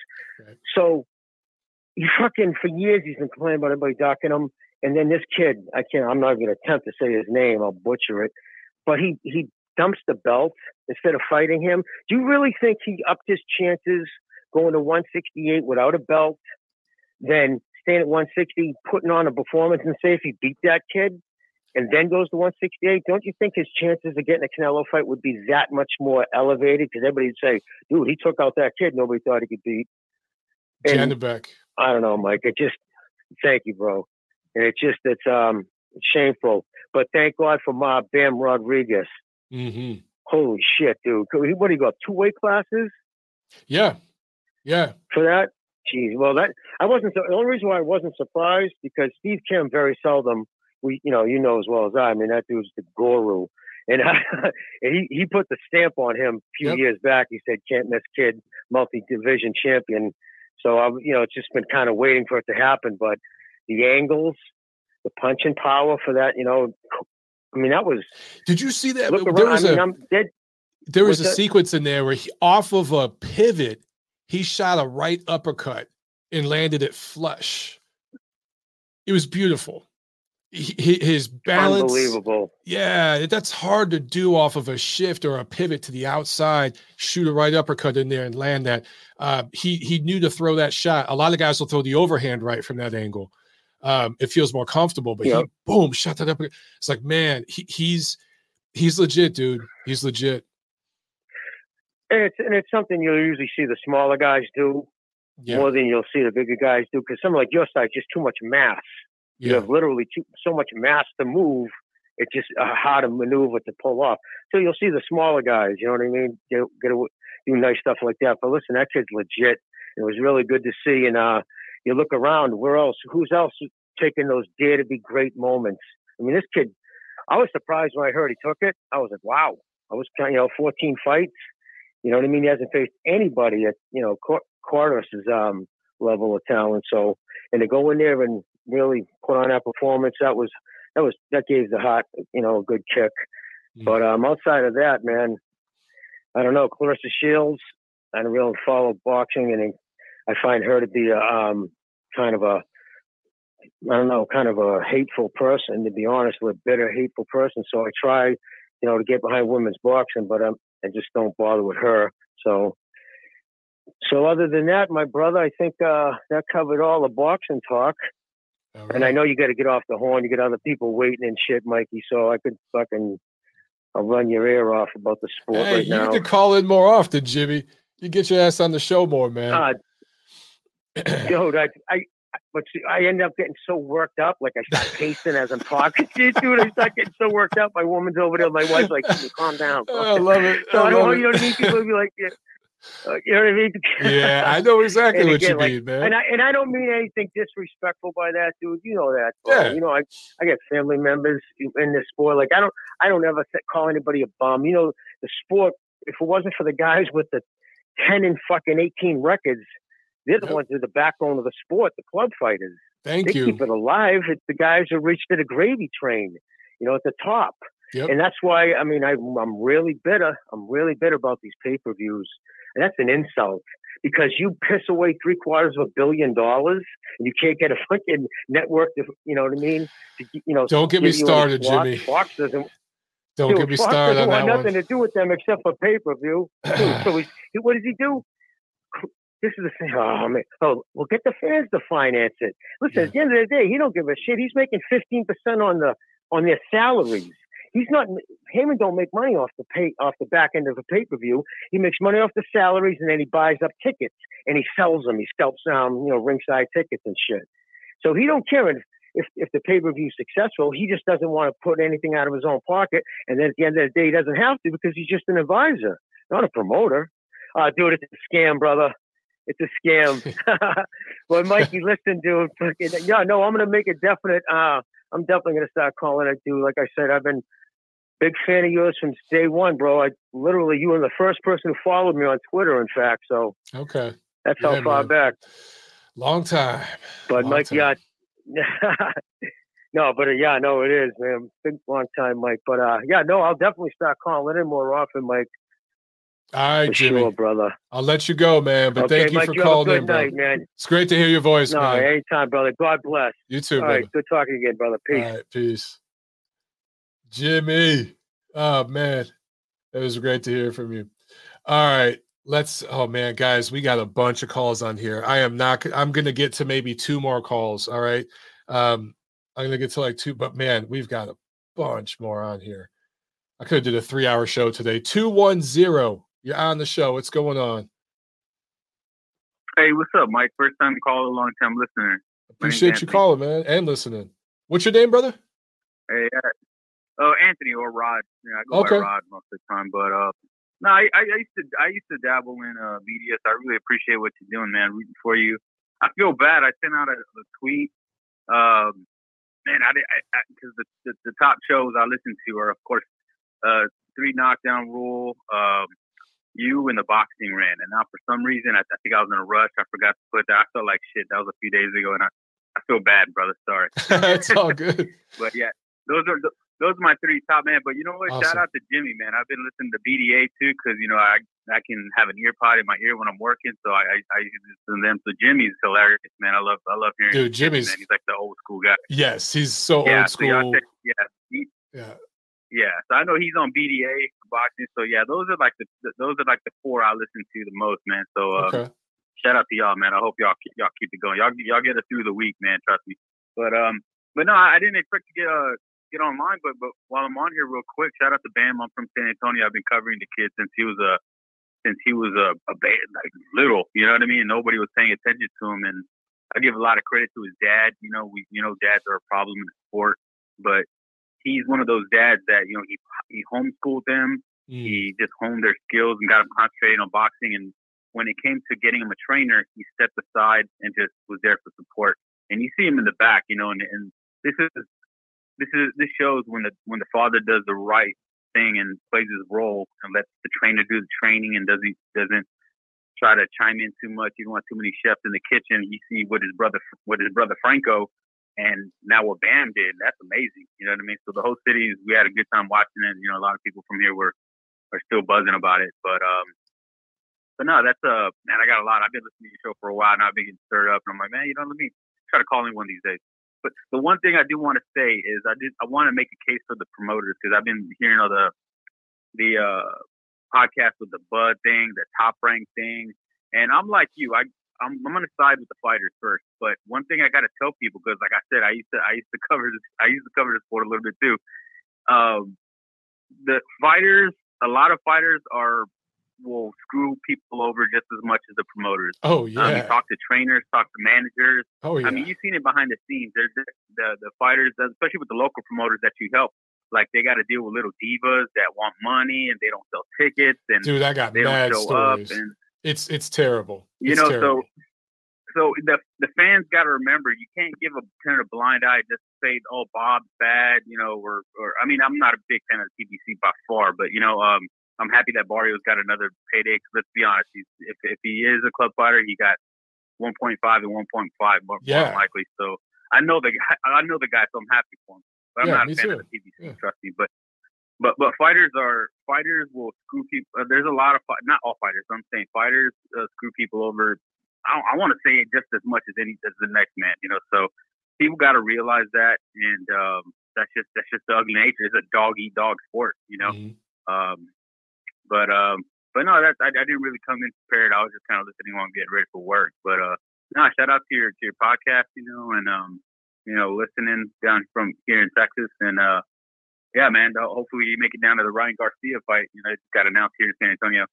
Right. So he fucking, for years, he's been complaining about everybody docking him. And then this kid, I can't, I'm not even going to attempt to say his name. I'll butcher it. But he, he dumps the belt instead of fighting him. Do you really think he upped his chances going to one sixty-eight without a belt, then staying at one sixty, putting on a performance, and say if he beat that kid and then goes to one sixty-eight? Don't you think his chances of getting a Canelo fight would be that much more elevated? Because everybody would say, dude, he took out that kid nobody thought he could beat. And I don't know, Mike. It just, thank you, bro. And it's just, it's um shameful. But thank God for my Bam Rodriguez. Mm-hmm. Holy shit, dude. What do you got? Two weight classes? Yeah. Yeah. For that? Jeez. Well, that, I wasn't, the only reason why I wasn't surprised, because Steve Kim very seldom, we, you know, you know as well as I, I mean, that dude's the guru. And, I, and he, he put the stamp on him a few yep. years back. He said, can't miss kid, multi-division champion. So, I, you know, it's just been kind of waiting for it to happen, but the angles, the punch and power for that, you know, I mean, that was. Did you see that? There was, I mean, a, there was a that? sequence in there where he, off of a pivot, he shot a right uppercut and landed it flush. It was beautiful. He, his balance. Unbelievable. Yeah, that's hard to do off of a shift or a pivot to the outside, shoot a right uppercut in there and land that. Uh, he, he knew to throw that shot. A lot of guys will throw the overhand right from that angle. Um, it feels more comfortable, but yep. he boom shot that up. It's like, man, he, he's he's legit, dude. He's legit. And it's and it's something you'll usually see the smaller guys do yeah. more than you'll see the bigger guys do, because someone like your size, just too much mass. Yeah. You have literally too, so much mass to move. It's just uh, hard to maneuver to pull off. So you'll see the smaller guys. You know what I mean? Get, get a, do nice stuff like that. But listen, that kid's legit. It was really good to see. And uh, you look around, where else? Who's else taking those dare to be great moments? I mean, this kid, I was surprised when I heard he took it. I was like, wow. I was kind of, you know, fourteen fights. You know what I mean? He hasn't faced anybody at, you know, Cuadras' um, level of talent. So, and to go in there and really put on that performance, that was, that was, that gave the heart, you know, a good kick. Mm-hmm. But um, outside of that, man, I don't know, Claressa Shields, I don't really follow boxing, and I find her to be a um, kind of a, I don't know, kind of a hateful person, to be honest, with a bitter, hateful person. So I try, you know, to get behind women's boxing, but I'm, I just don't bother with her. So, so other than that, my brother, I think uh, that covered all the boxing talk. All right. And I know you got to get off the horn. You got other people waiting and shit, Mikey. So I could fucking I'll run your ear off about the sport hey, right you now. You need to call in more often, Jimmy. You get your ass on the show more, man. Uh, dude, I, I, but see, I end up getting so worked up. Like I start pacing as I'm talking to you, dude. I start getting so worked up. My woman's over there. My wife's like, calm down. Oh, I love it. So I, I don't know. You don't need people to be like, yeah. Uh, you know what I mean? Yeah, I know exactly again, what you like, mean, man. And I and I don't mean anything disrespectful by that, dude. You know that. Bro. Yeah. You know, I I got family members in this sport. Like I don't I don't ever call anybody a bum. You know, the sport. If it wasn't for the guys with the ten and fucking eighteen records, they're the yep. ones who are the backbone of the sport. The club fighters. Thank they you. Keep it alive. It's the guys who reach to the gravy train. You know, at the top. Yep. And that's why I mean I I'm really bitter. I'm really bitter about these pay per views. And that's an insult because you piss away three quarters of a billion dollars and you can't get a fucking network. To, you know what I mean? To, you know, don't get me started, Jimmy. Fox doesn't. Don't get me started on that one. Nothing to do with them except for pay per view. So he, what does he do? This is the thing. Oh man. Oh, well, get the fans to finance it. Listen, yeah. at the end of the day, he don't give a shit. He's making fifteen percent on the on their salaries. He's not. Heyman don't make money off the pay off the back end of a pay per view. He makes money off the salaries, and then he buys up tickets and he sells them. He scalps um, you know, ringside tickets and shit. So he don't care if if, if the pay per view is successful. He just doesn't want to put anything out of his own pocket. And then at the end of the day, he doesn't have to because he's just an advisor, not a promoter. Uh, dude, it's a scam, brother. It's a scam. Well, Mikey, listen, dude. Yeah, no, I'm gonna make a definite. Uh, I'm definitely gonna start calling it, dude. Like I said, I've been. Big fan of yours from day one, bro. I literally, you were the first person who followed me on Twitter, in fact. So okay, that's yeah, how far man. back. Long time. But long Mike, time. yeah. no, but uh, yeah, no, it is, man. Big long time, Mike. But uh, yeah, no, I'll definitely start calling in more often, Mike. All right, for Jimmy. Sure, brother. I'll let you go, man. But okay, thank you Mike, for you calling in, night, bro. Man. It's great to hear your voice, no, man. Anytime, brother. God bless. You too, man. All brother. right, good talking again, brother. Peace. All right, peace. Jimmy, oh man, it was great to hear from you. All right, let's. Oh man, guys, we got a bunch of calls on here. I am not. I'm gonna get to maybe two more calls. All right, um, I'm gonna get to like two, but man, we've got a bunch more on here. I could have did a three-hour show today. two one zero, you're on the show. What's going on? Hey, what's up, Mike? First time caller, long time listener. Appreciate you calling, man, and listening. What's your name, brother? Hey. Uh- Oh, Anthony or Rod. Yeah, I go okay. by Rod most of the time. But uh, no, I, I used to I used to dabble in uh, media. So I really appreciate what you're doing, man. Rooting for you. I feel bad. I sent out a, a tweet. Um, man, I because the, the the top shows I listen to are, of course, uh, Three Knockdown Rule, um, you and the Boxing Rant. And now for some reason, I, I think I was in a rush. I forgot to put that. I felt like shit. That was a few days ago, and I, I feel bad, brother. Sorry. It's all good. But yeah, those are. The, Those are my three top, man. But you know what? Awesome. Shout out to Jimmy, man. I've been listening to B D A, too, because, you know, I I can have an ear pod in my ear when I'm working. So I, I, I listen to them. So Jimmy's hilarious, man. I love I love hearing Dude, Jimmy's him, man. He's like the old school guy. Yes, he's so yeah, old school. So said, yeah, he, yeah. Yeah. So I know he's on B D A boxing. So, yeah, those are like the those are like the four I listen to the most, man. So uh, okay. shout out to y'all, man. I hope y'all keep, y'all keep it going. Y'all, y'all get it through the week, man. Trust me. But, um, but no, I didn't expect to get a uh, get online, but but while I'm on here real quick, shout out to Bam. I'm from San Antonio. I've been covering the kid since he was a since he was a, a bad, like little, you know what I mean? Nobody was paying attention to him, and I give a lot of credit to his dad. You know, we you know dads are a problem in the sport, but he's one of those dads that, you know, he he homeschooled them. Mm. He just honed their skills and got them concentrated on boxing, and when it came to getting him a trainer, he stepped aside and just was there for support. And you see him in the back, you know, and, and this is This is this shows when the when the father does the right thing and plays his role and lets the trainer do the training and doesn't doesn't try to chime in too much. You don't want too many chefs in the kitchen. You see what his brother what his brother Franco and now what Bam did. That's amazing. You know what I mean? So the whole city, we had a good time watching it. You know, a lot of people from here were are still buzzing about it. But um, but no, that's uh man. I got a lot. I've been listening to your show for a while now. I've been getting stirred up, and I'm like, man, you know, let me try to call in one of these days. But the one thing I do want to say is I did I want to make a case for the promoters, because I've been hearing all the the uh, podcast with the Bud thing, the Top Rank thing, and I'm like you, I I'm, I'm gonna side with the fighters first. But one thing I gotta tell people, because like I said, I used to I used to cover this I used to cover the sport a little bit too. Um, the fighters, a lot of fighters are will screw people over just as much as the promoters. Oh yeah. Um, you talk to trainers, talk to managers. Oh yeah. I mean, you've seen it behind the scenes. There's the the, the fighters, especially with the local promoters that you help. Like, they got to deal with little divas that want money and they don't sell tickets. And dude, I got they mad don't show stories. Up and, it's it's terrible. It's you know, terrible. so so the the fans got to remember, you can't give a turn a blind eye just to say, oh, Bob's bad, you know, or or I mean, I'm not a big fan of P B C by far, but you know, um, I'm happy that Barrios got another payday. Cause let's be honest, he's, if if he is a club fighter, he got one point five and one point five more, yeah. more likely. So I know the guy, I know the guy, so I'm happy for him. But I'm yeah, not a fan too. Of the P B C, yeah. trust me, but. But but fighters are fighters will screw people. There's a lot of not all fighters. I'm saying fighters uh, screw people over. I, I want to say it just as much as any as the next man. You know, so people got to realize that, and um, that's just that's just the ugly nature. It's a dog eat dog sport. You know, mm-hmm. um, but um, but no, that's I, I didn't really come in prepared. I was just kind of listening while I'm getting ready for work. But uh, no, shout out to your to your podcast. You know, and um, you know, listening down from here in Texas, and uh. Yeah, man. Hopefully you make it down to the Ryan Garcia fight. You know, it got announced here in San Antonio.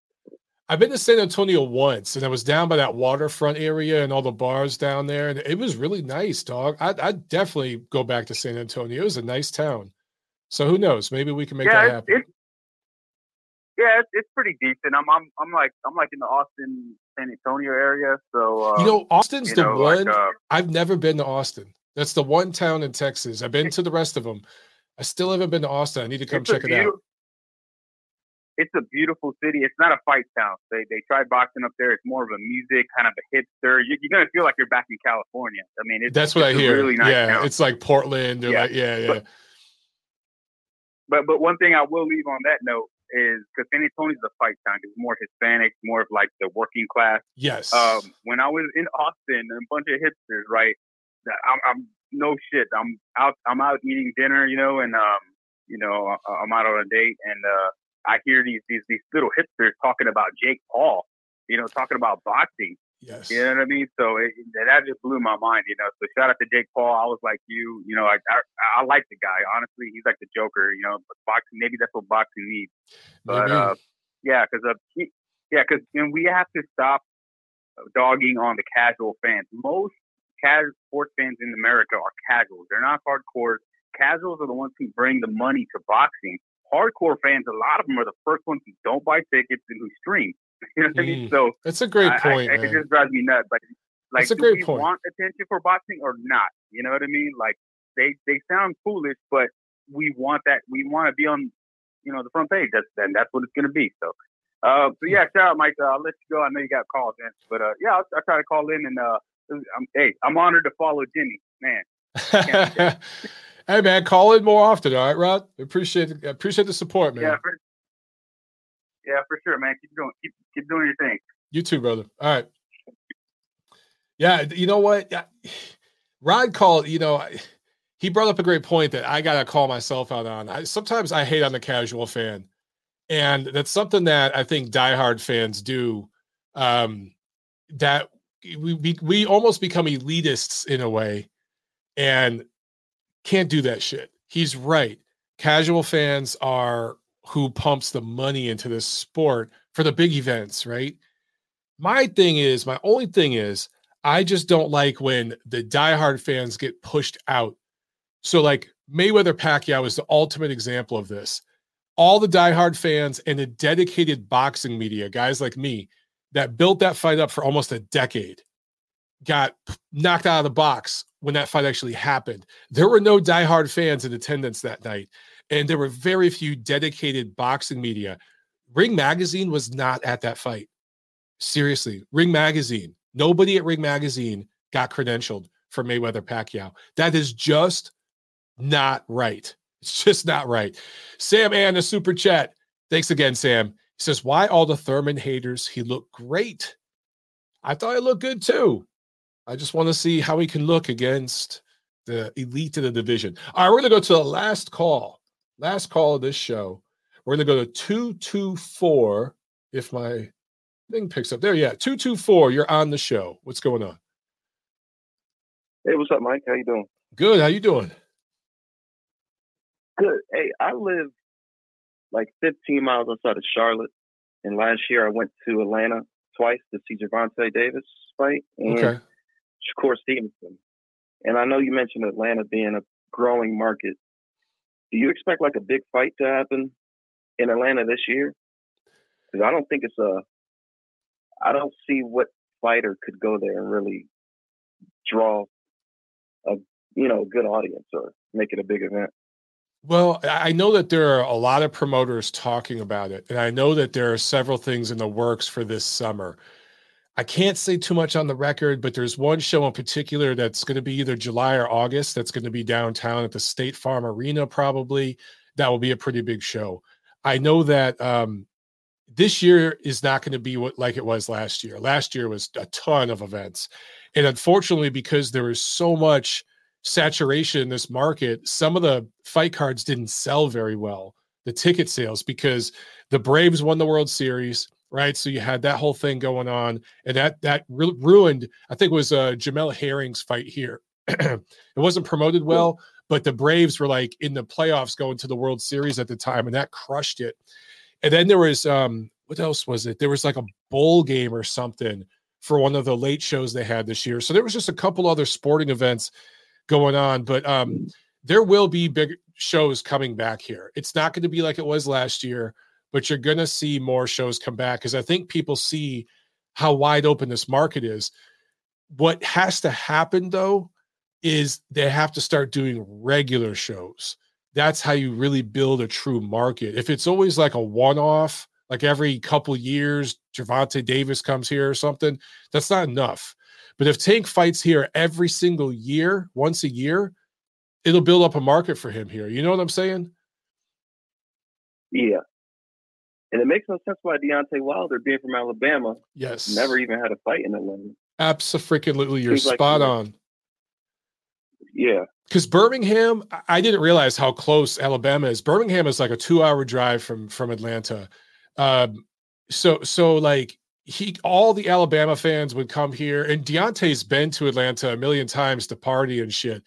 I've been to San Antonio once, and I was down by that waterfront area and all the bars down there, and it was really nice, dog. I'd, I'd definitely go back to San Antonio. It was a nice town. So who knows? Maybe we can make yeah, that happen. It's, yeah, it's, it's pretty decent. I'm, I'm, I'm like, I'm like in the Austin, San Antonio area. So uh, you know, Austin's you the know, one. Like, uh, I've never been to Austin. That's the one town in Texas. I've been to the rest of them. I still haven't been to Austin. I need to come check it out. It's a beautiful city. It's not a fight town. They they try boxing up there. It's more of a music, kind of a hipster. You, you're going to feel like you're back in California. I mean, it's, that's what it's I hear. Really nice yeah, town. It's like Portland. Yeah, like, yeah, yeah. But, but but one thing I will leave on that note is because San Antonio's a fight town. It's more Hispanic, more of like the working class. Yes. Um, when I was in Austin, a bunch of hipsters, right? I'm, I'm no shit. I'm out. I'm out eating dinner, you know, and um, you know, I'm out on a date, and uh, I hear these these these little hipsters talking about Jake Paul, you know, talking about boxing. Yes, you know what I mean. So it, that just blew my mind, you know. So shout out to Jake Paul. I was like you, you know, I I, I like the guy. Honestly, he's like the Joker, you know. But boxing, maybe that's what boxing needs. But uh, yeah, because uh, yeah, because and we have to stop dogging on the casual fans. Most casual sports fans in America are casuals. They're not hardcore. Casuals are the ones who bring the money to boxing. Hardcore fans, a lot of them are the first ones who don't buy tickets and who stream. You know what mm, I mean? So that's a great I, point. I, I, man. It just drives me nuts. Like, like that's a do great we point. Want attention for boxing or not? You know what I mean? Like they, they sound foolish, but we want that. We want to be on, you know, the front page. That's and that's what it's going to be. So, uh, so yeah, shout out, Mike. Uh, I'll let you go. I know you got calls, man. But uh, yeah, I'll, I'll try to call in and. Uh, I'm, hey, I'm honored to follow Jimmy, man. Hey, man, call in more often, all right, Rod? Appreciate appreciate the support, man. Yeah, for, yeah, for sure, man. Keep doing, keep, keep doing your thing. You too, brother. All right. Yeah, you know what? Rod called, you know, he brought up a great point that I got to call myself out on. I, sometimes I hate on the casual fan, and that's something that I think diehard fans do um, that – We, we we almost become elitists in a way, and can't do that shit. He's right. Casual fans are who pumps the money into this sport for the big events, right? My thing is, my only thing is, I just don't like when the diehard fans get pushed out. So like Mayweather Pacquiao is the ultimate example of this. All the diehard fans and the dedicated boxing media, guys like me, that built that fight up for almost a decade, got knocked out of the box when that fight actually happened. There were no diehard fans in attendance that night, and there were very few dedicated boxing media. Ring Magazine was not at that fight. Seriously, Ring Magazine. Nobody at Ring Magazine got credentialed for Mayweather Pacquiao. That is just not right. It's just not right. Sam Ann, a super chat. Thanks again, Sam. He says, why all the Thurman haters? He looked great. I thought he looked good, too. I just want to see how he can look against the elite of the division. All right, we're going to go to the last call. Last call of this show. We're going to go to two two four, if my thing picks up. There, yeah, two two four, you're on the show. What's going on? Hey, what's up, Mike? How you doing? Good. How you doing? Good. Hey, I live like fifteen miles outside of Charlotte. And last year I went to Atlanta twice to see Gervonta Davis fight and okay. Shakur Stevenson. And I know you mentioned Atlanta being a growing market. Do you expect like a big fight to happen in Atlanta this year? Because I don't think it's a – I don't see what fighter could go there and really draw a, you know, good audience or make it a big event. Well, I know that there are a lot of promoters talking about it, and I know that there are several things in the works for this summer. I can't say too much on the record, but there's one show in particular that's going to be either July or August that's going to be downtown at the State Farm Arena probably. That will be a pretty big show. I know that um, this year is not going to be what, like it was last year. Last year was a ton of events. And unfortunately, because there was so much saturation in this market, some of the fight cards didn't sell very well, the ticket sales, because the Braves won the World Series. Right. So you had that whole thing going on, and that that ru- ruined, I think it was uh, Jamel Herring's fight here. It wasn't promoted well, but the Braves were like in the playoffs going to the World Series at the time, and that crushed it. And then there was, um, what else was it? There was like a bowl game or something for one of the late shows they had this year. So there was just a couple other sporting events going on, but um, there will be big shows coming back here. It's not going to be like it was last year, but you're going to see more shows come back because I think people see how wide open this market is. What has to happen, though, is they have to start doing regular shows. That's how you really build a true market. If it's always like a one-off, like every couple years, Gervonta Davis comes here or something, that's not enough. But if Tank fights here every single year, once a year, it'll build up a market for him here. You know what I'm saying? Yeah. And it makes no sense why Deontay Wilder, being from Alabama, yes, never even had a fight in Atlanta. Absolutely, you're spot like, on. Yeah. Because Birmingham, I didn't realize how close Alabama is. Birmingham is like a two-hour drive from, from Atlanta. Um, so, so like, he, all the Alabama fans would come here, and Deontay's been to Atlanta a million times to party and shit.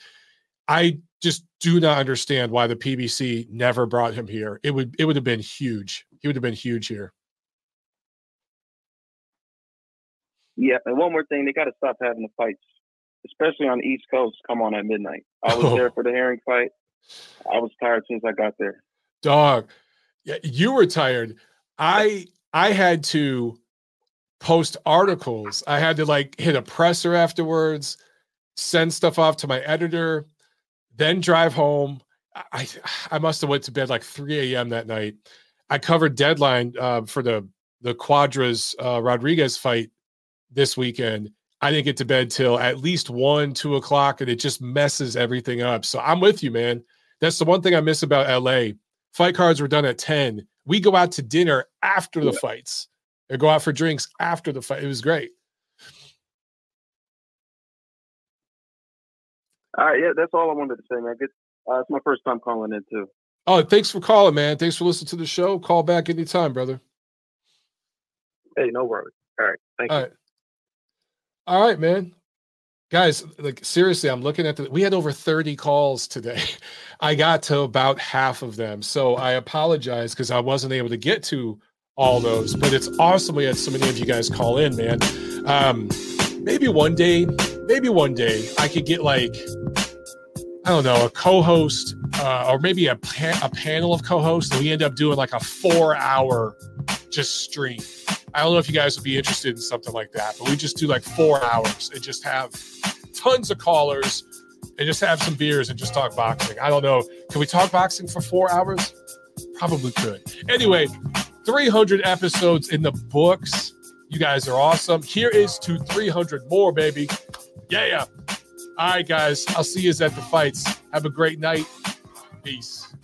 I just do not understand why the P B C never brought him here. It would, it would have been huge. He would have been huge here. Yeah, and one more thing, they got to stop having the fights, especially on the East Coast, come on at midnight. I was oh. there for the Herring fight. I was tired as soon as I got there. Dog, yeah, you were tired. I I had to post articles. I had to, like, hit a presser afterwards, send stuff off to my editor, then drive home. I I must have went to bed like three a.m. that night. I covered deadline uh, for the the Cuadras uh, Rodriguez fight this weekend. I didn't get to bed till at least one, two o'clock, and it just messes everything up. So I'm with you, man. That's the one thing I miss about L A. Fight cards were done at ten. We go out to dinner after the yeah. fights, or go out for drinks after the fight. It was great. All right, yeah, that's all I wanted to say, man. It's, uh, it's my first time calling in too. Oh, thanks for calling, man. Thanks for listening to the show. Call back anytime, brother. Hey, no worries. All right. Thank you. All right. All right, man. Guys, like seriously, I'm looking at the, we had over thirty calls today. I got to about half of them. So I apologize because I wasn't able to get to all those, but it's awesome we had so many of you guys call in, man. Um, maybe one day, maybe one day I could get like, I don't know, a co-host uh, or maybe a, pa- a panel of co-hosts, and we end up doing like a four-hour just stream. I don't know if you guys would be interested in something like that, but we just do like four hours and just have tons of callers and just have some beers and just talk boxing. I don't know. Can we talk boxing for four hours? Probably could. Anyway, three hundred episodes in the books. You guys are awesome. Here is to three hundred more, baby. Yeah. All right, guys, I'll see you at the fights. Have a great night. Peace.